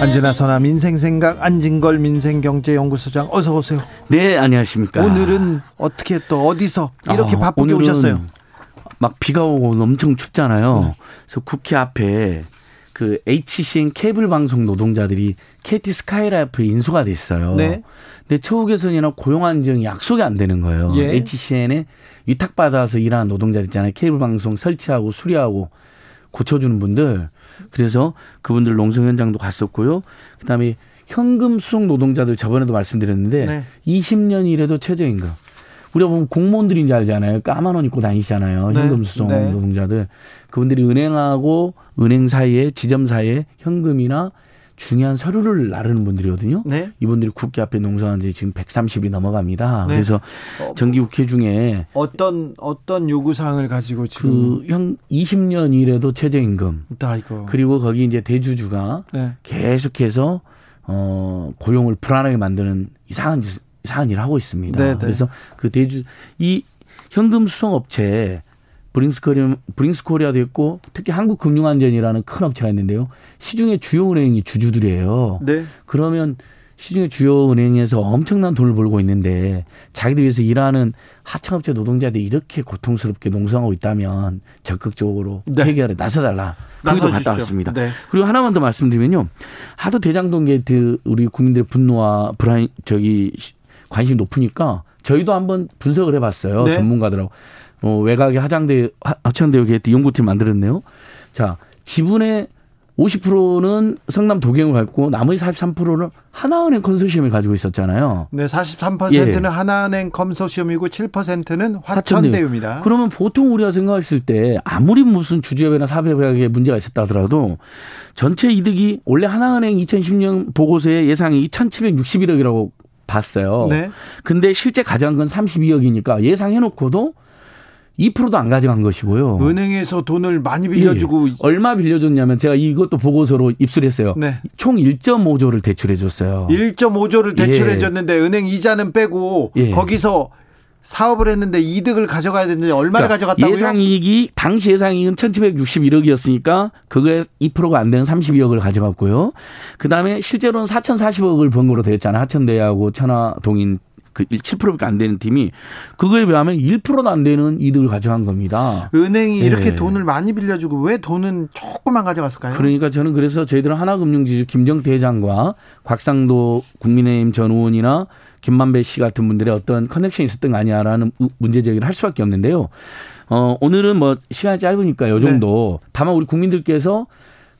안진아 선남 인생생각 안진걸 민생경제연구소장 어서 오세요. 네, 안녕하십니까. 오늘은 어떻게 또 어디서 이렇게 어, 바쁘게 오셨어요? 막 비가 오고 엄청 춥잖아요. 네. 그래서 국회 앞에 그 에이치씨엔 케이블 방송 노동자들이 케이티 스카이라이프에 인수가 됐어요. 네. 근데 처우 개선이나 고용 안정이 약속이 안 되는 거예요. 예. 에이치씨엔에 위탁받아서 일하는 노동자들 있잖아요. 케이블 방송 설치하고 수리하고 고쳐주는 분들. 그래서 그분들 농성 현장도 갔었고요. 그다음에 현금 수송 노동자들 저번에도 말씀드렸는데 네. 이십 년 이래도 최저임금. 우리가 보면 공무원들인 줄 알잖아요. 까만 옷 입고 다니시잖아요. 네. 현금 수송 네. 노동자들. 그분들이 은행하고 은행 사이에 지점 사이에 현금이나 중요한 서류를 나르는 분들이거든요. 네. 이분들이 국회 앞에 농성한 지 지금 백삼십이 넘어갑니다. 네. 그래서 정기국회 중에 어떤 어떤 요구사항을 가지고 지금 그 이십 년 이래도 최저임금. 이거. 그리고 거기 이제 대주주가 네. 계속해서 어, 고용을 불안하게 만드는 이상한 짓. 이상한 일을 하고 있습니다. 네네. 그래서 그 대주 이 현금 수송 업체 브링스코리아, 브링스코리아도 있고 특히 한국금융안전이라는 큰 업체가 있는데요. 시중의 주요 은행이 주주들이에요. 네. 그러면 시중의 주요 은행에서 엄청난 돈을 벌고 있는데 자기들 위해서 일하는 하청업체 노동자들이 이렇게 고통스럽게 농성하고 있다면 적극적으로 네. 해결에 나서달라. 그것도 갔다 왔습니다. 네. 그리고 하나만 더 말씀드리면요. 하도 대장동계 우리 국민들의 분노와 불안 저기 관심이 높으니까 저희도 한번 분석을 해봤어요. 네. 전문가들하고. 어, 외곽의 하창대유 계획 연구팀 만들었네요. 자, 지분의 오십 퍼센트는 성남 도경을 갖고 나머지 사십삼 퍼센트를 하나은행 컨소시엄이 가지고 있었잖아요. 네, 사십삼 퍼센트는 예. 하나은행 컨소시엄이고 칠 퍼센트는 화천대유입니다. 화천대유. 그러면 보통 우리가 생각했을 때 아무리 무슨 주주협회나 사업협회에 문제가 있었다 하더라도 전체 이득이 원래 하나은행 이천십 년 보고서에 예상이 이천칠백육십일억이라고 봤어요. 네. 근데 실제 가져간 건 삼십이억이니까 예상해놓고도 이 퍼센트도 안 가져간 것이고요. 은행에서 돈을 많이 빌려주고. 예. 얼마 빌려줬냐면 제가 이것도 보고서로 입수했어요. 네. 총 일점오조를 대출해줬어요. 일점오조를 대출해줬는데 예. 은행 이자는 빼고 예. 거기서 사업을 했는데 이득을 가져가야 되는데 얼마를 그러니까 가져갔다고요? 예상이익이 당시 예상이익은 천칠백육십일억이었으니까 그거에 이 퍼센트가 안 되는 삼십이억을 가져갔고요. 그다음에 실제로는 사천사십억을 번 거로 되었잖아요. 하천대유하고 천화동인. 그 칠 퍼센트밖에 안 되는 팀이 그거에 비하면 일 퍼센트도 안 되는 이득을 가져간 겁니다. 은행이 네. 이렇게 돈을 많이 빌려주고 왜 돈은 조금만 가져갔을까요? 그러니까 저는 그래서 저희들은 하나금융지주 김정태 회장과 곽상도 국민의힘 전 의원이나 김만배 씨 같은 분들의 어떤 커넥션이 있었던 거 아니냐라는 문제 제기를 할 수밖에 없는데요. 어, 오늘은 뭐 시간이 짧으니까 요 정도. 네. 다만 우리 국민들께서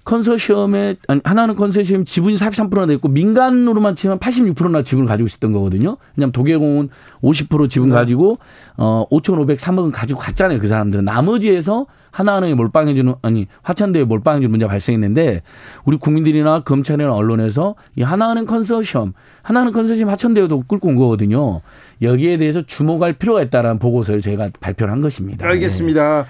컨소시엄에 아니, 하나는 컨소시엄 지분이 사십삼 퍼센트나 됐고 민간으로만 치면 팔십육 퍼센트나 지분을 가지고 있었던 거거든요. 왜냐하면 도계공은 오십 퍼센트 지분 네. 가지고 어, 오천오백삼억은 가지고 갔잖아요. 그 사람들은. 나머지에서 하나은행에 몰빵해주는 아니 화천대유에 몰빵해주는 문제가 발생했는데 우리 국민들이나 검찰이나 언론에서 이 하나은행 컨소시엄 하나은행 컨소시엄 화천대유도 끌고 온 거거든요. 여기에 대해서 주목할 필요가 있다는 보고서를 제가 발표를 한 것입니다. 알겠습니다. 네.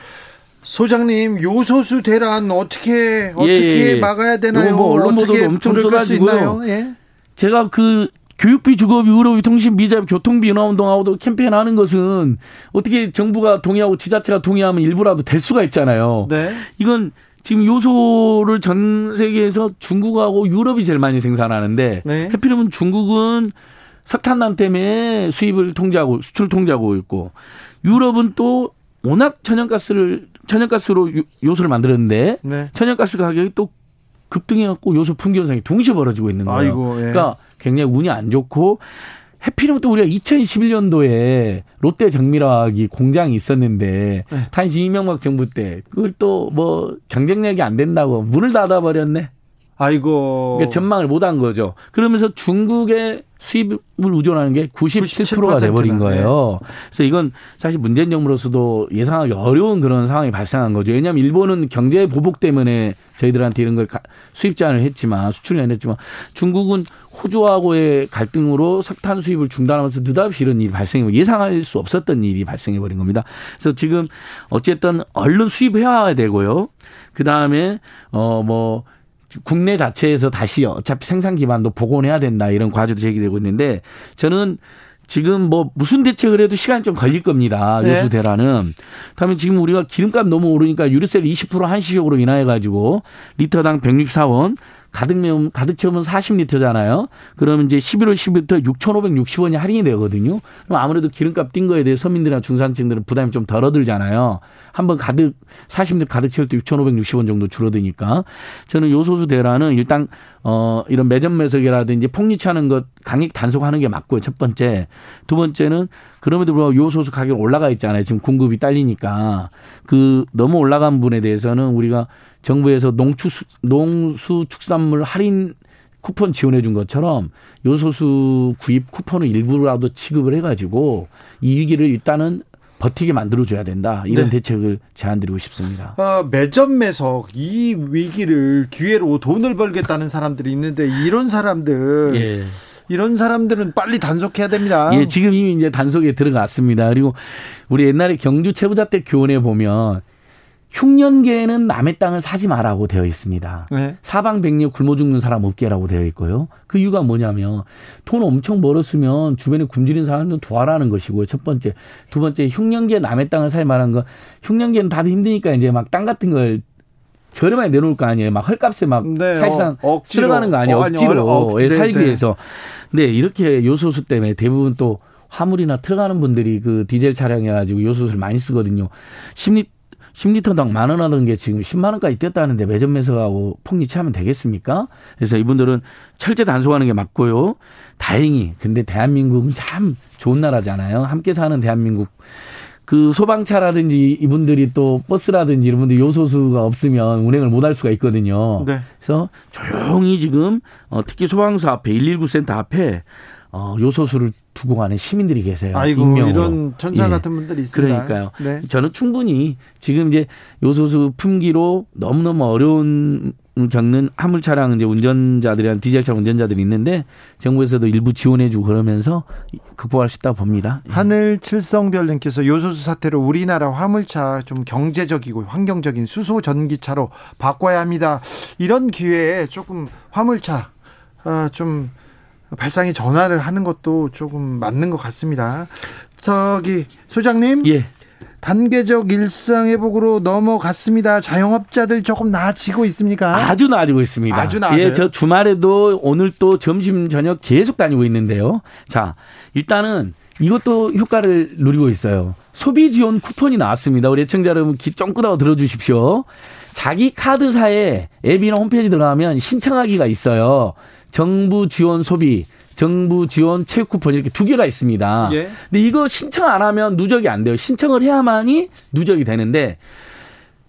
소장님, 요소수 대란 어떻게 어떻게 예, 예. 막아야 되나요? 뭐 언론 보도도 엄청 쏟아지고요. 예? 제가 그 교육비, 주거비, 의료비, 통신비, 자비, 교통비 인하운동하고도 캠페인하는 것은 어떻게 정부가 동의하고 지자체가 동의하면 일부라도 될 수가 있잖아요. 네. 이건 지금 요소를 전 세계에서 중국하고 유럽이 제일 많이 생산하는데 네. 해피름은 중국은 석탄난 때문에 수입을 통제하고 수출 통제하고 있고 유럽은 또 워낙 천연가스를 천연가스로 요소를 만들었는데 네. 천연가스 가격이 또 급등해갖고 요소 품귀 현상이 동시에 벌어지고 있는 거예요. 아이고, 예. 그러니까 굉장히 운이 안 좋고 해피면 또 우리가 이천십일 년도에 롯데 정밀화학이 공장이 있었는데 네. 탄신 이명박 정부 때 그걸 또 뭐 경쟁력이 안 된다고 문을 닫아버렸네. 아이고. 그러니까 전망을 못한 거죠. 그러면서 중국의 수입을 의존하는 게 구십칠 퍼센트가 돼버린 거예요. 네. 그래서 이건 사실 문재인 정부로서도 예상하기 어려운 그런 상황이 발생한 거죠. 왜냐하면 일본은 경제 보복 때문에 저희들한테 이런 걸 수입 제한을 했지만 수출을 안 했지만 중국은 호주하고의 갈등으로 석탄 수입을 중단하면서 느닷없이 이런 일이 발생해 예상할 수 없었던 일이 발생해버린 겁니다. 그래서 지금 어쨌든 얼른 수입해야 되고요. 그다음에 어 뭐. 국내 자체에서 다시 어차피 생산 기반도 복원해야 된다 이런 과제도 제기되고 있는데 저는 지금 뭐 무슨 대책을 해도 시간이 좀 걸릴 겁니다. 네. 요소 대란은. 그다음에 지금 우리가 기름값 너무 오르니까 유류세를 이십 퍼센트 한시적으로 인하해가지고 리터당 백육십사원 가득 메움, 가득 채우면 사십 리터잖아요. 그러면 이제 십일월 십일부터 육천오백육십 원이 할인이 되거든요. 그럼 아무래도 기름값 뛴 거에 대해 서민들이나 중산층들은 부담이 좀 덜어들잖아요. 한번 가득, 사십 리터 가득 채울 때 육천오백육십 원 정도 줄어드니까. 저는 요소수 대란은 일단, 어, 이런 매점 매석이라든지 폭리차는 것 강력 단속하는 게 맞고요. 첫 번째. 두 번째는 그럼에도 불구하고 요소수 가격 올라가 있잖아요. 지금 공급이 딸리니까. 그 너무 올라간 분에 대해서는 우리가 정부에서 농축, 농수축산물 할인 쿠폰 지원해 준 것처럼 요소수 구입 쿠폰을 일부라도 지급을 해가지고 이 위기를 일단은 버티게 만들어줘야 된다. 이런 네. 대책을 제안드리고 싶습니다. 아, 매점 매석 이 위기를 기회로 돈을 벌겠다는 사람들이 있는데 이런 사람들 예. 이런 사람들은 빨리 단속해야 됩니다. 예, 지금 이미 이제 단속에 들어갔습니다. 그리고 우리 옛날에 경주 채부자 때 교훈에 보면 흉년계에는 남의 땅을 사지 마라고 되어 있습니다. 네. 사방 백리에 굶어 죽는 사람 없게라고 되어 있고요. 그 이유가 뭐냐면 돈 엄청 벌었으면 주변에 굶주린 사람들은 도와라는 것이고요. 첫 번째. 두 번째, 흉년계에 남의 땅을 사지 말라는 거. 흉년계는 다들 힘드니까 이제 막 땅 같은 걸 저렴하게 내놓을 거 아니에요. 막 헐값에 막 네, 사실상 어, 쓸어가는 거 아니에요. 어, 아니, 억지로 어, 어, 네, 살기 네. 위해서. 네, 이렇게 요소수 때문에 대부분 또 화물이나 들어가는 분들이 그 디젤 차량이라가지고 요소수를 많이 쓰거든요. 심리 십 리터당 만 원 하던 게 지금 십만 원까지 뛰었다는데 매점 매석하고 폭리차하면 되겠습니까? 그래서 이분들은 철저 단속하는 게 맞고요. 다행히 근데 대한민국은 참 좋은 나라잖아요. 함께 사는 대한민국. 그 소방차라든지 이분들이 또 버스라든지 이런 분들 요소수가 없으면 운행을 못 할 수가 있거든요. 네. 그래서 조용히 지금 특히 소방서 앞에 일일구 센터 앞에 요소수를 두고 가는 시민들이 계세요. 아이고, 익명으로. 이런 천사 같은 예. 분들이 있습니다. 그러니까요. 네. 저는 충분히 지금 이제 요소수 품기로 너무너무 어려운 겪는 화물 차량 이제 운전자들이랑 디젤 차 운전자들이 있는데 정부에서도 일부 지원해주고 그러면서 극복할 수 있다고 봅니다. 예. 하늘 칠성별님께서 요소수 사태로 우리나라 화물차 좀 경제적이고 환경적인 수소 전기차로 바꿔야 합니다. 이런 기회에 조금 화물차 아, 좀 발상의 전환을 하는 것도 조금 맞는 것 같습니다. 저기 소장님, 예. 단계적 일상 회복으로 넘어갔습니다. 자영업자들 조금 나아지고 있습니까? 아주 나아지고 있습니다. 아주 나아져요. 예, 저 주말에도 오늘 또 점심 저녁 계속 다니고 있는데요. 자, 일단은 이것도 효과를 누리고 있어요. 소비 지원 쿠폰이 나왔습니다. 우리 애청자 여러분 귀 쫑긋하고 들어주십시오. 자기 카드사에 앱이나 홈페이지 들어가면 신청하기가 있어요. 정부 지원 소비, 정부 지원 체육 쿠폰 이렇게 두 개가 있습니다. 예. 근데 이거 신청 안 하면 누적이 안 돼요. 신청을 해야만이 누적이 되는데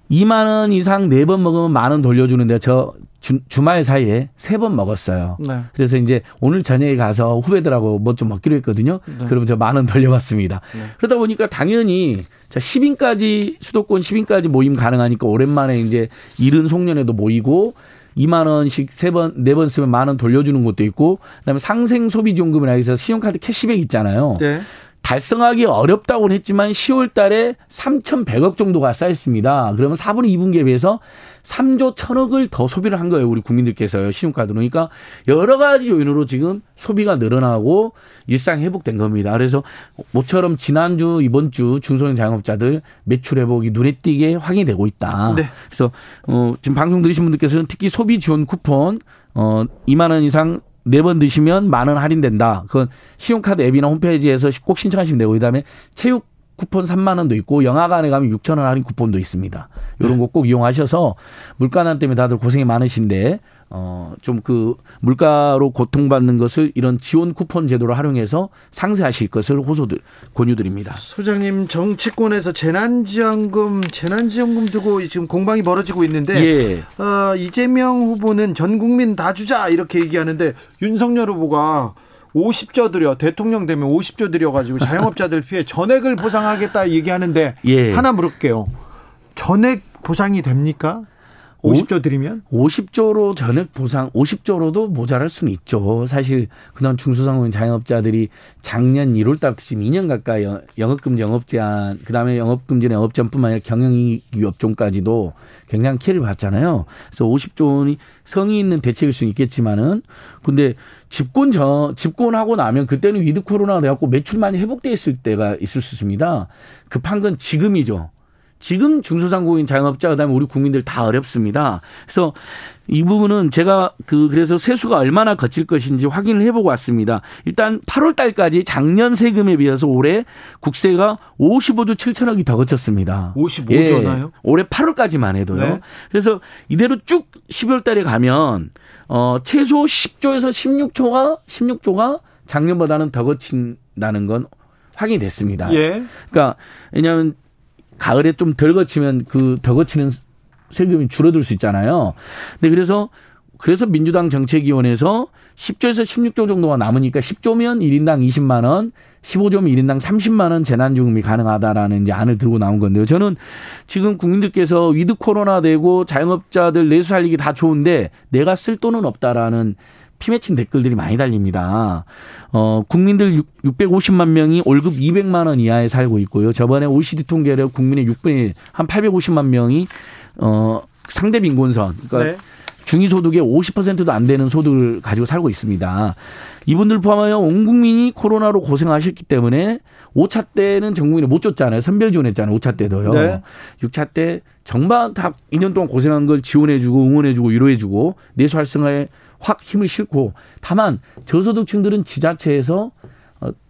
이만 원 이상 네 번 먹으면 만 원 돌려주는데 저 주, 주말 사이에 세 번 먹었어요. 네. 그래서 이제 오늘 저녁에 가서 후배들하고 뭐 좀 먹기로 했거든요. 네. 그러면 저 만 원 돌려봤습니다. 네. 그러다 보니까 당연히 자, 십 인까지 수도권 십 인까지 모임 가능하니까 오랜만에 이제 이른 송년회도 모이고 이만 원씩 세 번, 네 번 쓰면 만 원 돌려주는 것도 있고 그다음에 상생 소비 지원금이라 해서 신용카드 캐시백 있잖아요. 네. 달성하기 어렵다고는 했지만 시월 달에 삼천백억 정도가 쌓였습니다. 그러면 사분의 이분기에 비해서 삼조 천억을 더 소비를 한 거예요. 우리 국민들께서요. 신용카드로. 그러니까 여러 가지 요인으로 지금 소비가 늘어나고 일상 회복된 겁니다. 그래서 모처럼 지난주 이번 주 중소형 자영업자들 매출 회복이 눈에 띄게 확인이 되고 있다. 네. 그래서 어, 지금 방송 들으신 분들께서는 특히 소비 지원 쿠폰 어, 이만 원 이상 네 번 드시면 만 원 할인된다. 그건 신용카드 앱이나 홈페이지에서 꼭 신청하시면 되고 그다음에 체육 쿠폰 삼만 원도 있고 영화관에 가면 육천 원 할인 쿠폰도 있습니다. 이런 네. 거 꼭 이용하셔서 물가난 때문에 다들 고생이 많으신데 어, 좀 그 물가로 고통받는 것을 이런 지원 쿠폰 제도를 활용해서 상쇄하실 것을 호소들 권유드립니다. 소장님, 정치권에서 재난지원금 재난지원금 두고 지금 공방이 벌어지고 있는데 예. 어, 이재명 후보는 전 국민 다 주자 이렇게 얘기하는데 윤석열 후보가 오십조 들여 대통령 되면 오십조 들여가지고 자영업자들 피해 전액을 보상하겠다 얘기하는데 예. 하나 물을게요. 전액 보상이 됩니까? 오십조 드리면? 오십조로 전액 보상, 오십조로도 모자랄 수는 있죠. 사실 그동안 중소상공인 자영업자들이 작년 일월 달부터 지금 이 년 가까이 영업금지, 영업제한, 그다음에 영업금지나 영업제한뿐만 아니라 경영이기 업종까지도 굉장히 피해를 봤잖아요. 그래서 오십조 원이 성의 있는 대책일 수는 있겠지만은 근데 집권 전, 집권하고 나면 그때는 위드 코로나가 돼갖고 매출만이 회복돼 있을 때가 있을 수 있습니다. 급한 건 지금이죠. 지금 중소상공인 자영업자 그다음에 우리 국민들 다 어렵습니다. 그래서 이 부분은 제가 그 그래서 세수가 얼마나 거칠 것인지 확인을 해보고 왔습니다. 일단 팔월 달까지 작년 세금에 비해서 올해 국세가 오십오조 칠천억이 더 거쳤습니다. 오십오조나요? 예, 올해 팔월까지만 해도요. 네. 그래서 이대로 쭉 십이월 달에 가면 어, 최소 십조에서 십육조가 십육조가 작년보다는 더 거친다는 건 확인이 됐습니다. 예. 그러니까 왜냐하면 가을에 좀 덜 거치면 그 더 거치는 세금이 줄어들 수 있잖아요. 근데 그래서 그래서 민주당 정책위원회에서 십조에서 십육조 정도가 남으니까 십조면 일인당 이십만 원, 십오조면 일인당 삼십만 원 재난지원금이 가능하다라는 이제 안을 들고 나온 건데요. 저는 지금 국민들께서 위드 코로나 되고 자영업자들 내수 살리기 다 좋은데 내가 쓸 돈은 없다라는 피맺힌 댓글들이 많이 달립니다. 어, 국민들 육백오십만 명이 월급 이백만 원 이하에 살고 있고요. 저번에 오이시디 통계로 국민의 육분의 일, 한 팔백오십만 명이 어, 상대 빈곤선, 그러니까 네. 중위소득의 오십 퍼센트도 안 되는 소득을 가지고 살고 있습니다. 이분들 포함하여 온 국민이 코로나로 고생하셨기 때문에 오 차 때는 전 국민이 못 줬잖아요. 선별 지원했잖아요. 오 차 때도요. 네. 육 차 때 정말 다 이 년 동안 고생한 걸 지원해 주고 응원해 주고 위로해 주고 내수 활성화에 확 힘을 싣고, 다만 저소득층들은 지자체에서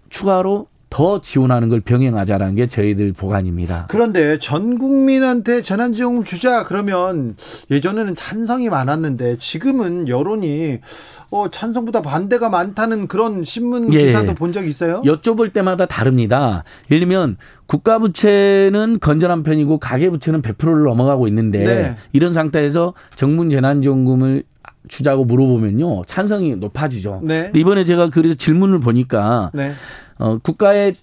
추가로 더 지원하는 걸 병행하자라는 게 저희들 보관입니다. 그런데 전 국민한테 재난지원금 주자 그러면 예전에는 찬성이 많았는데 지금은 여론이 어, 찬성보다 반대가 많다는 그런 신문 기사도 예, 본 적이 있어요? 여쭤볼 때마다 다릅니다. 예를 들면 국가부채는 건전한 편이고 가계부채는 백 퍼센트를 넘어가고 있는데 네. 이런 상태에서 정부 재난지원금을 주자고 물어보면요 찬성이 높아지죠. 네. 근데 이번에 제가 그래서 질문을 보니까 네. 어, 국가의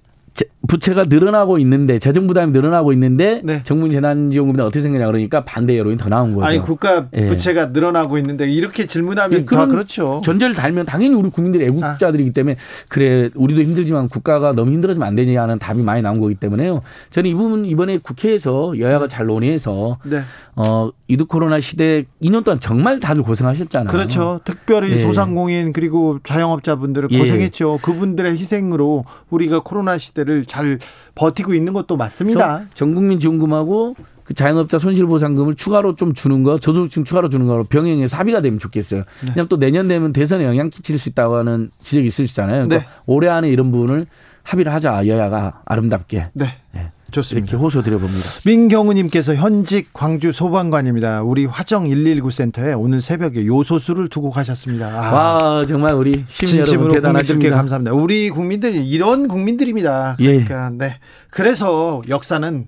부채가 늘어나고 있는데 재정 부담이 늘어나고 있는데 네. 정부 재난지원금이 어떻게 생기냐 그러니까 반대 여론이 더 나온 거죠. 아니 국가 부채가 예. 늘어나고 있는데 이렇게 질문하면 다 그렇죠. 전제를 달면 당연히 우리 국민들이 애국자들이기 때문에 그래 우리도 힘들지만 국가가 너무 힘들어지면 안 되지 하는 답이 많이 나온 거기 때문에요. 저는 이 부분 이번에 국회에서 여야가 잘 논의해서 네. 어, 이드 코로나 시대 이 년 동안 정말 다들 고생하셨잖아요. 그렇죠. 특별히 예. 소상공인 그리고 자영업자분들을 고생했죠. 예. 그분들의 희생으로 우리가 코로나 시대 잘 버티고 있는 것도 맞습니다. 전국민 지원금하고 그 자영업자 손실보상금을 추가로 좀 주는 거, 저소득층 추가로 주는 거로 병행해서 합의가 되면 좋겠어요. 네. 왜냐하면 또 내년 되면 대선에 영향 끼칠 수 있다고 하는 지적이 있을 수 있잖아요. 그러니까 네. 올해 안에 이런 부분을 합의를 하자. 여야가 아름답게. 네. 네. 좋습니다. 이렇게 호소드려봅니다. 민경우님께서 현직 광주 소방관입니다. 우리 화정 일일구 센터에 오늘 새벽에 요소수를 두고 가셨습니다. 아, 와 정말 우리 시민 여러분 대단하십니다. 감사합니다. 우리 국민들이 이런 국민들입니다. 그러니까 예. 네. 그래서 역사는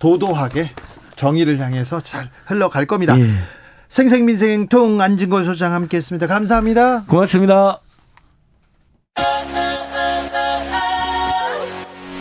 도도하게 정의를 향해서 잘 흘러갈 겁니다. 예. 생생민생통 안진걸 소장 함께했습니다. 감사합니다. 고맙습니다.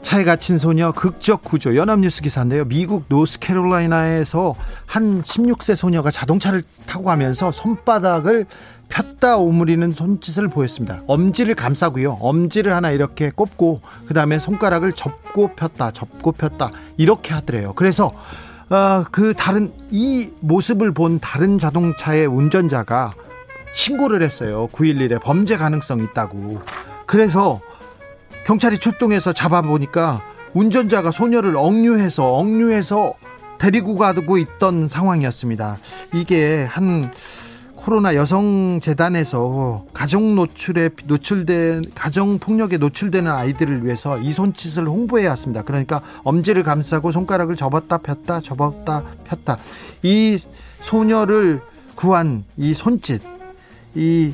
차에 갇힌 소녀 극적 구조. 연합뉴스 기사인데요. 미국 노스캐롤라이나에서 한 십육 세 소녀가 자동차를 타고 가면서 손바닥을 폈다 오므리는 손짓을 보였습니다. 엄지를 감싸고요. 엄지를 하나 이렇게 꼽고 그다음에 손가락을 접고 폈다 접고 폈다 이렇게 하더래요. 그래서 어, 그 다른 이 모습을 본 다른 자동차의 운전자가 신고를 했어요. 구일일에 범죄 가능성이 있다고. 그래서 경찰이 출동해서 잡아보니까 운전자가 소녀를 억류해서 억류해서 데리고 가고 있던 상황이었습니다. 이게 한 코로나 여성재단에서 가정 노출에 노출된 가정 폭력에 노출되는 아이들을 위해서 이 손짓을 홍보해 왔습니다. 그러니까 엄지를 감싸고 손가락을 접었다 폈다 접었다 폈다. 이 소녀를 구한 이 손짓 이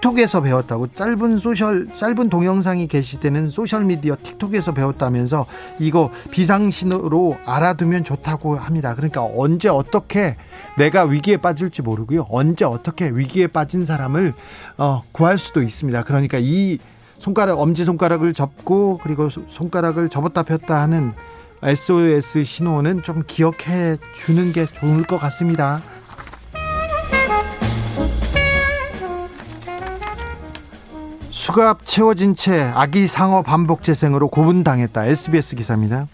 틱톡에서 배웠다고. 짧은 소셜 짧은 동영상이 게시되는 소셜미디어 틱톡에서 배웠다면서 이거 비상신호로 알아두면 좋다고 합니다. 그러니까 언제 어떻게 내가 위기에 빠질지 모르고요. 언제 어떻게 위기에 빠진 사람을 어, 구할 수도 있습니다. 그러니까 이 손가락 엄지손가락을 접고 그리고 손가락을 접었다 폈다 하는 에스오에스 신호는 좀 기억해 주는 게 좋을 것 같습니다. 수갑 채워진 채 아기 상어 반복 재생으로 고문당했다. 에스비에스 기사입니다.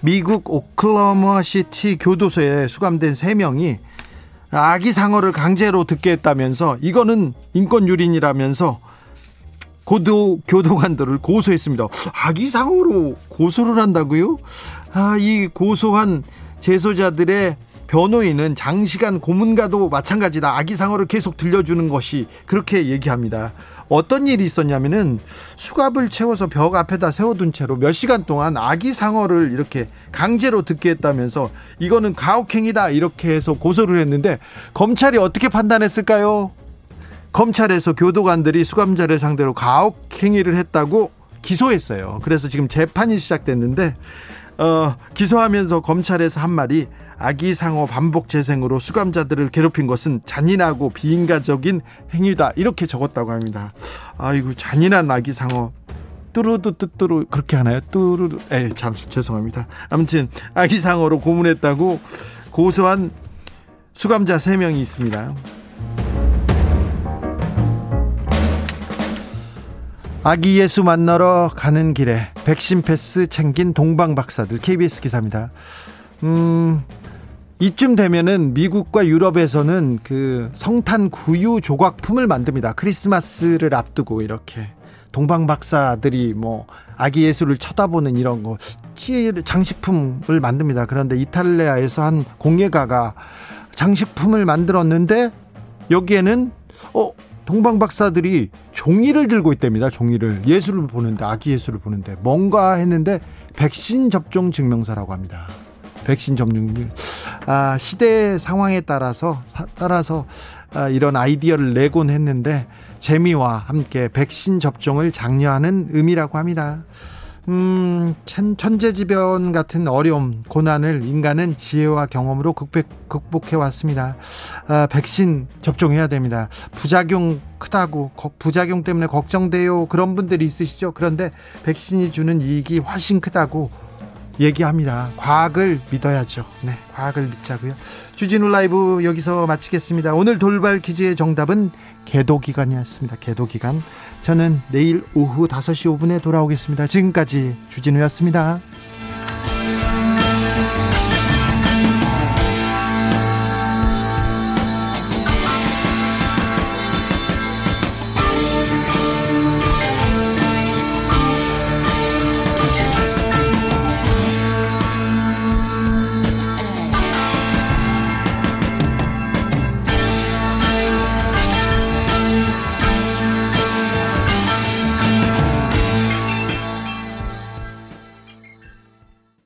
미국 오클라호마시티 교도소에 수감된 세 명이 아기 상어를 강제로 듣게 했다면서 이거는 인권유린이라면서 고도, 교도관들을 고소했습니다. 아기 상어로 고소를 한다고요? 아, 이 고소한 재소자들의 변호인은 장시간 고문과도 마찬가지다. 아기 상어를 계속 들려주는 것이, 그렇게 얘기합니다. 어떤 일이 있었냐면은 수갑을 채워서 벽 앞에다 세워둔 채로 몇 시간 동안 아기 상어를 이렇게 강제로 듣게 했다면서 이거는 가혹행위다 이렇게 해서 고소를 했는데, 검찰이 어떻게 판단했을까요? 검찰에서 교도관들이 수감자를 상대로 가혹행위를 했다고 기소했어요. 그래서 지금 재판이 시작됐는데, 어, 기소하면서 검찰에서 한 말이, 아기 상어 반복 재생으로 수감자들을 괴롭힌 것은 잔인하고 비인간적인 행위다, 이렇게 적었다고 합니다. 아이고, 잔인한 아기 상어. 뚜루두 뚜뚜루 그렇게 하나요? 뚜루루. 에이, 참 죄송합니다. 아무튼 아기 상어로 고문했다고 고소한 수감자 세 명이 있습니다. 아기 예수 만나러 가는 길에 백신 패스 챙긴 동방 박사들. 케이비에스 기사입니다. 음, 이쯤 되면은 미국과 유럽에서는 그 성탄 구유 조각품을 만듭니다. 크리스마스를 앞두고 이렇게 동방 박사들이 뭐 아기 예수를 쳐다보는 이런 거 장식품을 만듭니다. 그런데 이탈리아에서 한 공예가가 장식품을 만들었는데 여기에는 어 동방 박사들이 종이를 들고 있답니다. 종이를, 예수를 보는데, 아기 예수를 보는데 뭔가 했는데 백신 접종 증명서라고 합니다. 백신 접종, 아, 시대 상황에 따라서 따라서 아, 이런 아이디어를 내곤 했는데 재미와 함께 백신 접종을 장려하는 의미라고 합니다. 음, 천재지변 같은 어려움, 고난을 인간은 지혜와 경험으로 극복, 극복해왔습니다. 아, 백신 접종해야 됩니다. 부작용 크다고, 거, 부작용 때문에 걱정돼요, 그런 분들이 있으시죠. 그런데 백신이 주는 이익이 훨씬 크다고 얘기합니다. 과학을 믿어야죠. 네, 과학을 믿자고요. 주진우 라이브 여기서 마치겠습니다. 오늘 돌발 퀴즈의 정답은 개도기간이었습니다. 개도기간. 저는 내일 오후 다섯 시 오 분에 돌아오겠습니다. 지금까지 주진우였습니다.